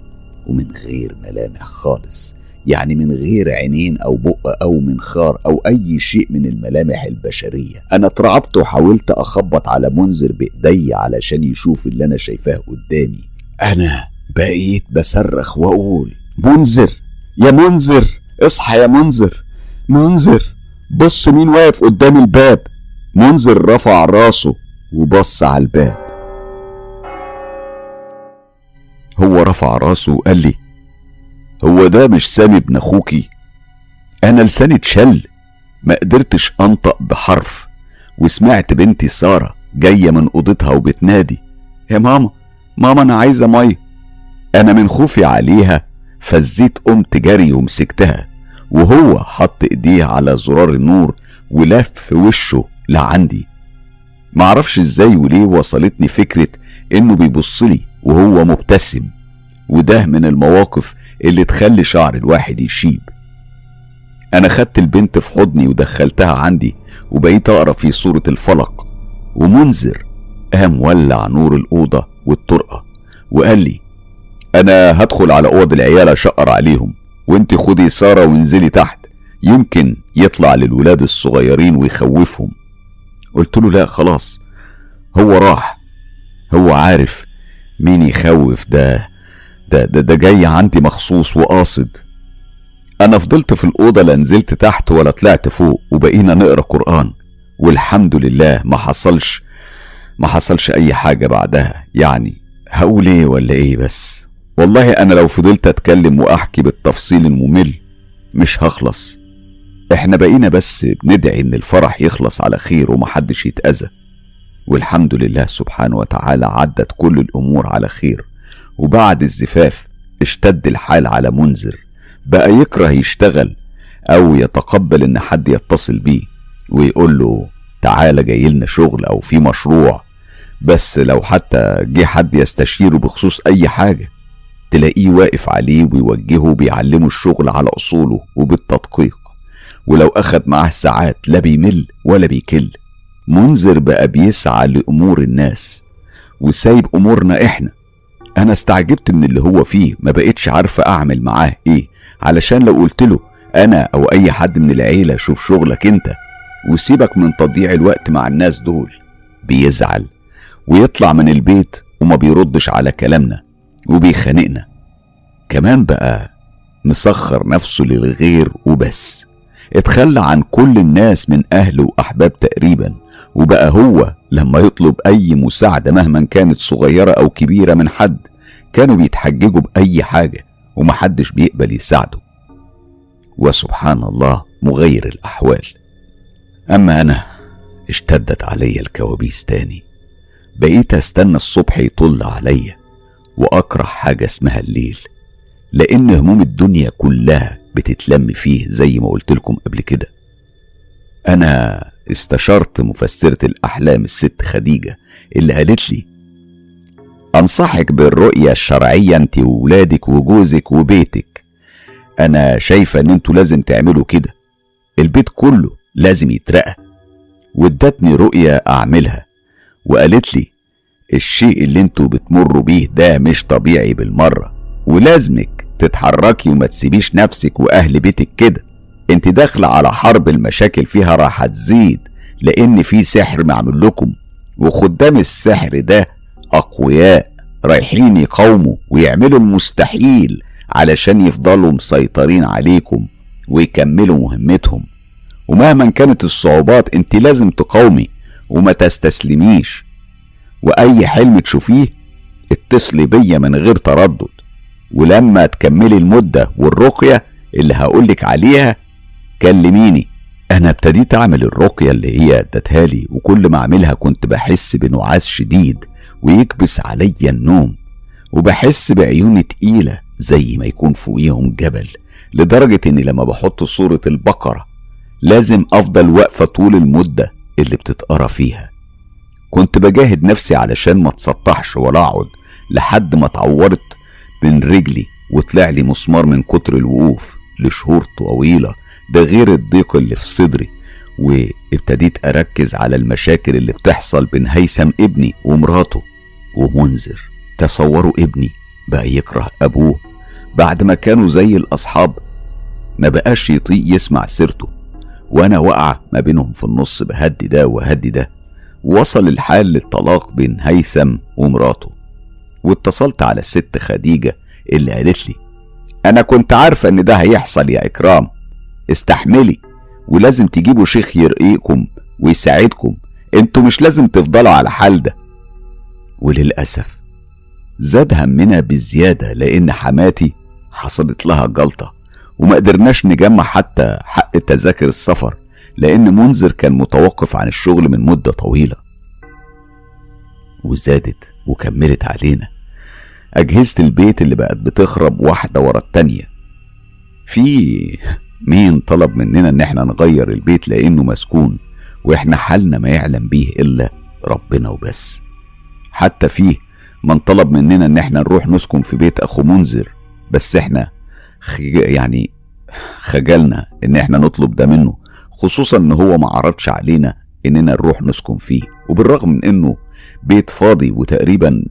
ومن غير ملامح خالص، يعني من غير عينين او بق او منخار او اي شيء من الملامح البشريه. انا اترعبت وحاولت اخبط على منذر بايدي علشان يشوف اللي انا شايفاه قدامي. انا بقيت بصرخ واقول: منذر، يا منذر اصحى، يا منذر، منذر بص مين واقف قدام الباب. منذر رفع راسه وبص على الباب. هو رفع راسه وقال لي: هو ده مش سامي ابن اخوكي؟ انا لساني اتشل، ما قدرتش انطق بحرف، وسمعت بنتي سارة جاية من اوضتها وبتنادي: يا ماما ماما انا عايزة مية. انا من خوفي عليها فزيت قمت جري ومسكتها، وهو حط ايديه على زرار النور ولف وشه لعندي. معرفش ازاي وليه وصلتني فكرة انه بيبصلي وهو مبتسم، وده من المواقف اللي تخلي شعر الواحد يشيب. انا خدت البنت في حضني ودخلتها عندي وبقيت اقرا في سورة الفلق، ومنذر قام ولع نور الاوضه والطرقه وقال لي: انا هدخل على اوض العيال اشقر عليهم، وانت خدي ساره وانزلي تحت، يمكن يطلع للولاد الصغيرين ويخوفهم. قلت له: لا خلاص، هو راح، هو عارف مين يخوف، ده ده ده, ده جاي عندي مخصوص وقاصد. انا فضلت في الاوضه لا نزلت تحت ولا طلعت فوق، وبقينا نقرا قران، والحمد لله ما حصلش ما حصلش اي حاجه بعدها. يعني هقول ايه ولا ايه؟ بس والله انا لو فضلت اتكلم واحكي بالتفصيل الممل مش هخلص. احنا بقينا بس بندعي ان الفرح يخلص على خير ومحدش يتاذى، والحمد لله سبحانه وتعالى عدت كل الامور على خير. وبعد الزفاف اشتد الحال على منذر، بقى يكره يشتغل او يتقبل ان حد يتصل بيه ويقول له تعالى جايلنا شغل او في مشروع، بس لو حتى جه حد يستشيره بخصوص اي حاجة تلاقيه واقف عليه ويوجهه بيعلمه الشغل على اصوله وبالتدقيق، ولو اخد معاه ساعات لا بيمل ولا بيكل. منذر بقى بيسعى لامور الناس وسايب امورنا احنا. انا استعجبت من اللي هو فيه، ما بقتش عارفه اعمل معاه ايه، علشان لو قلت له انا او اي حد من العيله شوف شغلك انت وسيبك من تضييع الوقت مع الناس دول، بيزعل ويطلع من البيت وما بيردش على كلامنا وبيخانقنا، كمان بقى مسخر نفسه للغير وبس، اتخلى عن كل الناس من أهله وأحباب تقريبا، وبقى هو لما يطلب أي مساعدة مهما كانت صغيرة أو كبيرة من حد كانوا بيتحججوا بأي حاجة ومحدش بيقبل يساعده. وسبحان الله مغير الأحوال. أما أنا اشتدت علي الكوابيس تاني، بقيت استنى الصبح يطل علي وأكره حاجة اسمها الليل، لأن هموم الدنيا كلها بتتلم فيه زي ما قلت لكم قبل كده. أنا استشرت مفسرة الأحلام الست خديجة اللي قالت لي أنصحك بالرؤية الشرعية أنت وولادك وجوزك وبيتك، أنا شايفة أن أنتوا لازم تعملوا كده، البيت كله لازم يترقى. وادتني رؤية أعملها وقالت لي الشيء اللي أنتوا بتمروا بيه ده مش طبيعي بالمرة، ولازمك تتحركي وما تسيبيش نفسك وأهل بيتك كده، أنت داخلة على حرب المشاكل فيها راح تزيد، لأن في سحر معمول لكم وخدام السحر ده أقوياء رايحين يقاوموا ويعملوا المستحيل علشان يفضلوا مسيطرين عليكم ويكملوا مهمتهم، ومهما كانت الصعوبات انت لازم تقاومي وما تستسلميش، وأي حلم تشوفيه اتصلي بيا من غير تردد، ولما تكملي المدة والرقية اللي هقولك عليها كلميني. أنا ابتديت أعمل الرقية اللي هي ادتها لي، وكل ما أعملها كنت بحس بنعاس شديد ويكبس علي النوم، وبحس بعيوني تقيلة زي ما يكون فوقيهم جبل، لدرجة اني لما بحط صورة البقرة لازم افضل واقفة طول المدة اللي بتتقرا فيها. كنت بجاهد نفسي علشان ما اتسطحش ولا اقعد، لحد ما اتعورت من رجلي وطلع لي مسمار من كتر الوقوف لشهور طويلة، ده غير الضيق اللي في صدري. وابتديت اركز على المشاكل اللي بتحصل بين هيثم ابني ومراته ومنذر. تصوروا ابني بقى يكره ابوه بعد ما كانوا زي الاصحاب، ما بقاش يطيق يسمع سيرته، وانا واقعه ما بينهم في النص بهدي ده وهدي ده. وصل الحال للطلاق بين هيثم ومراته، واتصلت على الست خديجه اللي قالت لي انا كنت عارفه ان ده هيحصل يا اكرام، استحملي ولازم تجيبوا شيخ يرقيكم ويساعدكم، انتوا مش لازم تفضلوا على حال ده. وللاسف زاد همنا بالزياده، لان حماتي حصلت لها جلطه وما قدرناش نجمع حتى حق تذاكر السفر، لان منذر كان متوقف عن الشغل من مده طويله. وزادت وكملت علينا اجهزه البيت اللي بقت بتخرب واحده ورا التانيه. في مين طلب مننا ان احنا نغير البيت لانه مسكون واحنا حالنا ما يعلم بيه الا ربنا وبس. حتى فيه من طلب مننا ان احنا نروح نسكن في بيت اخو منذر، بس احنا خ... يعني خجلنا ان احنا نطلب ده منه، خصوصا ان هو ما عرضش علينا اننا نروح نسكن فيه، وبالرغم من انه بيت فاضي وتقريبا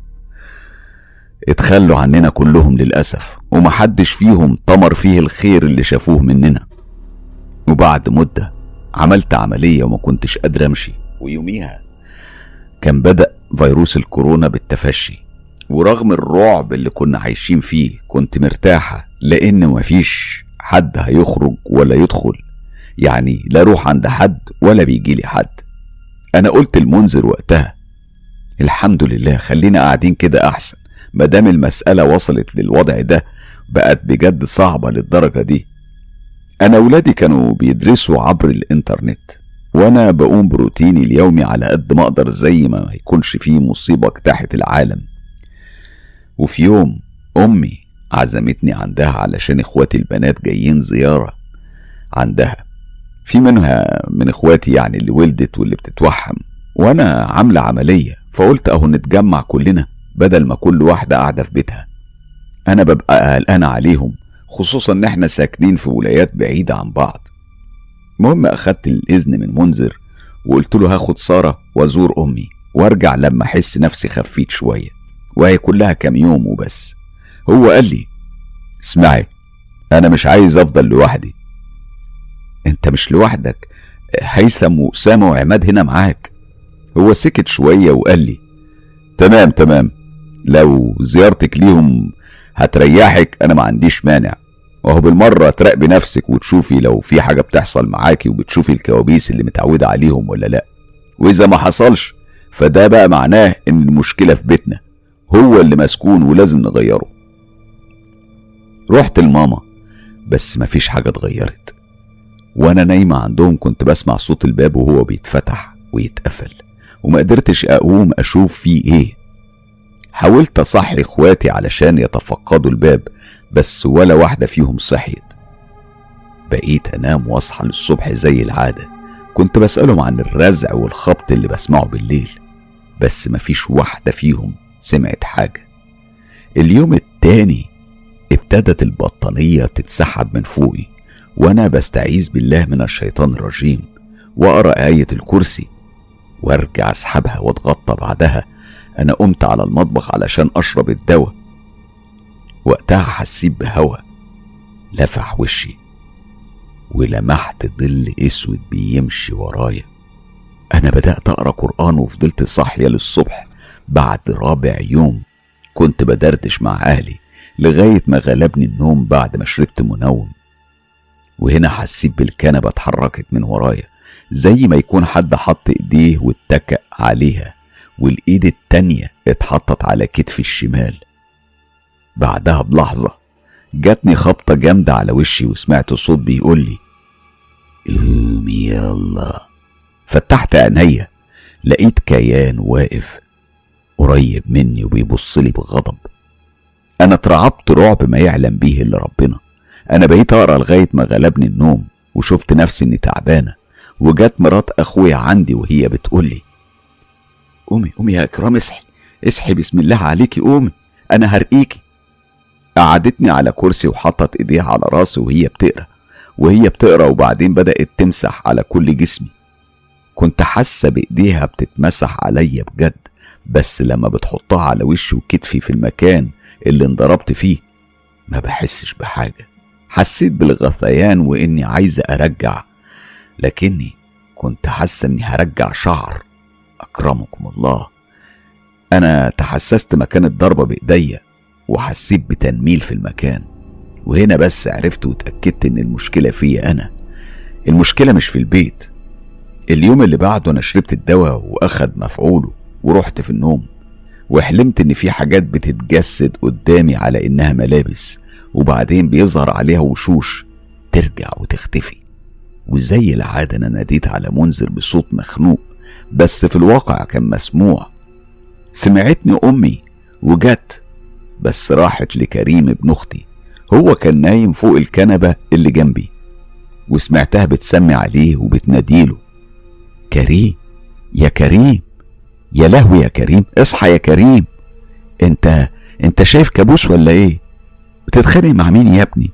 اتخلوا عننا كلهم للأسف، ومحدش فيهم طمر فيه الخير اللي شافوه مننا. وبعد مدة عملت عملية وما كنتش قادر أمشي، ويوميها كان بدأ فيروس الكورونا بالتفشي، ورغم الرعب اللي كنا عايشين فيه كنت مرتاحة، لأن مفيش حد هيخرج ولا يدخل، يعني لا روح عند حد ولا بيجيلي حد. أنا قلت لمنذر وقتها الحمد لله خلينا قاعدين كده أحسن، مدام المسألة وصلت للوضع ده بقت بجد صعبة للدرجة دي. أنا ولادي كانوا بيدرسوا عبر الإنترنت، وأنا بقوم بروتيني اليومي على قد ما أقدر زي ما يكونش فيه مصيبة اجتاحت العالم. وفي يوم أمي عزمتني عندها علشان إخواتي البنات جايين زيارة عندها، في منها من إخواتي يعني اللي ولدت واللي بتتوحم، وأنا عاملة عملية، فقلت أهو نتجمع كلنا بدل ما كل واحدة قاعدة في بيتها. أنا ببقى قلقانة عليهم، خصوصا إن إحنا ساكنين في ولايات بعيدة عن بعض. المهم أخدت الإذن من منذر وقلت له هاخد سارة وأزور أمي وأرجع لما أحس نفسي خفيت شوية، وهي كلها كام يوم وبس. هو قال لي اسمعي أنا مش عايز أفضل لوحدي. أنت مش لوحدك، هيثم وأسامة وعماد هنا معاك. هو سكت شوية وقال لي تمام تمام لو زيارتك ليهم هتريحك انا ما عنديش مانع، وهو بالمرة تراقبي نفسك وتشوفي لو في حاجة بتحصل معاكي وبتشوفي الكوابيس اللي متعودة عليهم ولا لا، واذا ما حصلش فده بقى معناه ان المشكلة في بيتنا هو اللي مسكون ولازم نغيره. رحت لماما بس مفيش حاجة اتغيرت، وانا نايمة عندهم كنت بسمع صوت الباب وهو بيتفتح ويتقفل وما قدرتش اقوم اشوف فيه ايه. حاولت اصحي اخواتي علشان يتفقدوا الباب بس ولا واحدة فيهم صحيت. بقيت انام واصحى للصبح زي العادة، كنت بسألهم عن الرزع والخبط اللي بسمعه بالليل بس مفيش واحدة فيهم سمعت حاجة. اليوم التاني ابتدت البطانية تتسحب من فوقي وانا بستعيذ بالله من الشيطان الرجيم واقرأ آية الكرسي وارجع اسحبها واتغطى. بعدها انا قمت على المطبخ علشان اشرب الدواء، وقتها حسيت بهوا لفح وشي ولمحت ظل اسود بيمشي ورايا. انا بدأت اقرأ قرآن وفضلت صاحية للصبح. بعد رابع يوم كنت بدردش مع اهلي لغاية ما غلبني النوم بعد ما شربت منوم، وهنا حسيت بالكنبة اتحركت من ورايا زي ما يكون حد حط ايديه واتكأ عليها والايد التانية اتحطت على كتفي الشمال. بعدها بلحظة جاتني خبطة جامدة على وشي وسمعت صوت بيقولي قومي يلا. فتحت عينيا لقيت كيان واقف قريب مني وبيبصلي بغضب. انا اترعبت رعب ما يعلم بيه الا ربنا. انا بقيت اقرا لغايه ما غلبني النوم وشفت نفسي اني تعبانه، وجات مرات اخويا عندي وهي بتقولي قومي قومي يا اكرام اصحي اصحي بسم الله عليكي قومي انا هرقيكي. قعدتني على كرسي وحطت ايديها على راسي وهي بتقرا وهي بتقرا وبعدين بدات تمسح على كل جسمي. كنت حاسه بايديها بتتمسح عليا بجد، بس لما بتحطها على وشي وكتفي في المكان اللي انضربت فيه ما بحسش بحاجه. حسيت بالغثيان واني عايزه ارجع، لكني كنت حاسه اني هرجع شعر. اكرمكم الله انا تحسست مكان الضربه بايديا وحسيت بتنميل في المكان، وهنا بس عرفت وتاكدت ان المشكله فيا انا، المشكله مش في البيت. اليوم اللي بعده انا شربت الدواء واخد مفعوله ورحت في النوم، وحلمت ان في حاجات بتتجسد قدامي على انها ملابس وبعدين بيظهر عليها وشوش ترجع وتختفي. وزي العادة انا ناديت على منذر بصوت مخنوق بس في الواقع كان مسموع. سمعتني امي وجت بس راحت لكريم ابن اختي، هو كان نايم فوق الكنبة اللي جنبي، وسمعتها بتسمي عليه وبتناديله كريم يا كريم يا لهوي يا كريم اصحى يا كريم انت انت شايف كابوس ولا ايه؟ بتتخانق مع مين يا ابني؟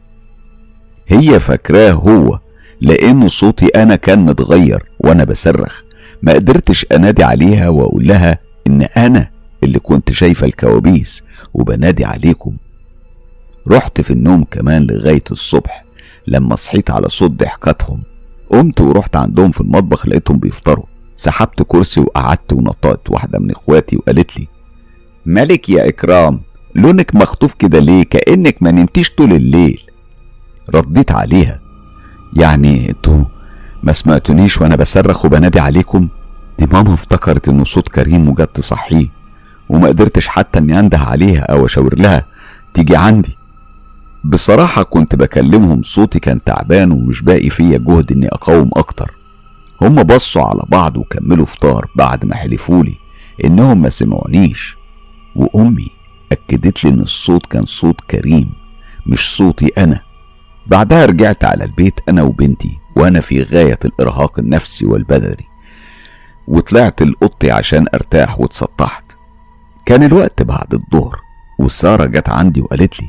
هي فاكراه هو لانه صوتي انا كان متغير وانا بصرخ. ما قدرتش انادي عليها واقول لها ان انا اللي كنت شايفه الكوابيس وبنادي عليكم. رحت في النوم كمان لغايه الصبح لما صحيت على صوت ضحكاتهم. قمت ورحت عندهم في المطبخ لقيتهم بيفطروا. سحبت كرسي وقعدت ونطقت واحده من اخواتي وقالت لي مالك يا اكرام لونك مخطوف كده ليه كأنك ما نمتيش طول الليل؟ رديت عليها يعني انتوا ما سمعتونيش وانا بصرخ وبنادي عليكم؟ دي ماما افتكرت انه صوت كريم وجت تصحيه، وما قدرتش حتى اني انده عليها او اشاور لها تيجي عندي. بصراحه كنت بكلمهم صوتي كان تعبان ومش باقي فيا جهد اني اقاوم اكتر. هم بصوا على بعض وكملوا فطار بعد ما حلفولي انهم ما سمعونيش، وامي اكدت لي ان الصوت كان صوت كريم مش صوتي انا. بعدها رجعت على البيت انا وبنتي وانا في غاية الارهاق النفسي والبدني، وطلعت لأوضتي عشان ارتاح واتسطحت. كان الوقت بعد الظهر وسارة جت عندي وقالت لي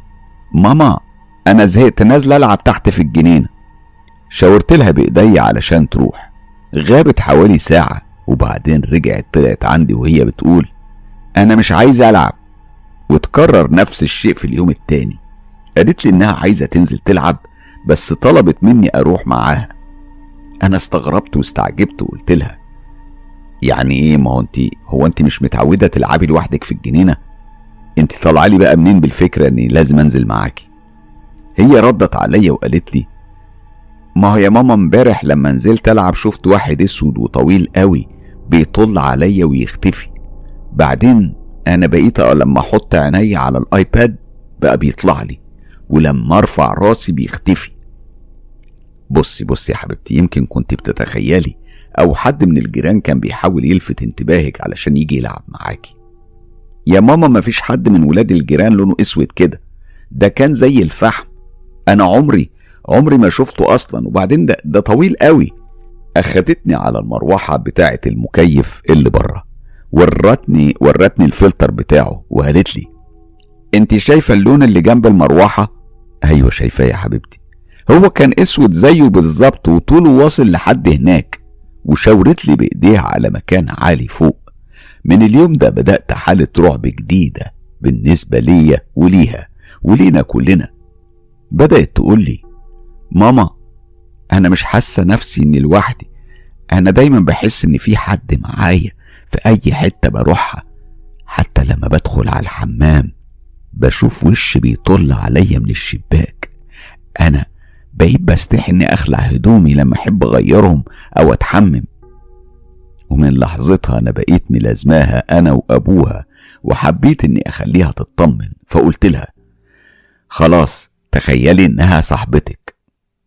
ماما انا زهقت نازله العب تحت في الجنينه. شاورت لها بايديا علشان تروح. غابت حوالي ساعة وبعدين رجعت طلعت عندي وهي بتقول انا مش عايزة العب، وتكرر نفس الشيء في اليوم التاني. قالت لي انها عايزة تنزل تلعب بس طلبت مني اروح معاها. انا استغربت واستعجبت وقلت لها يعني ايه ما هو انت هو انت مش متعودة تلعبي لوحدك في الجنينة؟ انت طالعه لي بقى منين بالفكره اني لازم انزل معاكي؟ هي ردت عليا وقالت لي ما هو يا ماما امبارح لما نزلت العب شفت واحد اسود وطويل قوي بيطل عليا ويختفي، بعدين انا بقيت لما احط عيني على الايباد بقى بيطلع لي ولما ارفع راسي بيختفي. بصي بصي يا حبيبتي، يمكن كنت بتتخيلي او حد من الجيران كان بيحاول يلفت انتباهك علشان يجي يلعب معاكي. يا ماما مفيش حد من ولاد الجيران لونه اسود كده، ده كان زي الفحم، انا عمري عمري ما شفته اصلا، وبعدين ده ده طويل قوي. اخدتني على المروحه بتاعه المكيف اللي بره ورتني ورتني الفلتر بتاعه وقالت لي انت شايفه اللون اللي جنب المروحه؟ ايوه شايفاه يا حبيبتي، هو كان اسود زيه بالظبط وطوله واصل لحد هناك، وشاورت لي بايديها على مكان عالي فوق. من اليوم ده بدأت حالة رعب جديدة بالنسبة ليا وليها ولينا كلنا. بدأت تقول لي ماما أنا مش حاسة نفسي إني لوحدي، أنا دايما بحس إن في حد معايا في أي حتة بروحها، حتى لما بدخل على الحمام بشوف وش بيطل عليا من الشباك. أنا بقيت بستحي إني أخلع هدومي لما أحب أغيرهم أو أتحمم. ومن لحظتها أنا بقيت ملازماها أنا وأبوها، وحبيت إني أخليها تطمن، فقلت لها خلاص تخيلي إنها صاحبتك.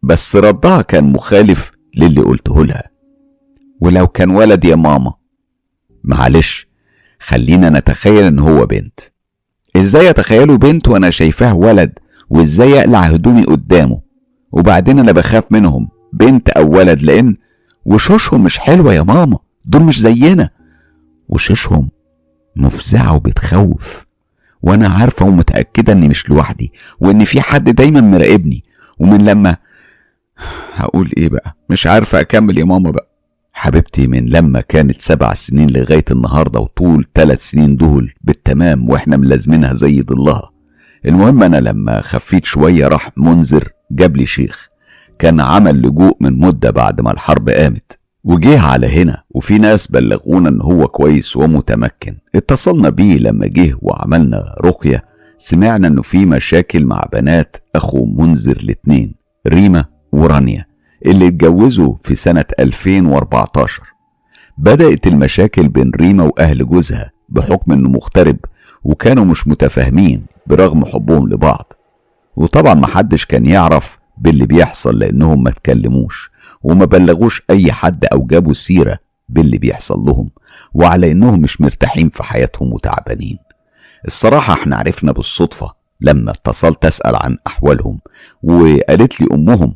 بس ردها كان مخالف للي قلته لها. ولو كان ولد يا ماما؟ معلش خلينا نتخيل إن هو بنت، إزاي أتخيله بنت وأنا شايفاه ولد؟ وإزاي أقلع هدومي قدامه؟ وبعدين أنا بخاف منهم بنت أو ولد لأن وشوشهم مش حلوة يا ماما، دول مش زينا، وشوشهم مفزعة وبتخوف، وانا عارفة ومتأكدة اني مش لوحدي وان في حد دايما مراقبني. ومن لما هقول ايه بقى، مش عارفة اكمل يا ماما بقى حبيبتي. من لما كانت سبع سنين لغاية النهاردة وطول ثلاث سنين دول بالتمام واحنا ملازمينها زي ضلها. المهم انا لما خفيت شوية راح منذر جاب لي شيخ كان عمل لجوء من مدة بعد ما الحرب قامت، وجيه على هنا وفي ناس بلغونا ان هو كويس ومتمكن. اتصلنا بيه لما جه وعملنا رقية، سمعنا انه في مشاكل مع بنات اخو منذر الاتنين ريما ورانيا اللي اتجوزوا في سنة ألفين وأربعتاشر. بدأت المشاكل بين ريما واهل جوزها بحكم انه مغترب وكانوا مش متفاهمين برغم حبهم لبعض، وطبعا محدش كان يعرف باللي بيحصل لانهم ما تكلموش وما بلغوش اي حد او جابوا سيرة باللي بيحصل لهم وعلى انهم مش مرتاحين في حياتهم وتعبانين. الصراحة احنا عرفنا بالصدفة لما اتصلت اسأل عن احوالهم، وقالت لي امهم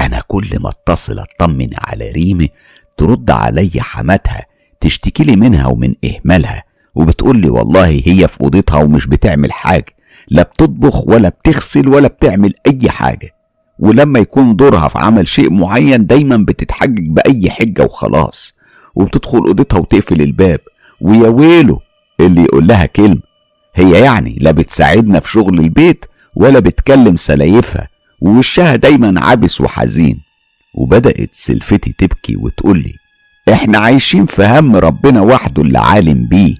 انا كل ما اتصل اطمن على ريمة ترد علي حماتها تشتكي لي منها ومن اهمالها، وبتقول لي والله هي في اوضتها ومش بتعمل حاجة، لا بتطبخ ولا بتغسل ولا بتعمل اي حاجة، ولما يكون دورها في عمل شيء معين دايما بتتحجج بأي حجة وخلاص، وبتدخل أوضتها وتقفل الباب، ويا ويله اللي يقول لها كلمة. هي يعني لا بتساعدنا في شغل البيت ولا بتكلم سلايفها، ووشها دايما عبس وحزين. وبدأت سلفتي تبكي وتقولي احنا عايشين في هم ربنا وحده اللي عالم بيه،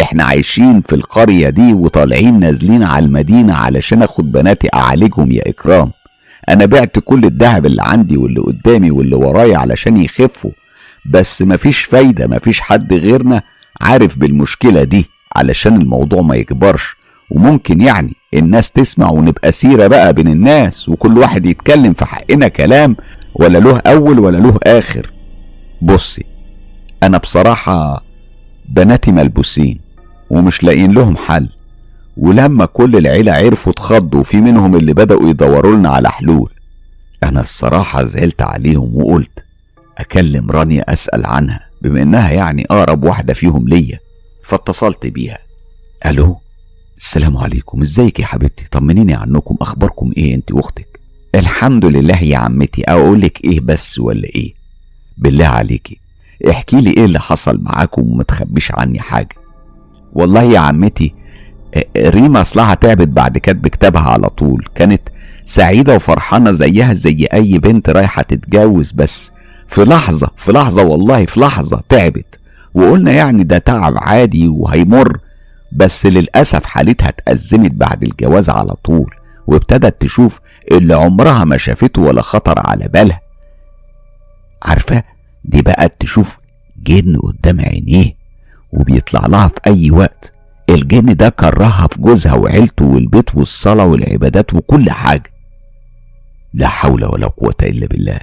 احنا عايشين في القرية دي وطالعين نازلين على المدينة علشان اخد بناتي اعالجهم يا اكرام، انا بعت كل الذهب اللي عندي واللي قدامي واللي ورايا علشان يخفوا، بس مفيش فايدة، مفيش حد غيرنا عارف بالمشكلة دي علشان الموضوع ما يكبرش وممكن يعني الناس تسمع ونبقى سيرة بقى بين الناس وكل واحد يتكلم في حقنا كلام ولا له اول ولا له اخر. بصي انا بصراحة بناتي ملبوسين ومش لاقيين لهم حل، ولما كل العيلة عرفوا اتخضوا وفي منهم اللي بدأوا يدوروا لنا على حلول. أنا الصراحة زعلت عليهم وقلت أكلم رانيا أسأل عنها بما إنها يعني أقرب واحدة فيهم ليا، فاتصلت بيها. ألو السلام عليكم، إزيك يا حبيبتي، طمنيني عنكم، أخباركم إيه أنت وأختك؟ الحمد لله يا عمتي، أقولك إيه بس ولا إيه؟ بالله عليكي احكي لي إيه اللي حصل معاكم ومتخبيش عني حاجة. والله يا عمتي ريما اصلها تعبت بعد كتب كتابها على طول، كانت سعيدة وفرحانة زيها زي اي بنت رايحة تتجوز، بس في لحظة في لحظة والله في لحظة تعبت، وقلنا يعني ده تعب عادي وهيمر، بس للأسف حالتها اتأزمت بعد الجواز على طول، وابتدت تشوف اللي عمرها ما شافته ولا خطر على بالها. عارفة دي بقت تشوف جن قدام عينيه وبيطلع لها في أي وقت. الجن ده كرهها في جوزها وعيلته والبيت والصلاة والعبادات وكل حاجة. لا حول ولا قوة إلا بالله.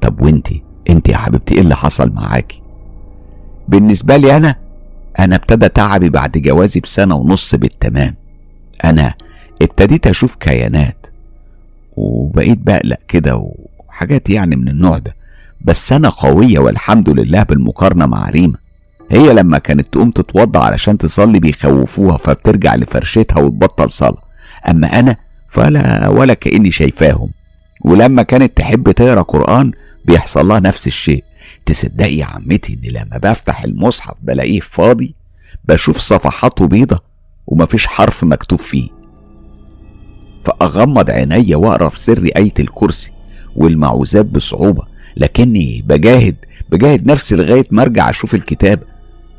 طب وانتي انتي يا حبيبتي ايه اللي حصل معاكي؟ بالنسبة لي أنا أنا ابتدى تعبي بعد جوازي بسنة ونص بالتمام. أنا ابتديت أشوف كيانات وبقيت بقلق كده وحاجات يعني من النوع ده، بس أنا قوية والحمد لله بالمقارنة مع ريما. هي لما كانت تقوم تتوضع علشان تصلي بيخوفوها فبترجع لفرشتها وتبطل صلاة، أما أنا فلا ولا كأني شايفاهم. ولما كانت تحب تقرأ قرآن بيحصل لها نفس الشيء. تصدقي يا عمتي إن لما بفتح المصحف بلاقيه فاضي، بشوف صفحاته بيضة ومفيش حرف مكتوب فيه، فأغمض عينيا وأقرأ في سر آية الكرسي والمعوذات بصعوبة، لكني بجاهد بجاهد نفسي لغاية ما أرجع أشوف الكتاب.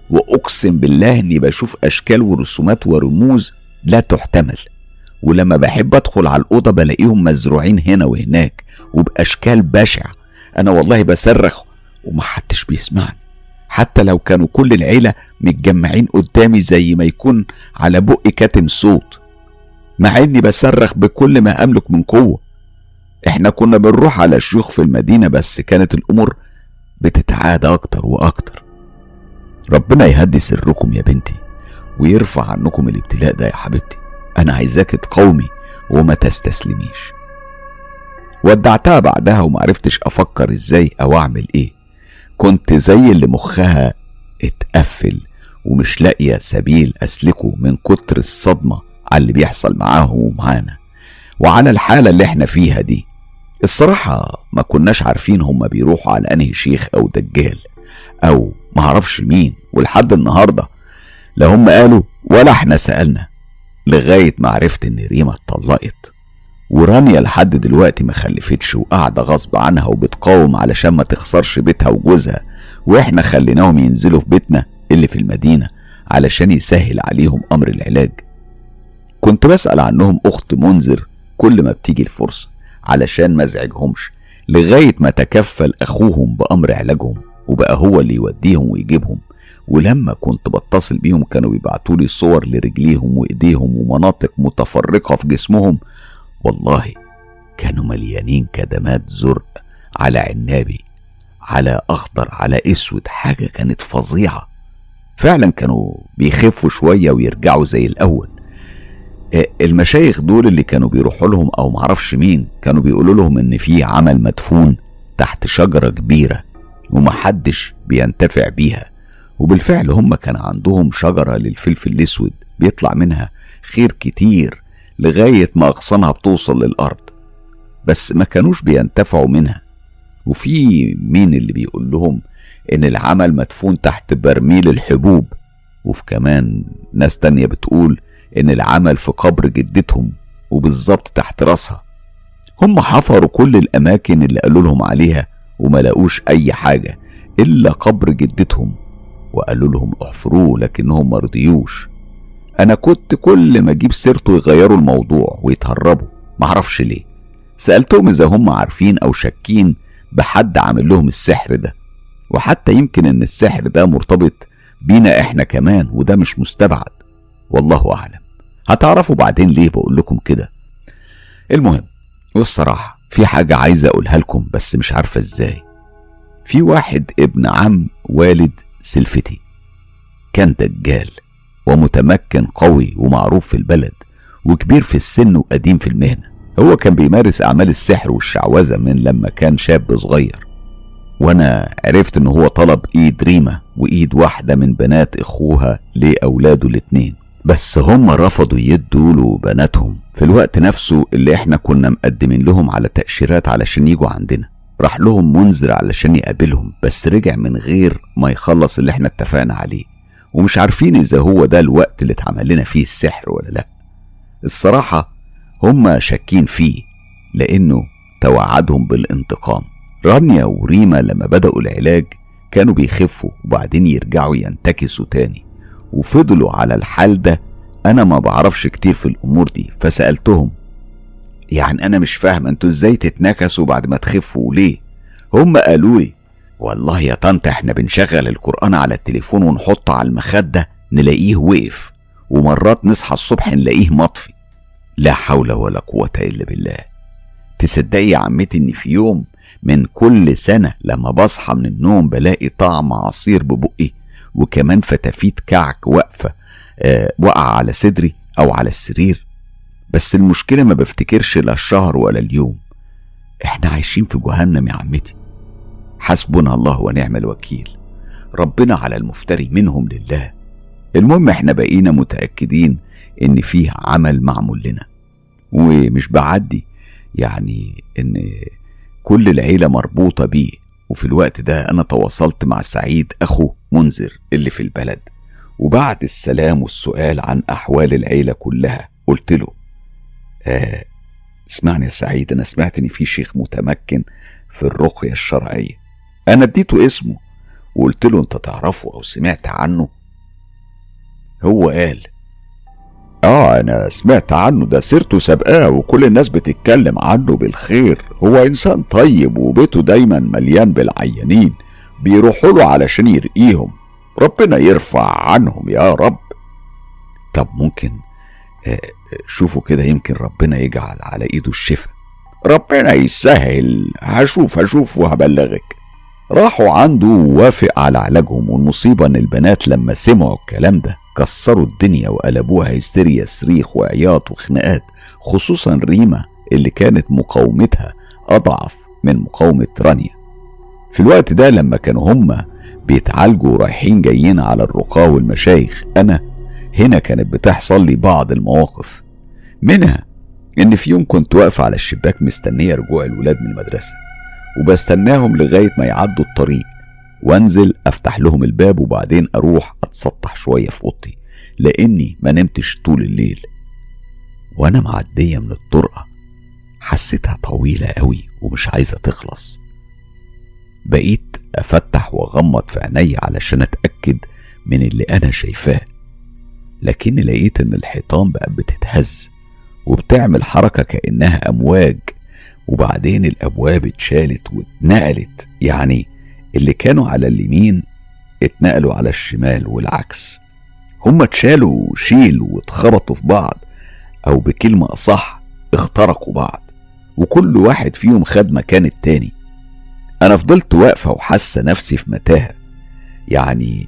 وأقسم بالله إني بشوف أشكال ورسومات ورموز لا تحتمل، ولما بحب أدخل على الأوضة بلاقيهم مزروعين هنا وهناك وبأشكال بشعة. أنا والله بصرخ ومحدش بيسمعني، حتى لو كانوا كل العيلة متجمعين قدامي زي ما يكون على بق كاتم صوت، مع اني بصرخ بكل ما املك من قوة. احنا كنا بنروح على شيوخ في المدينة بس كانت الامور بتتعادى اكتر واكتر. ربنا يهدي سركم يا بنتي ويرفع عنكم الابتلاء ده يا حبيبتي. انا عايزاك تقاومي وما تستسلميش. ودعتها بعدها ومعرفتش افكر ازاي او اعمل ايه. كنت زي اللي مخها اتقفل ومش لاقية سبيل اسلكه من كتر الصدمة على اللي بيحصل معاه ومعانا وعلى الحالة اللي احنا فيها دي. الصراحة ما كناش عارفين هما بيروحوا على انهي شيخ او دجال او ما عرفش مين، ولحد النهاردة لا هم قالوا ولا احنا سألنا، لغاية ما عرفت ان ريما اتطلقت ورانيا لحد دلوقتي ما خلفتش وقاعدة غصب عنها وبتقاوم علشان ما تخسرش بيتها وجوزها، واحنا خليناهم ينزلوا في بيتنا اللي في المدينة علشان يسهل عليهم امر العلاج. كنت بسأل عنهم أخت منذر كل ما بتيجي الفرصة علشان ما ازعجهمش، لغاية ما تكفل أخوهم بأمر علاجهم وبقى هو اللي يوديهم ويجيبهم. ولما كنت بتصل بيهم كانوا بيبعتولي صور لرجليهم وإيديهم ومناطق متفرقة في جسمهم. والله كانوا مليانين كدمات زرق على عنابي على أخضر على أسود، حاجة كانت فظيعة. فعلا كانوا بيخفوا شوية ويرجعوا زي الأول. المشايخ دول اللي كانوا بيروحوا لهم او معرفش مين كانوا بيقولوا لهم ان في عمل مدفون تحت شجرة كبيرة ومحدش بينتفع بيها، وبالفعل هم كان عندهم شجرة للفلفل الاسود بيطلع منها خير كتير لغاية ما اغصانها بتوصل للارض، بس ما كانوش بينتفعوا منها. وفي مين اللي بيقول لهم ان العمل مدفون تحت برميل الحبوب، وفي كمان ناس تانية بتقول ان العمل في قبر جدتهم وبالظبط تحت راسها. هم حفروا كل الاماكن اللي قالوا لهم عليها وما لقوش اي حاجه الا قبر جدتهم، وقالوا لهم احفروه لكنهم ما رضيوش. انا كنت كل ما اجيب سيرته يغيروا الموضوع ويتهربوا، ما اعرفش ليه. سالتهم اذا هم عارفين او شاكين بحد عامل لهم السحر ده، وحتى يمكن ان السحر ده مرتبط بينا احنا كمان وده مش مستبعد، والله اعلم. هتعرفوا بعدين ليه بقول لكم كده. المهم والصراحه في حاجه عايزه اقولها لكم بس مش عارفه ازاي. في واحد ابن عم والد سلفتي كان دجال ومتمكن قوي ومعروف في البلد وكبير في السن وقديم في المهنه. هو كان بيمارس اعمال السحر والشعوذه من لما كان شاب صغير، وانا عرفت ان هو طلب ايد ريما وايد واحده من بنات اخوها لاولاده الاتنين، بس هم رفضوا يدوا له بناتهم في الوقت نفسه اللي احنا كنا مقدمين لهم على تأشيرات علشان يجوا عندنا. راح لهم منذر علشان يقابلهم بس رجع من غير ما يخلص اللي احنا اتفقنا عليه، ومش عارفين اذا هو ده الوقت اللي اتعمل لنا فيه السحر ولا لا. الصراحه هم شاكين فيه لانه توعدهم بالانتقام. رانيا وريما لما بدأوا العلاج كانوا بيخفوا وبعدين يرجعوا ينتكسوا تاني، وفضلوا على الحال ده. انا ما بعرفش كتير في الامور دي، فسألتهم يعني انا مش فاهم انتوا ازاي تتنكسوا بعد ما تخفوا ليه؟ هم قالوا لي والله يا طنط احنا بنشغل القرآن على التليفون ونحطه على المخدة نلاقيه وقف، ومرات نصحى الصبح نلاقيه مطفي. لا حول ولا قوة الا بالله. تصدقي يا عمتي ان في يوم من كل سنة لما بصحى من النوم بلاقي طعم عصير ببقي، وكمان فتافيت كعك واقفة أه وقع على صدري او على السرير، بس المشكلة ما بفتكرش لا الشهر ولا اليوم. احنا عايشين في جهنم يا عمتي. حسبنا الله ونعم الوكيل، ربنا على المفتري منهم لله. المهم احنا بقينا متأكدين ان فيه عمل معمول لنا، ومش بعدي يعني ان كل العيلة مربوطة بيه. وفي الوقت ده انا تواصلت مع سعيد اخو منذر اللي في البلد، وبعد السلام والسؤال عن احوال العيلة كلها قلت له آه اسمعني يا سعيد، انا سمعت ان في شيخ متمكن في الرقية الشرعية. انا اديته اسمه وقلت له انت تعرفه او سمعت عنه؟ هو قال اه انا سمعت عنه، ده سيرته سابقاه وكل الناس بتتكلم عنه بالخير. هو انسان طيب وبيته دايما مليان بالعيانين، بيروحوا له علشان يرقيهم. ربنا يرفع عنهم يا رب. طب ممكن آه شوفوا كده، يمكن ربنا يجعل على ايده الشفاء. ربنا يسهل، هشوف هشوف وهبلغك. راحوا عنده ووافق على علاجهم، والمصيبة ان البنات لما سمعوا الكلام ده كسروا الدنيا وقلبوها هيستيريا، صريخ وعياط وخناقات، خصوصا ريما اللي كانت مقاومتها اضعف من مقاومة رانيا. في الوقت ده لما كانوا هما بيتعالجوا ورايحين جايين على الرقاة والمشايخ، انا هنا كانت بتحصل لي بعض المواقف، منها ان في يوم كنت واقف على الشباك مستنية رجوع الولاد من المدرسة، وبستناهم لغاية ما يعدوا الطريق وانزل افتح لهم الباب، وبعدين اروح اتسطح شوية في اوضتي لاني ما نمتش طول الليل. وانا معدية من الطرقة حسيتها طويلة قوي ومش عايزة تخلص، بقيت افتح واغمض في عيني علشان اتأكد من اللي انا شايفاه، لكن لقيت ان الحيطان بقى بتتهز وبتعمل حركة كأنها امواج، وبعدين الابواب اتشالت واتنقلت، يعني اللي كانوا على اليمين اتنقلوا على الشمال والعكس، هم اتشالوا شيل واتخبطوا في بعض، او بكلمة اصح اخترقوا بعض، وكل واحد فيهم خد مكان التاني. انا فضلت واقفة وحاسة نفسي في متاهة، يعني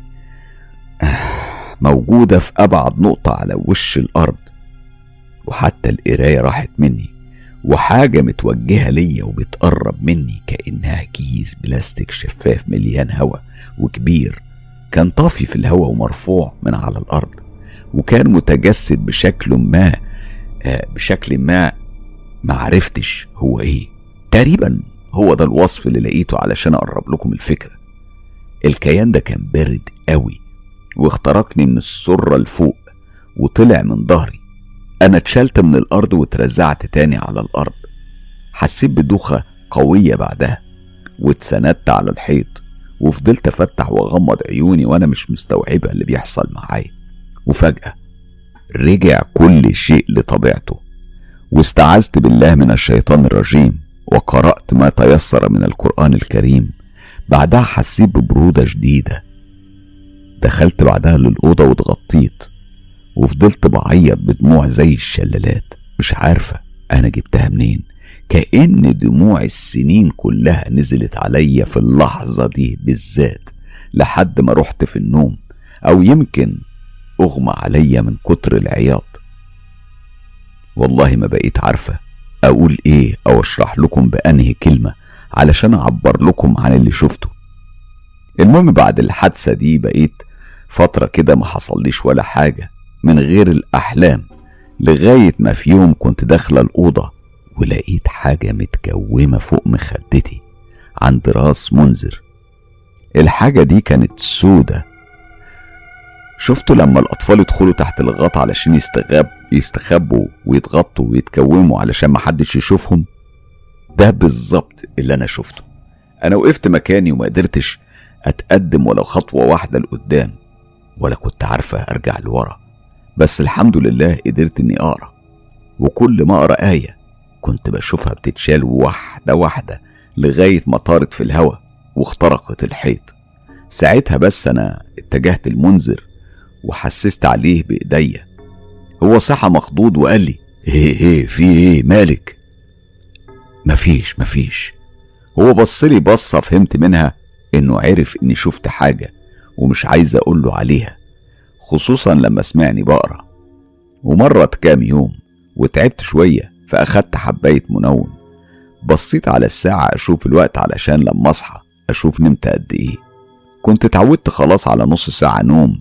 موجودة في ابعد نقطة على وش الارض، وحتى القراية راحت مني، وحاجة متوجهة ليا وبتقرب مني كأنها كيس بلاستيك شفاف مليان هواء وكبير، كان طافي في الهواء ومرفوع من على الأرض، وكان متجسد بشكل ما آه بشكل ما معرفتش هو ايه. تقريبا هو ده الوصف اللي لقيته علشان اقرب لكم الفكرة. الكيان ده كان بارد قوي واخترقني من السرة لفوق وطلع من ظهري. انا اتشلت من الارض وترزعت تاني على الارض، حسيت بدوخة قوية بعدها، واتسندت على الحيط وفضلت افتح واغمض عيوني وانا مش مستوعبة اللي بيحصل معايا. وفجأة رجع كل شيء لطبيعته، واستعذت بالله من الشيطان الرجيم وقرأت ما تيسر من القرآن الكريم. بعدها حسيت ببرودة شديدة، دخلت بعدها للأوضة واتغطيت، وفضلت بعيط بدموع زي الشلالات، مش عارفة انا جبتها منين، كأن دموع السنين كلها نزلت عليا في اللحظة دي بالذات، لحد ما رحت في النوم، او يمكن اغمى عليا من كتر العياط. والله ما بقيت عارفة اقول ايه او اشرح لكم بانهي كلمة علشان اعبر لكم عن اللي شفته. المهم بعد الحادثة دي بقيت فترة كده ما حصليش ولا حاجة من غير الأحلام، لغاية ما في يوم كنت داخلة الأوضة ولقيت حاجة متكومة فوق مخدتي عند راس منذر. الحاجة دي كانت سودة، شفتوا لما الأطفال يدخلوا تحت الغطا علشان يستغاب يستخبوا ويتغطوا ويتكوموا علشان محدش يشوفهم، ده بالظبط اللي أنا شفته. أنا وقفت مكاني وما قدرتش أتقدم ولو خطوة واحدة لقدام، ولا كنت عارفة أرجع لورا، بس الحمد لله قدرت إني أقرأ. وكل ما أقرأ آية كنت بشوفها بتتشال واحدة واحدة لغاية ما طارت في الهوا واخترقت الحيط. ساعتها بس أنا اتجهت المنذر وحسست عليه بإيديا. هو صحى مخضوض وقال لي إيه إيه في إيه مالك؟ مفيش مفيش. هو بصلي بصة فهمت منها إنه عرف إني شفت حاجة ومش عايز أقوله عليها، خصوصا لما سمعني بقرأ. ومرت كام يوم وتعبت شوية فأخدت حباية منوم. بصيت على الساعة أشوف الوقت علشان لما أصحى أشوف نمت قد إيه. كنت اتعودت خلاص على نص ساعة نوم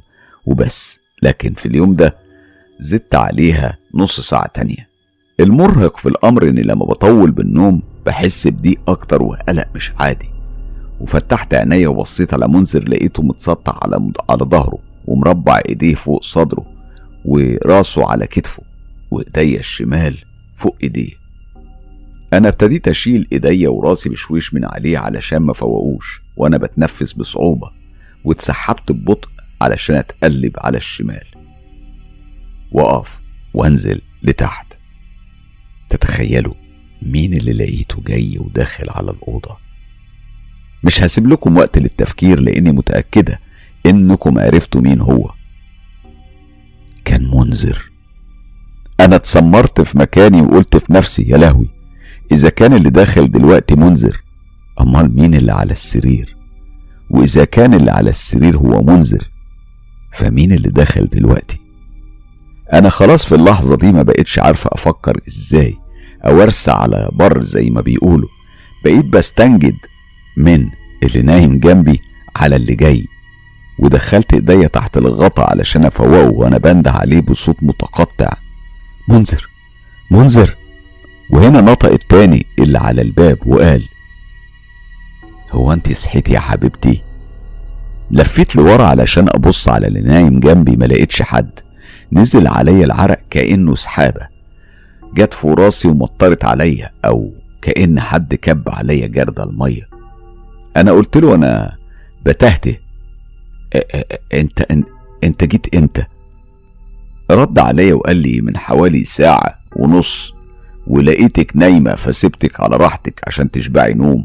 وبس، لكن في اليوم ده زدت عليها نص ساعة تانية. المرهق في الأمر إني لما بطول بالنوم بحس بضيق أكتر وقلق مش عادي. وفتحت عينيا وبصيت على منذر، لقيته متسطح على مد... على ظهره ومربع ايديه فوق صدره وراسه على كتفه وايديا الشمال فوق ايديه. انا ابتديت اشيل ايديا وراسي بشويش من عليه علشان ما فوقوش، وانا بتنفس بصعوبه واتسحبت ببطء علشان اتقلب على الشمال واقف وانزل لتحت. تتخيلوا مين اللي لقيته جاي وداخل على الاوضه؟ مش هسيب لكم وقت للتفكير لاني متأكدة انكم عرفتوا مين هو. كان منذر. انا اتسمرت في مكاني وقلت في نفسي يا لهوي، اذا كان اللي داخل دلوقتي منذر امال مين اللي على السرير؟ واذا كان اللي على السرير هو منذر فمين اللي داخل دلوقتي؟ انا خلاص في اللحظة دي ما بقتش عارفة افكر ازاي او ارسى على بر زي ما بيقولوا. بقيت بستنجد من اللي نايم جنبي على اللي جاي، ودخلت ايديا تحت الغطا علشان افوقه وانا بنده عليه بصوت متقطع منذر منذر. وهنا نطق التاني اللي على الباب وقال هو انت صحيتي يا حبيبتي؟ لفيت لورا علشان ابص على اللي نايم جنبي، ما لقيتش حد. نزل عليا العرق كانه سحابه جت في راسي ومطرت عليا، او كان حد كب عليا جرد الميه. انا قلت له انا بتهته، انت انت جيت امتى؟ رد عليا وقال لي من حوالي ساعه ونص، ولقيتك نايمه فسبتك على راحتك عشان تشبعي نوم.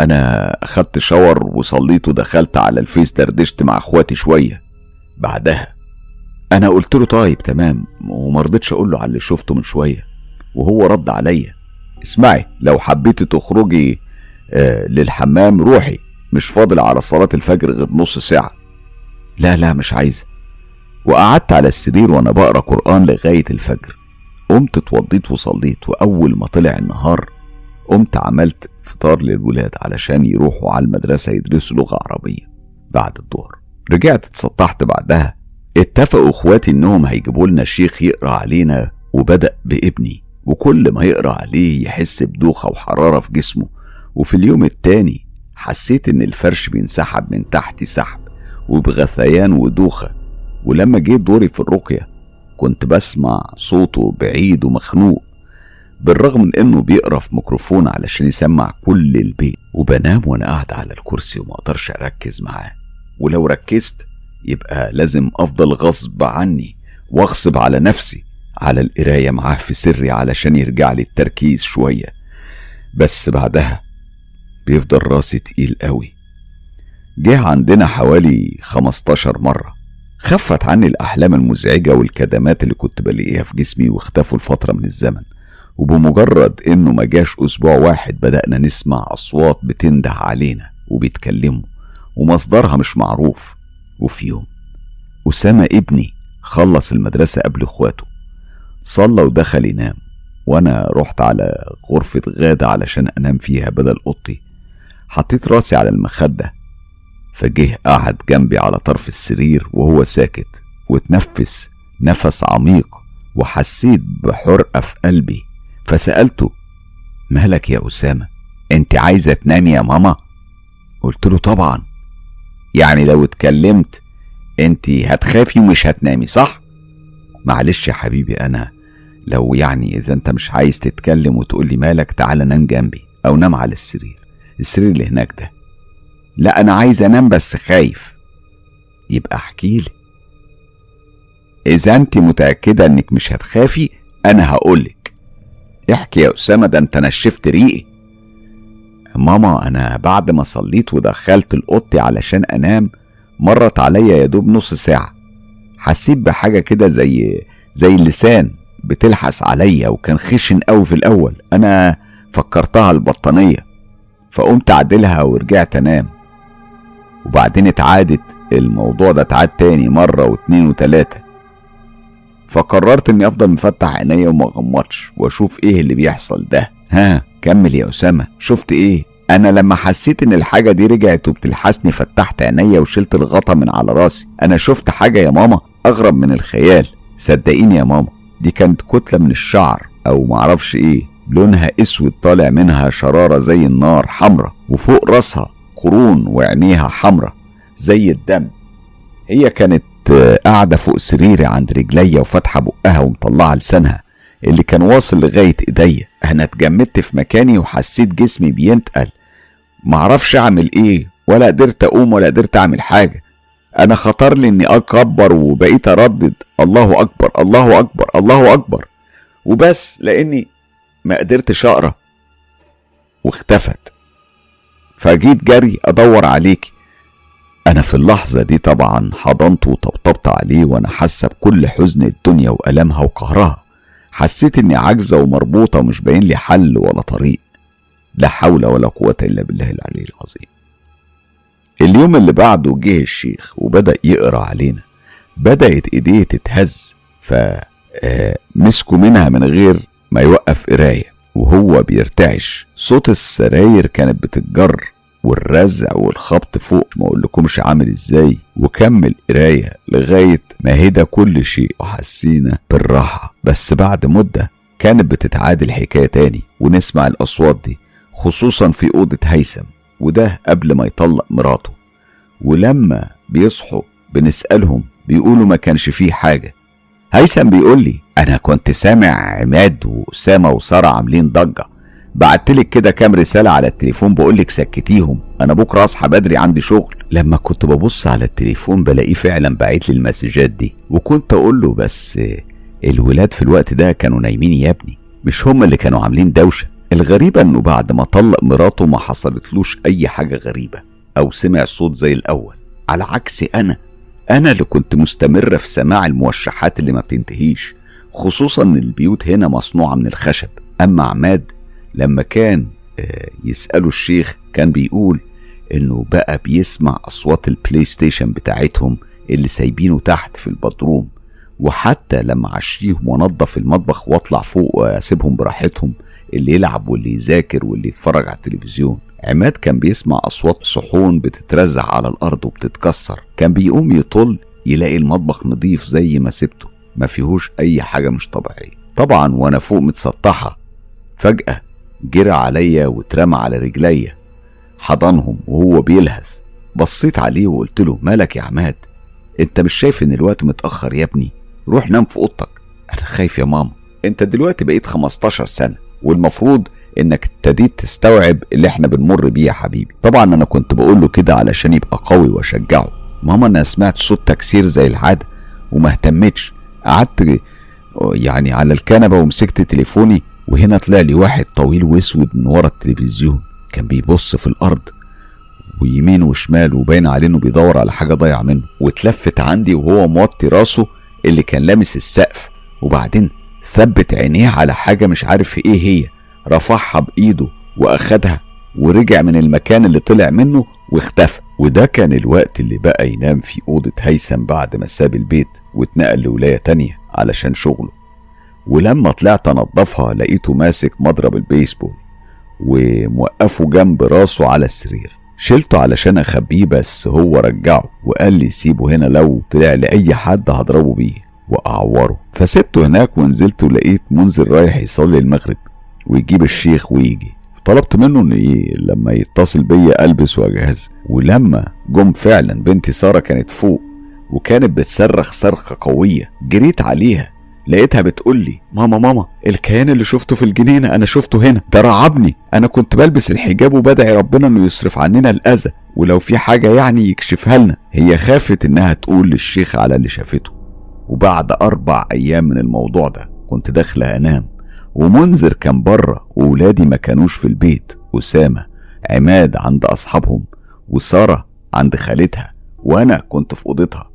انا اخدت شاور وصليت ودخلت على الفيس دردشت مع اخواتي شويه. بعدها انا قلت له طيب تمام، ومرضتش اقول له على اللي شفته من شويه. وهو رد عليا اسمعي، لو حبيتي تخرجي آه للحمام روحي، مش فاضل على صلاة الفجر غير نص ساعة. لا لا مش عايزة. وقعدت على السرير وانا بقرا قرآن لغاية الفجر. قمت اتوضيت وصليت، واول ما طلع النهار قمت عملت فطار للولاد علشان يروحوا على المدرسة يدرسوا لغة عربية بعد الظهر. رجعت اتسطحت بعدها. اتفقوا اخواتي انهم هيجيبوا لنا شيخ يقرا علينا، وبدأ بابني. وكل ما يقرأ عليه يحس بدوخة وحرارة في جسمه. وفي اليوم التاني حسيت ان الفرش بينسحب من تحتي سحب وبغثيان ودوخة. ولما جه دوري في الرقية كنت بسمع صوته بعيد ومخنوق، بالرغم من انه بيقرأ في ميكروفون علشان يسمع كل البيت. وبنام وانا قاعد على الكرسي وما اقدرش اركز معاه، ولو ركزت يبقى لازم افضل غصب عني واغصب على نفسي على القراية معاه في سري علشان يرجع لي التركيز شوية. بس بعدها بيفضل راسي تقيل قوي. جه عندنا حوالي خمستاشر مرة. خفت عني الأحلام المزعجة والكدمات اللي كنت بلاقيها في جسمي واختفوا لفترة من الزمن. وبمجرد انه ما جاش اسبوع واحد بدأنا نسمع اصوات بتنده علينا وبيتكلموا ومصدرها مش معروف. وفي يوم اسامة ابني خلص المدرسة قبل اخواته، صلى ودخل ينام، وانا رحت على غرفة غادة علشان انام فيها بدل اوضتي. حطيت راسي على المخدة فجه قعد جنبي على طرف السرير وهو ساكت وتنفس نفس عميق، وحسيت بحرقة في قلبي فسألته مالك يا أسامة؟ انت عايزة تنام يا ماما؟ قلت له طبعا. يعني لو اتكلمت انت هتخافي ومش هتنامي صح؟ معلش يا حبيبي انا لو يعني اذا انت مش عايز تتكلم وتقولي مالك تعالى نام جنبي او نام على السرير السرير اللي هناك ده. لا أنا عايز أنام بس خايف. يبقى احكيلي. إذا أنت متأكدة إنك مش هتخافي أنا هقولك. احكي يا أسامة، ده أنت نشفت ريقي. ماما أنا بعد ما صليت ودخلت الأوضة علشان أنام مرت عليا يا دوب نص ساعة، حسيت بحاجة كده زي زي اللسان بتلحس عليا وكان خشن قوي في الأول، أنا فكرتها البطانية فقمت أعدلها ورجعت أنام. وبعدين اتعادت الموضوع ده، اتعاد تاني مرة واتنين وتلاتة، فقررت إني أفضل مفتح عينيا وما غمضش وأشوف إيه اللي بيحصل ده. ها كمل يا أسامة، شفت إيه؟ أنا لما حسيت إن الحاجة دي رجعت وبتلحسني فتحت عينيا وشلت الغطا من على راسي. أنا شفت حاجة يا ماما أغرب من الخيال، صدقيني يا ماما. دي كانت كتلة من الشعر أو معرفش إيه، لونها اسود طالع منها شرارة زي النار حمرة، وفوق راسها قرون وعينيها حمرة زي الدم. هي كانت قاعدة فوق سريري عند رجليا وفاتحة بقها ومطلعة لسانها اللي كان واصل لغاية ايديا. انا اتجمدت في مكاني وحسيت جسمي بينتقل، معرفش اعمل ايه ولا قدرت اقوم ولا قدرت اعمل حاجة. انا خطر لي اني اكبر وبقيت اردد الله اكبر الله اكبر الله اكبر وبس، لاني ما قدرتش اقرا واختفت. فجيت جري ادور عليكي. انا في اللحظة دي طبعا حضنت وطبطبت عليه وانا حاسة بكل حزن الدنيا والامها وقهرها، حسيت اني عاجزة ومربوطة ومش باين لي حل ولا طريق. لا حول ولا قوة الا بالله العلي العظيم. اليوم اللي بعده جه الشيخ وبدأ يقرأ علينا. بدأت ايديه تتهز فمسكوا منها من غير ما يوقف قراية وهو بيرتعش. صوت السراير كانت بتتجر والرزع والخبط فوق، ما اقولكمش عامل ازاي. وكمل قرايه لغايه ما هدى كل شيء وحسينا بالراحه. بس بعد مده كانت بتتعاد الحكايه تاني ونسمع الاصوات دي، خصوصا في اوضه هيثم، وده قبل ما يطلق مراته. ولما بيصحوا بنسالهم بيقولوا ما كانش فيه حاجه. هيثم بيقولي انا كنت سامع عماد واسامه وساره عاملين ضجه، بعتلك كده كام رسالة على التليفون بقولك سكتيهم، أنا بكرة أصحى بدري عندي شغل. لما كنت ببص على التليفون بلاقيه فعلا باعتلي المسجات دي، وكنت أقوله بس الولاد في الوقت ده كانوا نايمين يا ابني، مش هم اللي كانوا عاملين دوشة. الغريبة إنه بعد ما طلق مراته ما حصلتلوش أي حاجة غريبة أو سمع صوت زي الأول، على عكس أنا أنا اللي كنت مستمرة في سماع الموشحات اللي ما بتنتهيش، خصوصا إن البيوت هنا مصنوعة من الخشب. أما عماد لما كان يسأله الشيخ كان بيقول انه بقى بيسمع اصوات البلاي ستيشن بتاعتهم اللي سايبينه تحت في البدروم، وحتى لما عشيهم وانضف المطبخ واطلع فوق واسيبهم براحتهم، اللي يلعب واللي يذاكر واللي يتفرج على التلفزيون. عماد كان بيسمع اصوات صحون بتترزع على الارض وبتتكسر، كان بيقوم يطل يلاقي المطبخ نظيف زي ما سبته، ما فيهوش اي حاجة مش طبيعية. طبعا وانا فوق متسطحة فجأة جرى عليا واترمى على رجليا حضنهم وهو بيلهث. بصيت عليه وقلت له مالك يا عماد، انت مش شايف ان الوقت متأخر يا ابني؟ روح نام في اوضتك. انا خايف يا ماما، انت دلوقتي بقيت خمستاشر سنة والمفروض انك ابتديت تستوعب اللي احنا بنمر بيه يا حبيبي. طبعا انا كنت بقوله كده علشان يبقى قوي واشجعه. ماما انا سمعت صوت تكسير زي العادة وما اهتمتش، قعدت يعني على الكنبة ومسكت تليفوني، وهنا طلع لي واحد طويل واسود من ورا التلفزيون، كان بيبص في الارض ويمين وشمال وباين عليه انه بيدور على حاجه ضايعه منه. واتلفت عندي وهو موطي راسه اللي كان لامس السقف، وبعدين ثبت عينيه على حاجه مش عارف ايه هي، رفعها بايده واخدها ورجع من المكان اللي طلع منه واختفى. وده كان الوقت اللي بقى ينام في اوضه هيثم بعد ما ساب البيت واتنقل لولايه تانيه علشان شغله. ولما طلعت انضفها لقيته ماسك مضرب البيسبول وموقفه جنب راسه على السرير. شلته علشان اخبيه بس هو رجعه وقال لي سيبه هنا، لو طلع لاي حد هضربه بيه واعوره. فسبته هناك ونزلت ولقيت منذر رايح يصلي المغرب ويجيب الشيخ ويجي. طلبت منه ان إيه لما يتصل بيا البس واجهز، ولما جم فعلا بنتي سارة كانت فوق وكانت بتصرخ صرخه قويه. جريت عليها لقيتها بتقولي ماما ماما الكيان اللي شفته في الجنينة انا شفته هنا، ده رعبني، انا كنت بلبس الحجاب وبدعي ربنا انه يصرف عننا الاذى ولو في حاجة يعني يكشفها لنا. هي خافت انها تقول للشيخ على اللي شافته. وبعد اربع ايام من الموضوع ده كنت داخلة انام ومنذر كان بره وولادي ما كانوش في البيت، اسامة عماد عند اصحابهم وسارة عند خالتها وانا كنت في اوضتها،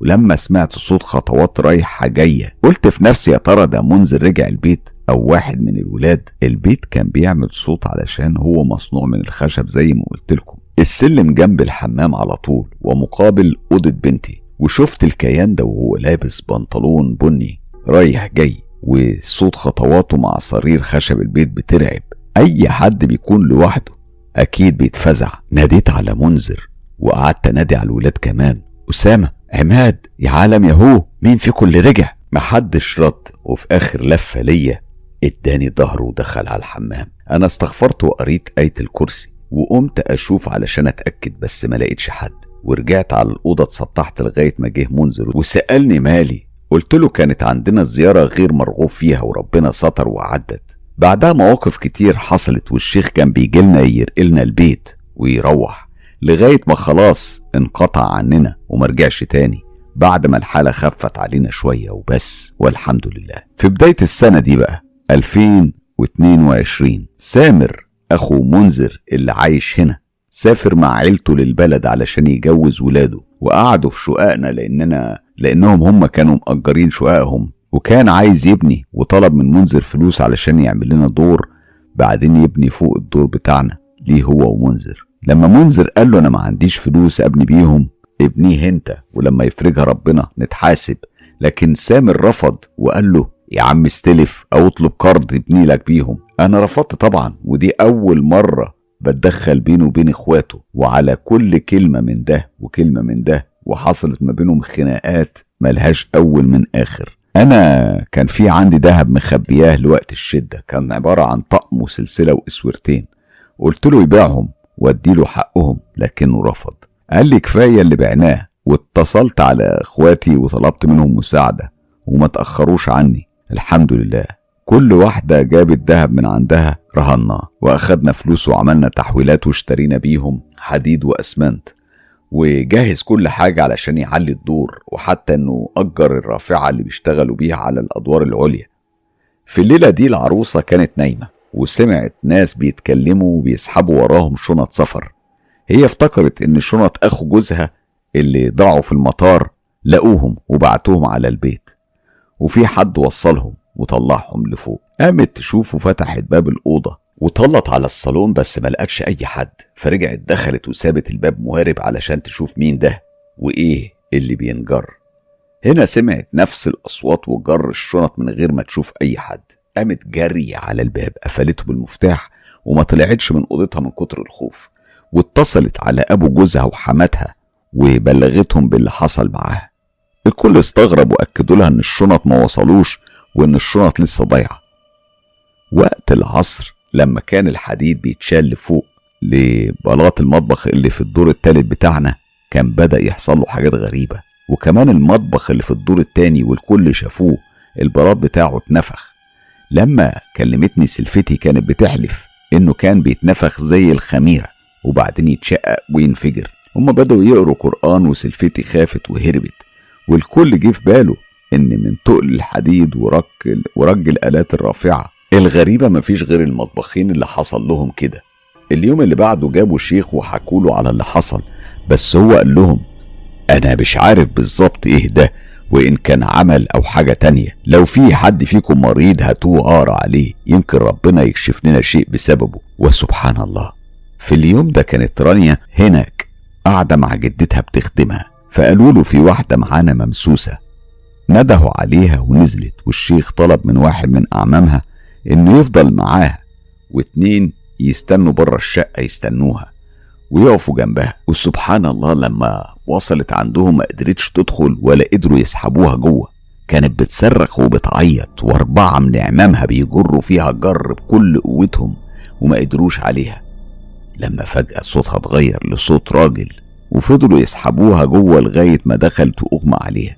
ولما سمعت صوت خطوات رايحة جاية قلت في نفسي يا ترى ده منذر رجع البيت او واحد من الولاد. البيت كان بيعمل صوت علشان هو مصنوع من الخشب زي ما قلت لكم. السلم جنب الحمام على طول ومقابل اوضة بنتي، وشفت الكيان ده وهو لابس بنطلون بني رايح جاي وصوت خطواته مع صرير خشب البيت بترعب. اي حد بيكون لوحده اكيد بيتفزع. ناديت على منذر وقعدت انادي على الولاد كمان، اسامة عماد يا عالم ياهو مين فيكم اللي رجع؟ محدش رد، وفي اخر لفه ليا اداني ظهره ودخل على الحمام. انا استغفرت وقريت آية الكرسي وقمت اشوف علشان اتاكد بس ما لقيتش حد، ورجعت على الاوضه اتسطحت لغايه ما جه منذر وسالني مالي. قلت له كانت عندنا زياره غير مرغوب فيها وربنا ستر وعدت. بعدها مواقف كتير حصلت والشيخ كان بيجيلنا يرقلنا البيت ويروح لغاية ما خلاص انقطع عننا ومرجعش تاني بعد ما الحالة خفت علينا شوية وبس، والحمد لله. في بداية السنة دي بقى ألفين واثنين وعشرين سامر أخو منذر اللي عايش هنا سافر مع عيلته للبلد علشان يجوز ولاده، وقعدوا في شققنا لأننا لأنهم هم كانوا مأجرين شققهم، وكان عايز يبني وطلب من منذر فلوس علشان يعمل لنا دور بعدين يبني فوق الدور بتاعنا ليه هو ومنذر. لما منذر قال له انا ما عنديش فلوس ابني بيهم، ابنيه انت ولما يفرجها ربنا نتحاسب، لكن سامر رفض وقال له يا عم استلف او اطلب قرض ابني لك بيهم. انا رفضت طبعا، ودي اول مرة بتدخل بينه وبين اخواته، وعلى كل كلمة من ده وكلمة من ده وحصلت ما بينهم خناقات ملهاش اول من اخر. انا كان في عندي دهب مخبياه لوقت الشدة، كان عبارة عن طقم وسلسلة واسورتين، قلت له يبيعهم واديله حقهم لكنه رفض، قال لي كفايه اللي بعناه. واتصلت على اخواتي وطلبت منهم مساعده وما تاخروش عني، الحمد لله كل واحده جابت دهب من عندها رهناه واخدنا فلوس وعملنا تحويلات واشترينا بيهم حديد واسمنت وجهز كل حاجه علشان يعلي الدور، وحتى انه اجر الرافعه اللي بيشتغلوا بيها على الادوار العليا. في الليله دي العروسه كانت نايمه وسمعت ناس بيتكلموا وبيسحبوا وراهم شنط سفر، هي افتكرت ان شنط اخو جوزها اللي ضاعوا في المطار لقوهم وبعتوهم على البيت وفي حد وصلهم وطلعهم لفوق. قامت تشوف وفتحت باب الاوضه وطلت على الصالون بس ما لقتش اي حد، فرجعت دخلت وسابت الباب مهارب علشان تشوف مين ده وايه اللي بينجر. هنا سمعت نفس الاصوات وجر الشنط من غير ما تشوف اي حد، قامت جري على الباب قفلته بالمفتاح وما طلعتش من اوضتها من كتر الخوف، واتصلت على ابو جوزها وحماتها وبلغتهم باللي حصل معاها. الكل استغرب واكدوا لها ان الشنط ما وصلوش وان الشنط لسه ضايعه. وقت العصر لما كان الحديد بيتشال لفوق لبلاط المطبخ اللي في الدور الثالث بتاعنا كان بدأ يحصل له حاجات غريبه، وكمان المطبخ اللي في الدور الثاني والكل شافوه البلاط بتاعه اتنفخ. لما كلمتني سلفتي كانت بتحلف انه كان بيتنفخ زي الخميرة وبعدين يتشقق وينفجر. هما بدأوا يقروا قرآن وسلفتي خافت وهربت، والكل جه في باله ان من تقل الحديد ورك ورج الآلات الرافعة. الغريبة مفيش غير المطبخين اللي حصل لهم كده. اليوم اللي بعده جابوا شيخ وحكوا له على اللي حصل، بس هو قال لهم انا مش عارف بالظبط ايه ده وإن كان عمل أو حاجة تانية، لو في حد فيكم مريض هاتوه أقرأ عليه يمكن ربنا يكشف لنا شيء بسببه. وسبحان الله في اليوم ده كانت رانيا هناك قاعدة مع جدتها بتخدمها، فقالوا له في واحدة معانا ممسوسة، ندهوا عليها ونزلت، والشيخ طلب من واحد من أعمامها إنه يفضل معاها واتنين يستنوا بره الشقة يستنوها ويقفوا جنبها. وسبحان الله لما وصلت عندهم ما قدرتش تدخل ولا قدروا يسحبوها جوه، كانت بتصرخ وبتعيط واربعه من اعمامها بيجروا فيها جر بكل قوتهم وما قدروش عليها. لما فجاه صوتها اتغير لصوت راجل وفضلوا يسحبوها جوه لغايه ما دخلت واغمى عليها،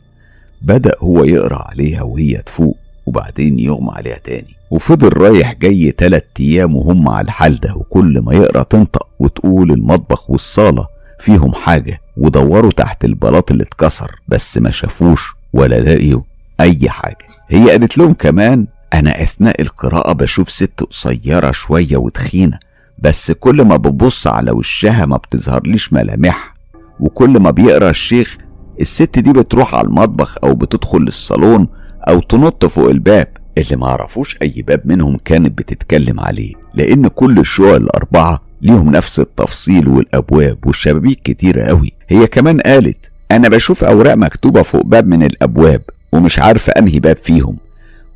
بدأ هو يقرأ عليها وهي تفوق وبعدين يغمى عليها تاني، وفضل رايح جاي تلات ايام وهم على الحال ده، وكل ما يقرأ تنطق وتقول المطبخ والصالة فيهم حاجة، ودوروا تحت البلاط اللي اتكسر بس ما شافوش ولا لقيوا اي حاجة. هي قالت لهم كمان انا اثناء القراءة بشوف ست قصيرة شوية وتخينة، بس كل ما ببص على وشها ما بتظهرليش ملامح، وكل ما بيقرأ الشيخ الست دي بتروح على المطبخ او بتدخل للصالون او تنط فوق الباب اللي ما عرفوش اي باب منهم كانت بتتكلم عليه، لان كل الشقق الاربعة ليهم نفس التفصيل والابواب والشبابيك كتيرة قوي. هي كمان قالت انا بشوف اوراق مكتوبة فوق باب من الابواب ومش عارفة انهي باب فيهم،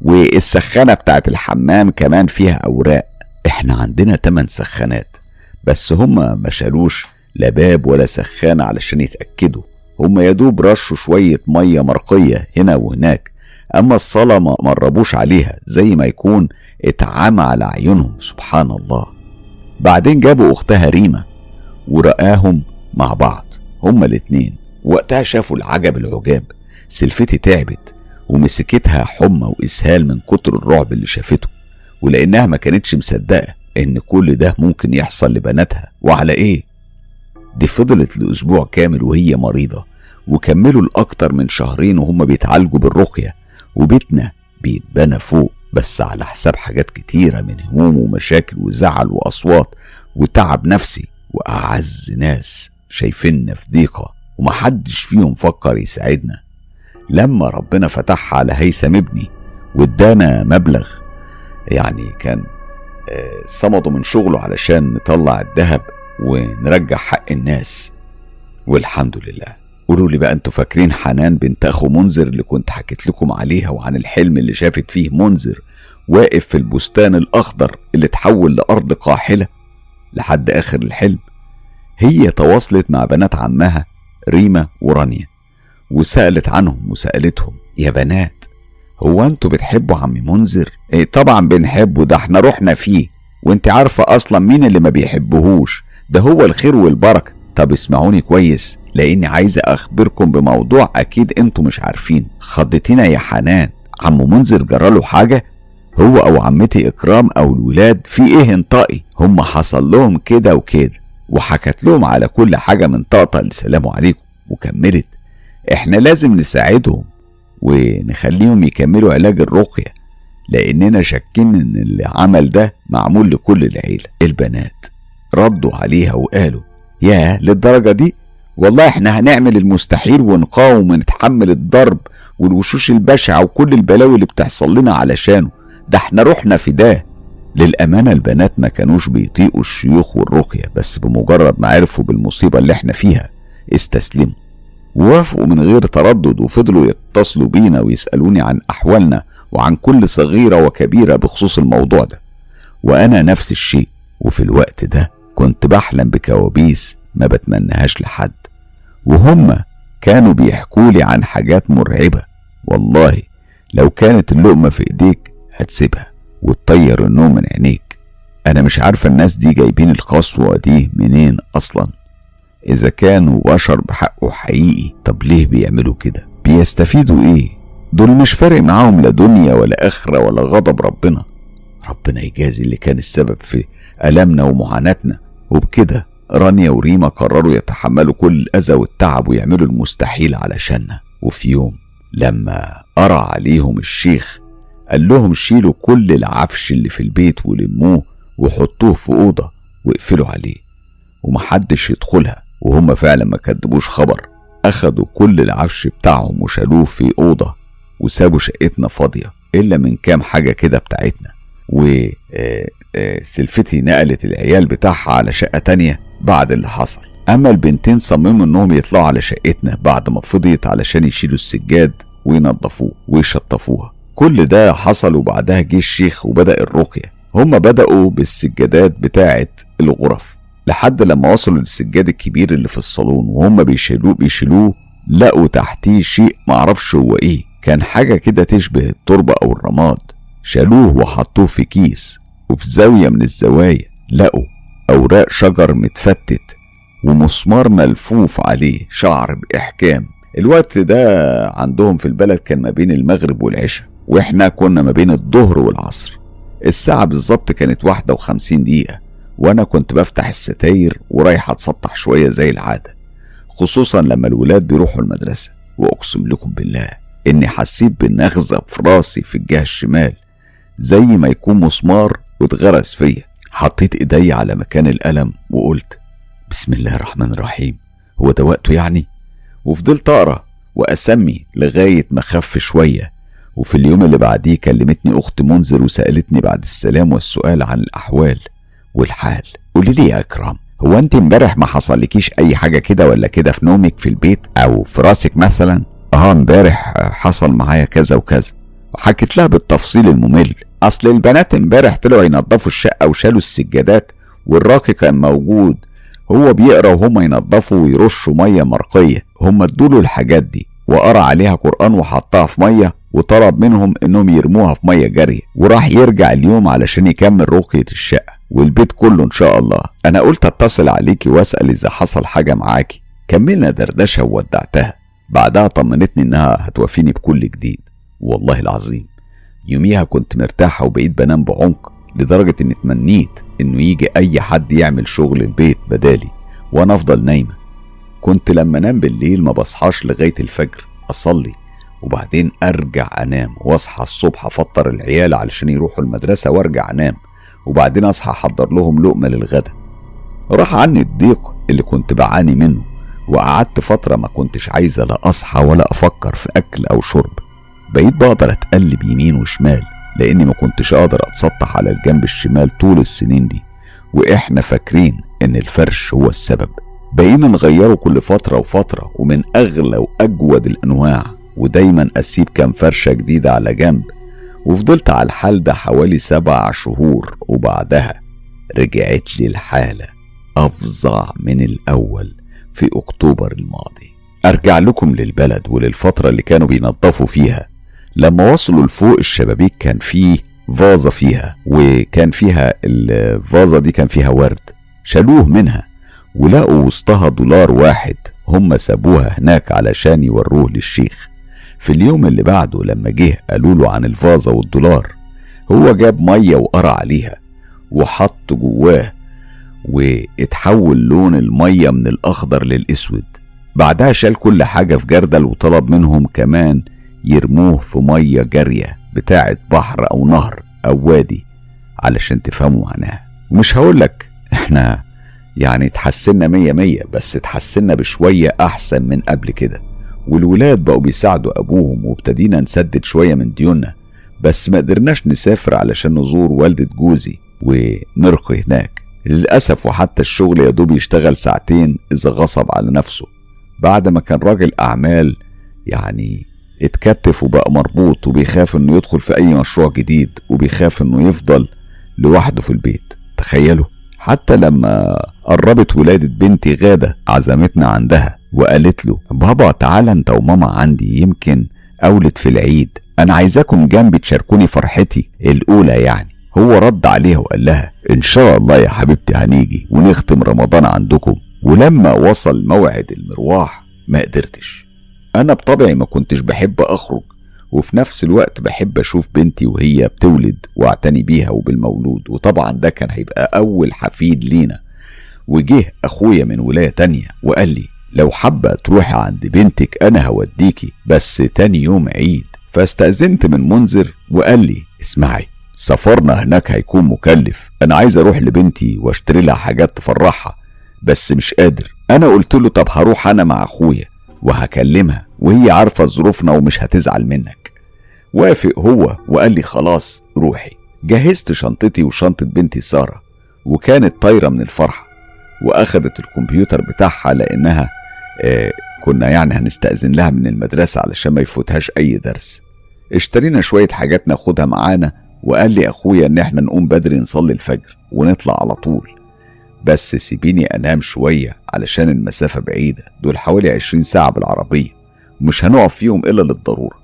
والسخانة بتاعت الحمام كمان فيها اوراق. احنا عندنا تمن سخانات بس هما ما شالوش لا باب ولا سخانة علشان يتأكدوا، هما يدوب رشوا شوية مية مرقية هنا وهناك، اما الصلاة ما مربوش عليها زي ما يكون اتعمى على عيونهم سبحان الله. بعدين جابوا اختها ريما ورقاهم مع بعض هما الاتنين، وقتها شافوا العجب العجاب. سلفتي تعبت ومسكتها حمى واسهال من كتر الرعب اللي شافته، ولانها ما كانتش مصدقه ان كل ده ممكن يحصل لبناتها وعلى ايه. دي فضلت لاسبوع كامل وهي مريضه، وكملوا لاكتر من شهرين وهم بيتعالجوا بالرقيه، وبيتنا بيتبنى فوق بس على حساب حاجات كتيره من هموم ومشاكل وزعل واصوات وتعب نفسي، واعز ناس شايفيننا في ضيقه ومحدش فيهم فكر يساعدنا. لما ربنا فتحها على هيثم ابني وادانا مبلغ، يعني كان صمدوا من شغله علشان نطلع الذهب ونرجع حق الناس والحمد لله. قولوا لي بقى انتوا فاكرين حنان بنت اخو منذر اللي كنت حكيت لكم عليها، وعن الحلم اللي شافت فيه منذر واقف في البستان الاخضر اللي اتحول لارض قاحله؟ لحد اخر الحلم هي تواصلت مع بنات عمها ريما ورانيا وسألت عنهم وسألتهم يا بنات هو انتوا بتحبوا عم منذر؟ ايه طبعا بنحبه، ده احنا روحنا فيه، وانت عارفة اصلا مين اللي ما بيحبهوش، ده هو الخير والبركة. طب اسمعوني كويس لاني عايزة اخبركم بموضوع اكيد انتوا مش عارفين. خضتنا يا حنان، عم منذر جراله حاجة؟ هو او عمتي اكرام او الولاد في ايه انطقي؟ هم حصل لهم كده وكده، وحكت لهم على كل حاجة من طقطق السلام عليكم، وكملت احنا لازم نساعدهم ونخليهم يكملوا علاج الرقية لاننا شاكين ان العمل ده معمول لكل العيلة. البنات ردوا عليها وقالوا ياه للدرجة دي؟ والله احنا هنعمل المستحيل ونقاوم ونتحمل الضرب والوشوش البشعة وكل البلاوي اللي بتحصل لنا علشانه، ده احنا روحنا في ده. للأمانة البنات ما كانوش بيطيقوا الشيوخ والرقية، بس بمجرد ما عرفوا بالمصيبة اللي احنا فيها استسلموا ووافقوا من غير تردد، وفضلوا يتصلوا بينا ويسألوني عن أحوالنا وعن كل صغيرة وكبيرة بخصوص الموضوع ده، وأنا نفس الشيء. وفي الوقت ده كنت بحلم بكوابيس ما بتمنهاش لحد، وهم كانوا بيحكولي عن حاجات مرعبة والله لو كانت اللقمة في إيديك هتسيبها وتطير النوم من عينيك. أنا مش عارفة الناس دي جايبين القسوة دي منين أصلاً، إذا كانوا بشر بحقه حقيقي طب ليه بيعملوا كده؟ بيستفيدوا إيه؟ دول مش فارق معاهم لا دنيا ولا آخرة ولا غضب ربنا. ربنا يجازي اللي كان السبب في ألمنا ومعاناتنا. وبكده رانيا وريما قرروا يتحملوا كل الأذى والتعب ويعملوا المستحيل علشاننا. وفي يوم لما قرأ عليهم الشيخ قال لهم شيلوا كل العفش اللي في البيت ولموه وحطوه في أوضة واقفلوا عليه ومحدش يدخلها، وهم فعلا ما كدبوش خبر، اخدوا كل العفش بتاعهم وشالوه في اوضه وسابوا شقتنا فاضيه الا من كام حاجه كده بتاعتنا. وسلفتي نقلت العيال بتاعها على شقه تانيه بعد اللي حصل، اما البنتين صمموا انهم يطلعوا على شقتنا بعد ما فضيت علشان يشيلوا السجاد وينظفوه ويشطفوها. كل ده حصل وبعدها جه الشيخ وبدا الرقيه. هم بداوا بالسجادات بتاعه الغرف لحد لما وصلوا للسجاد الكبير اللي في الصالون، وهم بيشيلوه بيشيلوه لقوا تحتيه شيء معرفش هو ايه، كان حاجة كده تشبه التربة او الرماد. شالوه وحطوه في كيس، وفي زاوية من الزوايا لقوا اوراق شجر متفتت ومسمار ملفوف عليه شعر باحكام. الوقت ده عندهم في البلد كان ما بين المغرب والعشاء، واحنا كنا ما بين الظهر والعصر. الساعة بالظبط كانت واحدة وخمسين دقيقة، وانا كنت بفتح الستاير ورايح اتسطح شوية زي العادة، خصوصا لما الولاد بيروحوا المدرسة. واقسم لكم بالله اني حسيت بالنغزة في راسي في الجهة الشمال، زي ما يكون مسمار واتغرس فيا. حطيت ايدي على مكان الألم وقلت بسم الله الرحمن الرحيم، هو ده وقته يعني؟ وفضلت اقرا واسمي لغاية ما خف شوية. وفي اليوم اللي بعديه كلمتني اخت منذر وسألتني بعد السلام والسؤال عن الاحوال والحال. قولي لي يا اكرام، هو انت امبارح ما حصلكيش اي حاجة كده ولا كده في نومك في البيت او في راسك مثلا؟ اه امبارح حصل معايا كذا وكذا، وحكيت لها بالتفصيل الممل. اصل البنات امبارح طلعوا ينظفوا الشقة وشالوا السجادات، والراقي كان موجود هو بيقرا وهما ينظفوا ويرشوا ميه مرقيه. هما ادوله الحاجات دي وقرا عليها قران وحطها في ميه، وطلب منهم انهم يرموها في ميه جاريه، وراح يرجع اليوم علشان يكمل رقيه الشقه والبيت كله ان شاء الله. انا قلت اتصل عليكي واسال اذا حصل حاجه معاكي. كملنا دردشه وودعتها، بعدها طمنتني انها هتوافيني بكل جديد. والله العظيم يوميها كنت مرتاحه وبقيت بنام بعمق، لدرجة ان اتمنيت انه يجي اي حد يعمل شغل البيت بدالي وانا افضل نايمة. كنت لما انام بالليل ما بصحاش لغاية الفجر، اصلي وبعدين ارجع انام، واصحى الصبح افطر العيال علشان يروحوا المدرسة وارجع انام، وبعدين اصحى احضر لهم لقمة للغدا. راح عني الضيق اللي كنت بعاني منه، وقعدت فترة ما كنتش عايزة لا اصحى ولا افكر في اكل او شرب. بقيت بقدر اتقلب يمين وشمال، لاني ما كنتش اقدر اتسطح على الجنب الشمال طول السنين دي، واحنا فاكرين ان الفرش هو السبب. بقينا نغيره كل فترة وفترة ومن اغلى واجود الانواع، ودايما اسيب كام فرشة جديدة على جنب. وفضلت على الحال ده حوالي سبع شهور، وبعدها رجعت لي الحالة افظع من الاول في اكتوبر الماضي. ارجع لكم للبلد وللفترة اللي كانوا بينظفوا فيها. لما وصلوا لفوق الشبابيك كان فيه فازة فيها، وكان فيها الفازة دي كان فيها ورد. شالوه منها ولقوا وسطها دولار واحد، هم سابوها هناك علشان يوروه للشيخ. في اليوم اللي بعده لما جه قالوا له عن الفازة والدولار، هو جاب مية وقرا عليها وحط جواه، واتحول لون المية من الأخضر للأسود. بعدها شال كل حاجة في جردل، وطلب منهم كمان يرموه في مية جارية بتاعة بحر أو نهر أو وادي علشان تفهموا معناها. ومش هقولك احنا يعني اتحسنا مية مية، بس اتحسنا بشوية أحسن من قبل كده. والولاد بقوا بيساعدوا أبوهم، وابتدينا نسدد شوية من ديوننا، بس ما قدرناش نسافر علشان نزور والدة جوزي ونرقي هناك للأسف. وحتى الشغل يا دوب يشتغل ساعتين إذا غصب على نفسه، بعد ما كان راجل أعمال يعني اتكتف وبقى مربوط، وبيخاف انه يدخل في اي مشروع جديد، وبيخاف انه يفضل لوحده في البيت. تخيلوا، حتى لما قربت ولادة بنتي غادة عزمتنا عندها، وقالت له بابا تعالى انت وماما عندي، يمكن اولد في العيد، انا عايزاكم جنبي تشاركوني فرحتي الاولى يعني. هو رد عليها وقال لها ان شاء الله يا حبيبتي هنيجي ونختم رمضان عندكم. ولما وصل موعد المرواح ما قدرتش. انا بطبعي ما كنتش بحب اخرج، وفي نفس الوقت بحب اشوف بنتي وهي بتولد واعتني بيها وبالمولود، وطبعا ده كان هيبقى اول حفيد لينا. وجه اخويا من ولاية تانية وقال لي لو حابة تروحي عند بنتك انا هوديكي، بس تاني يوم عيد. فاستأذنت من منذر وقال لي اسمعي، سفرنا هناك هيكون مكلف، انا عايز اروح لبنتي واشتري لها حاجات تفرحها، بس مش قادر. انا قلت له طب هروح انا مع اخويا وهكلمها، وهي عارفة ظروفنا ومش هتزعل منك. وافق هو وقال لي خلاص روحي. جهزت شنطتي وشنطة بنتي سارة، وكانت طايرة من الفرحة، واخدت الكمبيوتر بتاعها لانها آه كنا يعني هنستأذن لها من المدرسة علشان ما يفوتهاش اي درس. اشترينا شوية حاجات ناخدها معانا، وقال لي اخويا ان احنا نقوم بدري نصلي الفجر ونطلع على طول، بس سيبيني انام شوية علشان المسافة بعيدة، دول حوالي عشرين ساعة بالعربية مش هنقف فيهم الا للضرورة.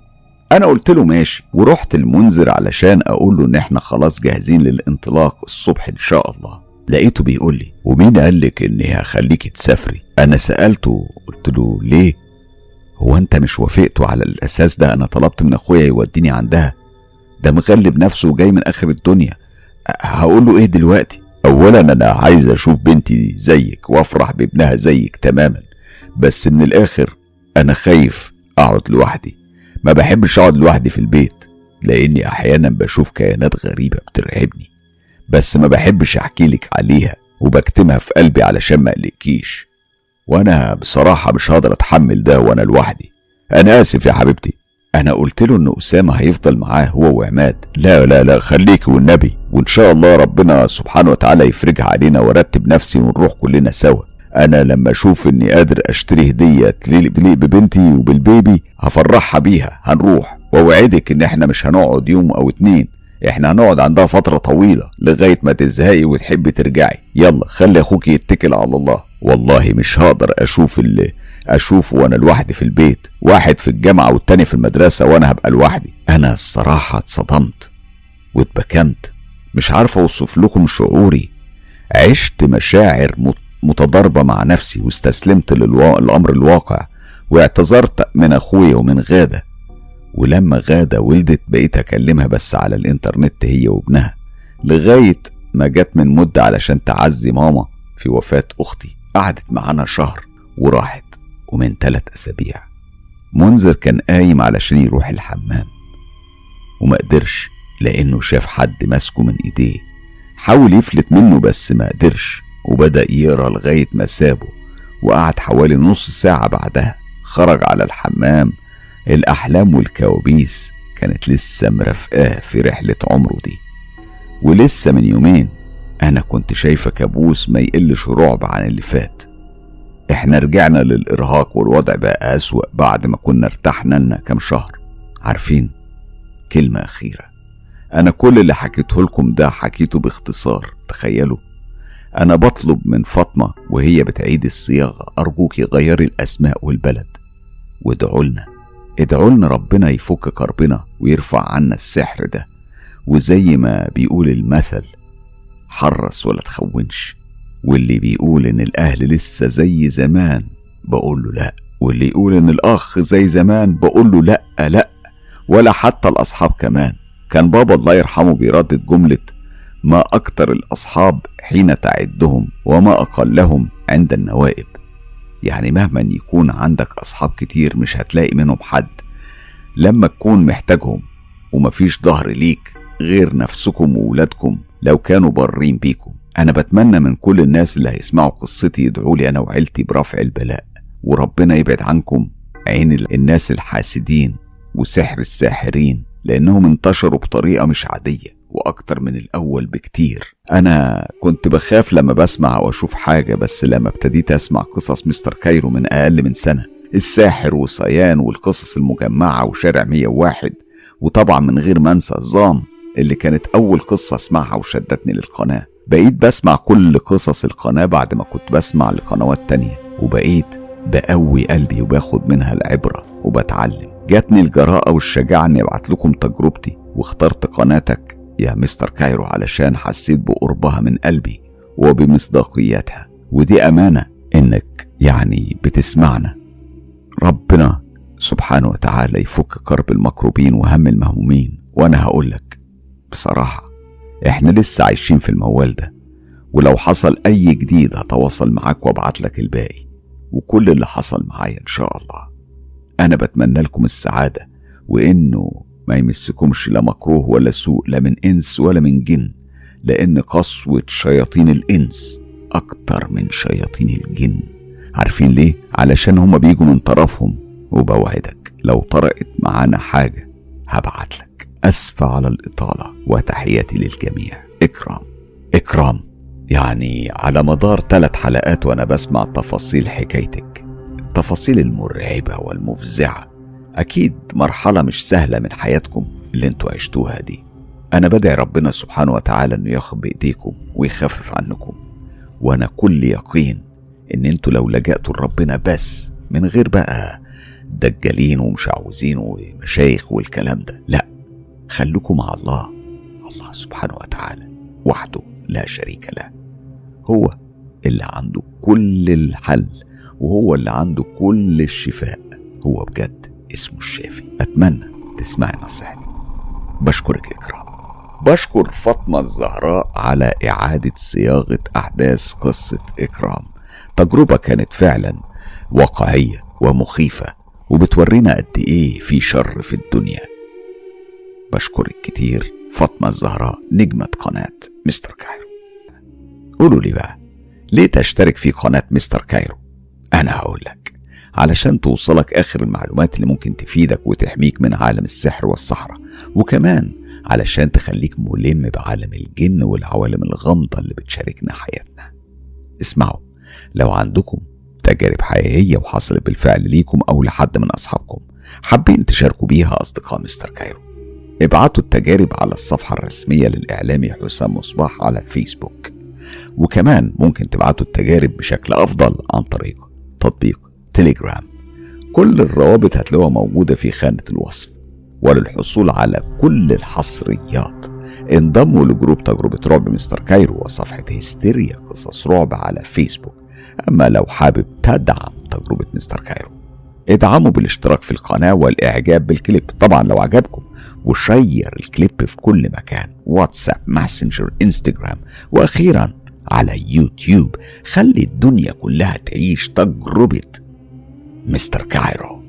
انا قلت له ماشي، ورحت المنذر علشان اقول له ان احنا خلاص جاهزين للانطلاق الصبح ان شاء الله. لقيته بيقول لي ومين قالك اني هخليكي تسافري؟ انا سألته قلت له ليه؟ هو انت مش وافقت؟ وعلى الاساس ده انا طلبت من اخويا يوديني عندها، ده مغلب نفسه وجاي من اخر الدنيا، هقول له ايه دلوقتي؟ اولا انا عايز اشوف بنتي زيك وافرح بابنها زيك تماما، بس من الاخر انا خايف اقعد لوحدي، ما بحبش اقعد لوحدي في البيت لاني احيانا بشوف كيانات غريبة بترعبني، بس ما بحبش احكيلك عليها وبكتمها في قلبي علشان ما اقلقكيش، وانا بصراحة مش هقدر اتحمل ده وانا لوحدي. انا اسف يا حبيبتي. انا قلت له ان اسامة هيفضل معاه هو وعماد. لا لا لا خليكي والنبي، وان شاء الله ربنا سبحانه وتعالى يفرجها علينا وارتب نفسي ونروح كلنا سوا. انا لما اشوف اني قادر اشتري هدية تليق ببنتي وبالبيبي هفرحها بيها، هنروح، واوعدك ان احنا مش هنقعد يوم او اتنين، احنا هنقعد عندها فترة طويلة لغاية ما تزهقي وتحبي ترجعي. يلا خلي اخوك يتكل على الله. والله مش هقدر اشوف اللي اشوفه وانا لوحدي في البيت، واحد في الجامعة والتاني في المدرسة وانا هبقى لوحدي. انا الصراحة اتصدمت واتبكمت، مش عارف اوصف لكم شعوري، عشت مشاعر متضاربة مع نفسي، واستسلمت للامر الواقع، واعتذرت من اخويا ومن غادة. ولما غادة ولدت بقيت اكلمها بس على الانترنت هي وابنها، لغاية ما جت من مدة علشان تعزي ماما في وفاة اختي، قعدت معانا شهر وراحت. ومن ثلاث اسابيع منذر كان قايم علشان يروح الحمام ومقدرش، لانه شاف حد ماسكه من ايديه، حاول يفلت منه بس مقدرش، وبدأ يقرا لغاية ما سابه، وقعد حوالي نص ساعة بعدها خرج على الحمام. الأحلام والكوابيس كانت لسه مرافقاه في رحلة عمره دي. ولسه من يومين أنا كنت شايفة كابوس ما يقلش رعب عن اللي فات. إحنا رجعنا للإرهاق والوضع بقى أسوأ بعد ما كنا ارتحنا لنا كام شهر. عارفين، كلمة أخيرة، أنا كل اللي حكيته لكم ده حكيته باختصار، تخيلوا. أنا بطلب من فاطمة وهي بتعيد الصياغة، أرجوكي غيري الأسماء والبلد، وادعوا لنا ادعوا لنا ربنا يفك كربنا ويرفع عنا السحر ده. وزي ما بيقول المثل، حرص ولا تخونش. واللي بيقول ان الاهل لسه زي زمان بقوله لا، واللي يقول ان الاخ زي زمان بقوله لا لا، ولا حتى الاصحاب كمان. كان بابا الله يرحمه بيردد جملة ما اكتر الاصحاب حين تعدهم وما اقلهم عند النوائب، يعني مهما يكون عندك أصحاب كتير مش هتلاقي منهم حد لما تكون محتاجهم، ومفيش ظهر ليك غير نفسكم وولادكم لو كانوا بارين بيكم. أنا بتمنى من كل الناس اللي هيسمعوا قصتي يدعولي أنا وعيلتي برفع البلاء، وربنا يبعد عنكم عين الناس الحاسدين وسحر الساحرين، لأنهم انتشروا بطريقة مش عادية وأكتر من الأول بكتير. أنا كنت بخاف لما بسمع وأشوف حاجة، بس لما ابتديت أسمع قصص مستر كايرو من أقل من سنة، الساحر وصيان والقصص المجمعة وشارع مية وواحد، وطبعا من غير ما أنسى الظام اللي كانت أول قصة أسمعها وشدتني للقناة، بقيت بسمع كل قصص القناة بعد ما كنت بسمع لقنوات تانية، وبقيت بقوي قلبي وباخد منها العبرة وبتعلم. جاتني الجراءة والشجاعة أني أبعت لكم تجربتي، واخترت قناتك يا مستر كايرو علشان حسيت بقربها من قلبي وبمصداقيتها، ودي أمانة إنك يعني بتسمعنا. ربنا سبحانه وتعالى يفك كرب المكروبين وهم المهمومين. وأنا هقولك بصراحة، إحنا لسه عايشين في الموال ده، ولو حصل أي جديد هتواصل معاك وابعتلك الباقي وكل اللي حصل معايا إن شاء الله. أنا بتمنى لكم السعادة، وإنه ما يمسكمش لا مكروه ولا سوء، لا من إنس ولا من جن، لأن قسوة شياطين الإنس أكتر من شياطين الجن. عارفين ليه؟ علشان هما بيجوا من طرفهم. وبوعدك لو طرقت معانا حاجة هبعتلك. أسف على الإطالة، وتحياتي للجميع. إكرام. إكرام، يعني على مدار ثلاث حلقات وأنا بسمع تفاصيل حكايتك، التفاصيل المرعبة والمفزعة، أكيد مرحلة مش سهلة من حياتكم اللي انتوا عشتوها دي. أنا بدعي ربنا سبحانه وتعالى أنه ياخد بإيديكم ويخفف عنكم، وأنا كل يقين أن انتوا لو لجأتوا لربنا بس، من غير بقى دجالين ومشعوذين ومشايخ والكلام ده، لأ، خلوكم مع الله، الله سبحانه وتعالى وحده لا شريك له، هو اللي عنده كل الحل وهو اللي عنده كل الشفاء، هو بجد اسمه الشافي. أتمنى تسمعي نصيحتي. بشكرك إكرام. بشكر فاطمة الزهراء على إعادة صياغة أحداث قصة إكرام. تجربة كانت فعلا واقعية ومخيفة وبتورينا قد إيه في شر في الدنيا. بشكرك كتير فاطمة الزهراء نجمة قناة مستر كايرو. قولوا لي بقى ليه تشترك في قناة مستر كايرو؟ أنا هقولك، علشان توصلك آخر المعلومات اللي ممكن تفيدك وتحميك من عالم السحر والصحراء، وكمان علشان تخليك ملم بعالم الجن والعوالم الغامضة اللي بتشاركنا حياتنا. اسمعوا، لو عندكم تجارب حقيقية وحصلت بالفعل ليكم أو لحد من أصحابكم حابين تشاركوا بيها أصدقاء مستر كايرو، ابعتوا التجارب على الصفحة الرسمية للإعلامي حسام مصباح على فيسبوك. وكمان ممكن تبعتوا التجارب بشكل أفضل عن طريق تطبيق تيليجرام. كل الروابط هتلاقوها موجودة في خانة الوصف. وللحصول على كل الحصريات انضموا لجروب تجربة رعب مستر كايرو وصفحة هستيريا قصص رعب على فيسبوك. أما لو حابب تدعم تجربة مستر كايرو ادعموا بالاشتراك في القناة والإعجاب بالكليب طبعا لو عجبكم، وشير الكليب في كل مكان، واتساب، ماسنجر، انستجرام، وأخيرا على يوتيوب. خلي الدنيا كلها تعيش تجربة مستر كايرو.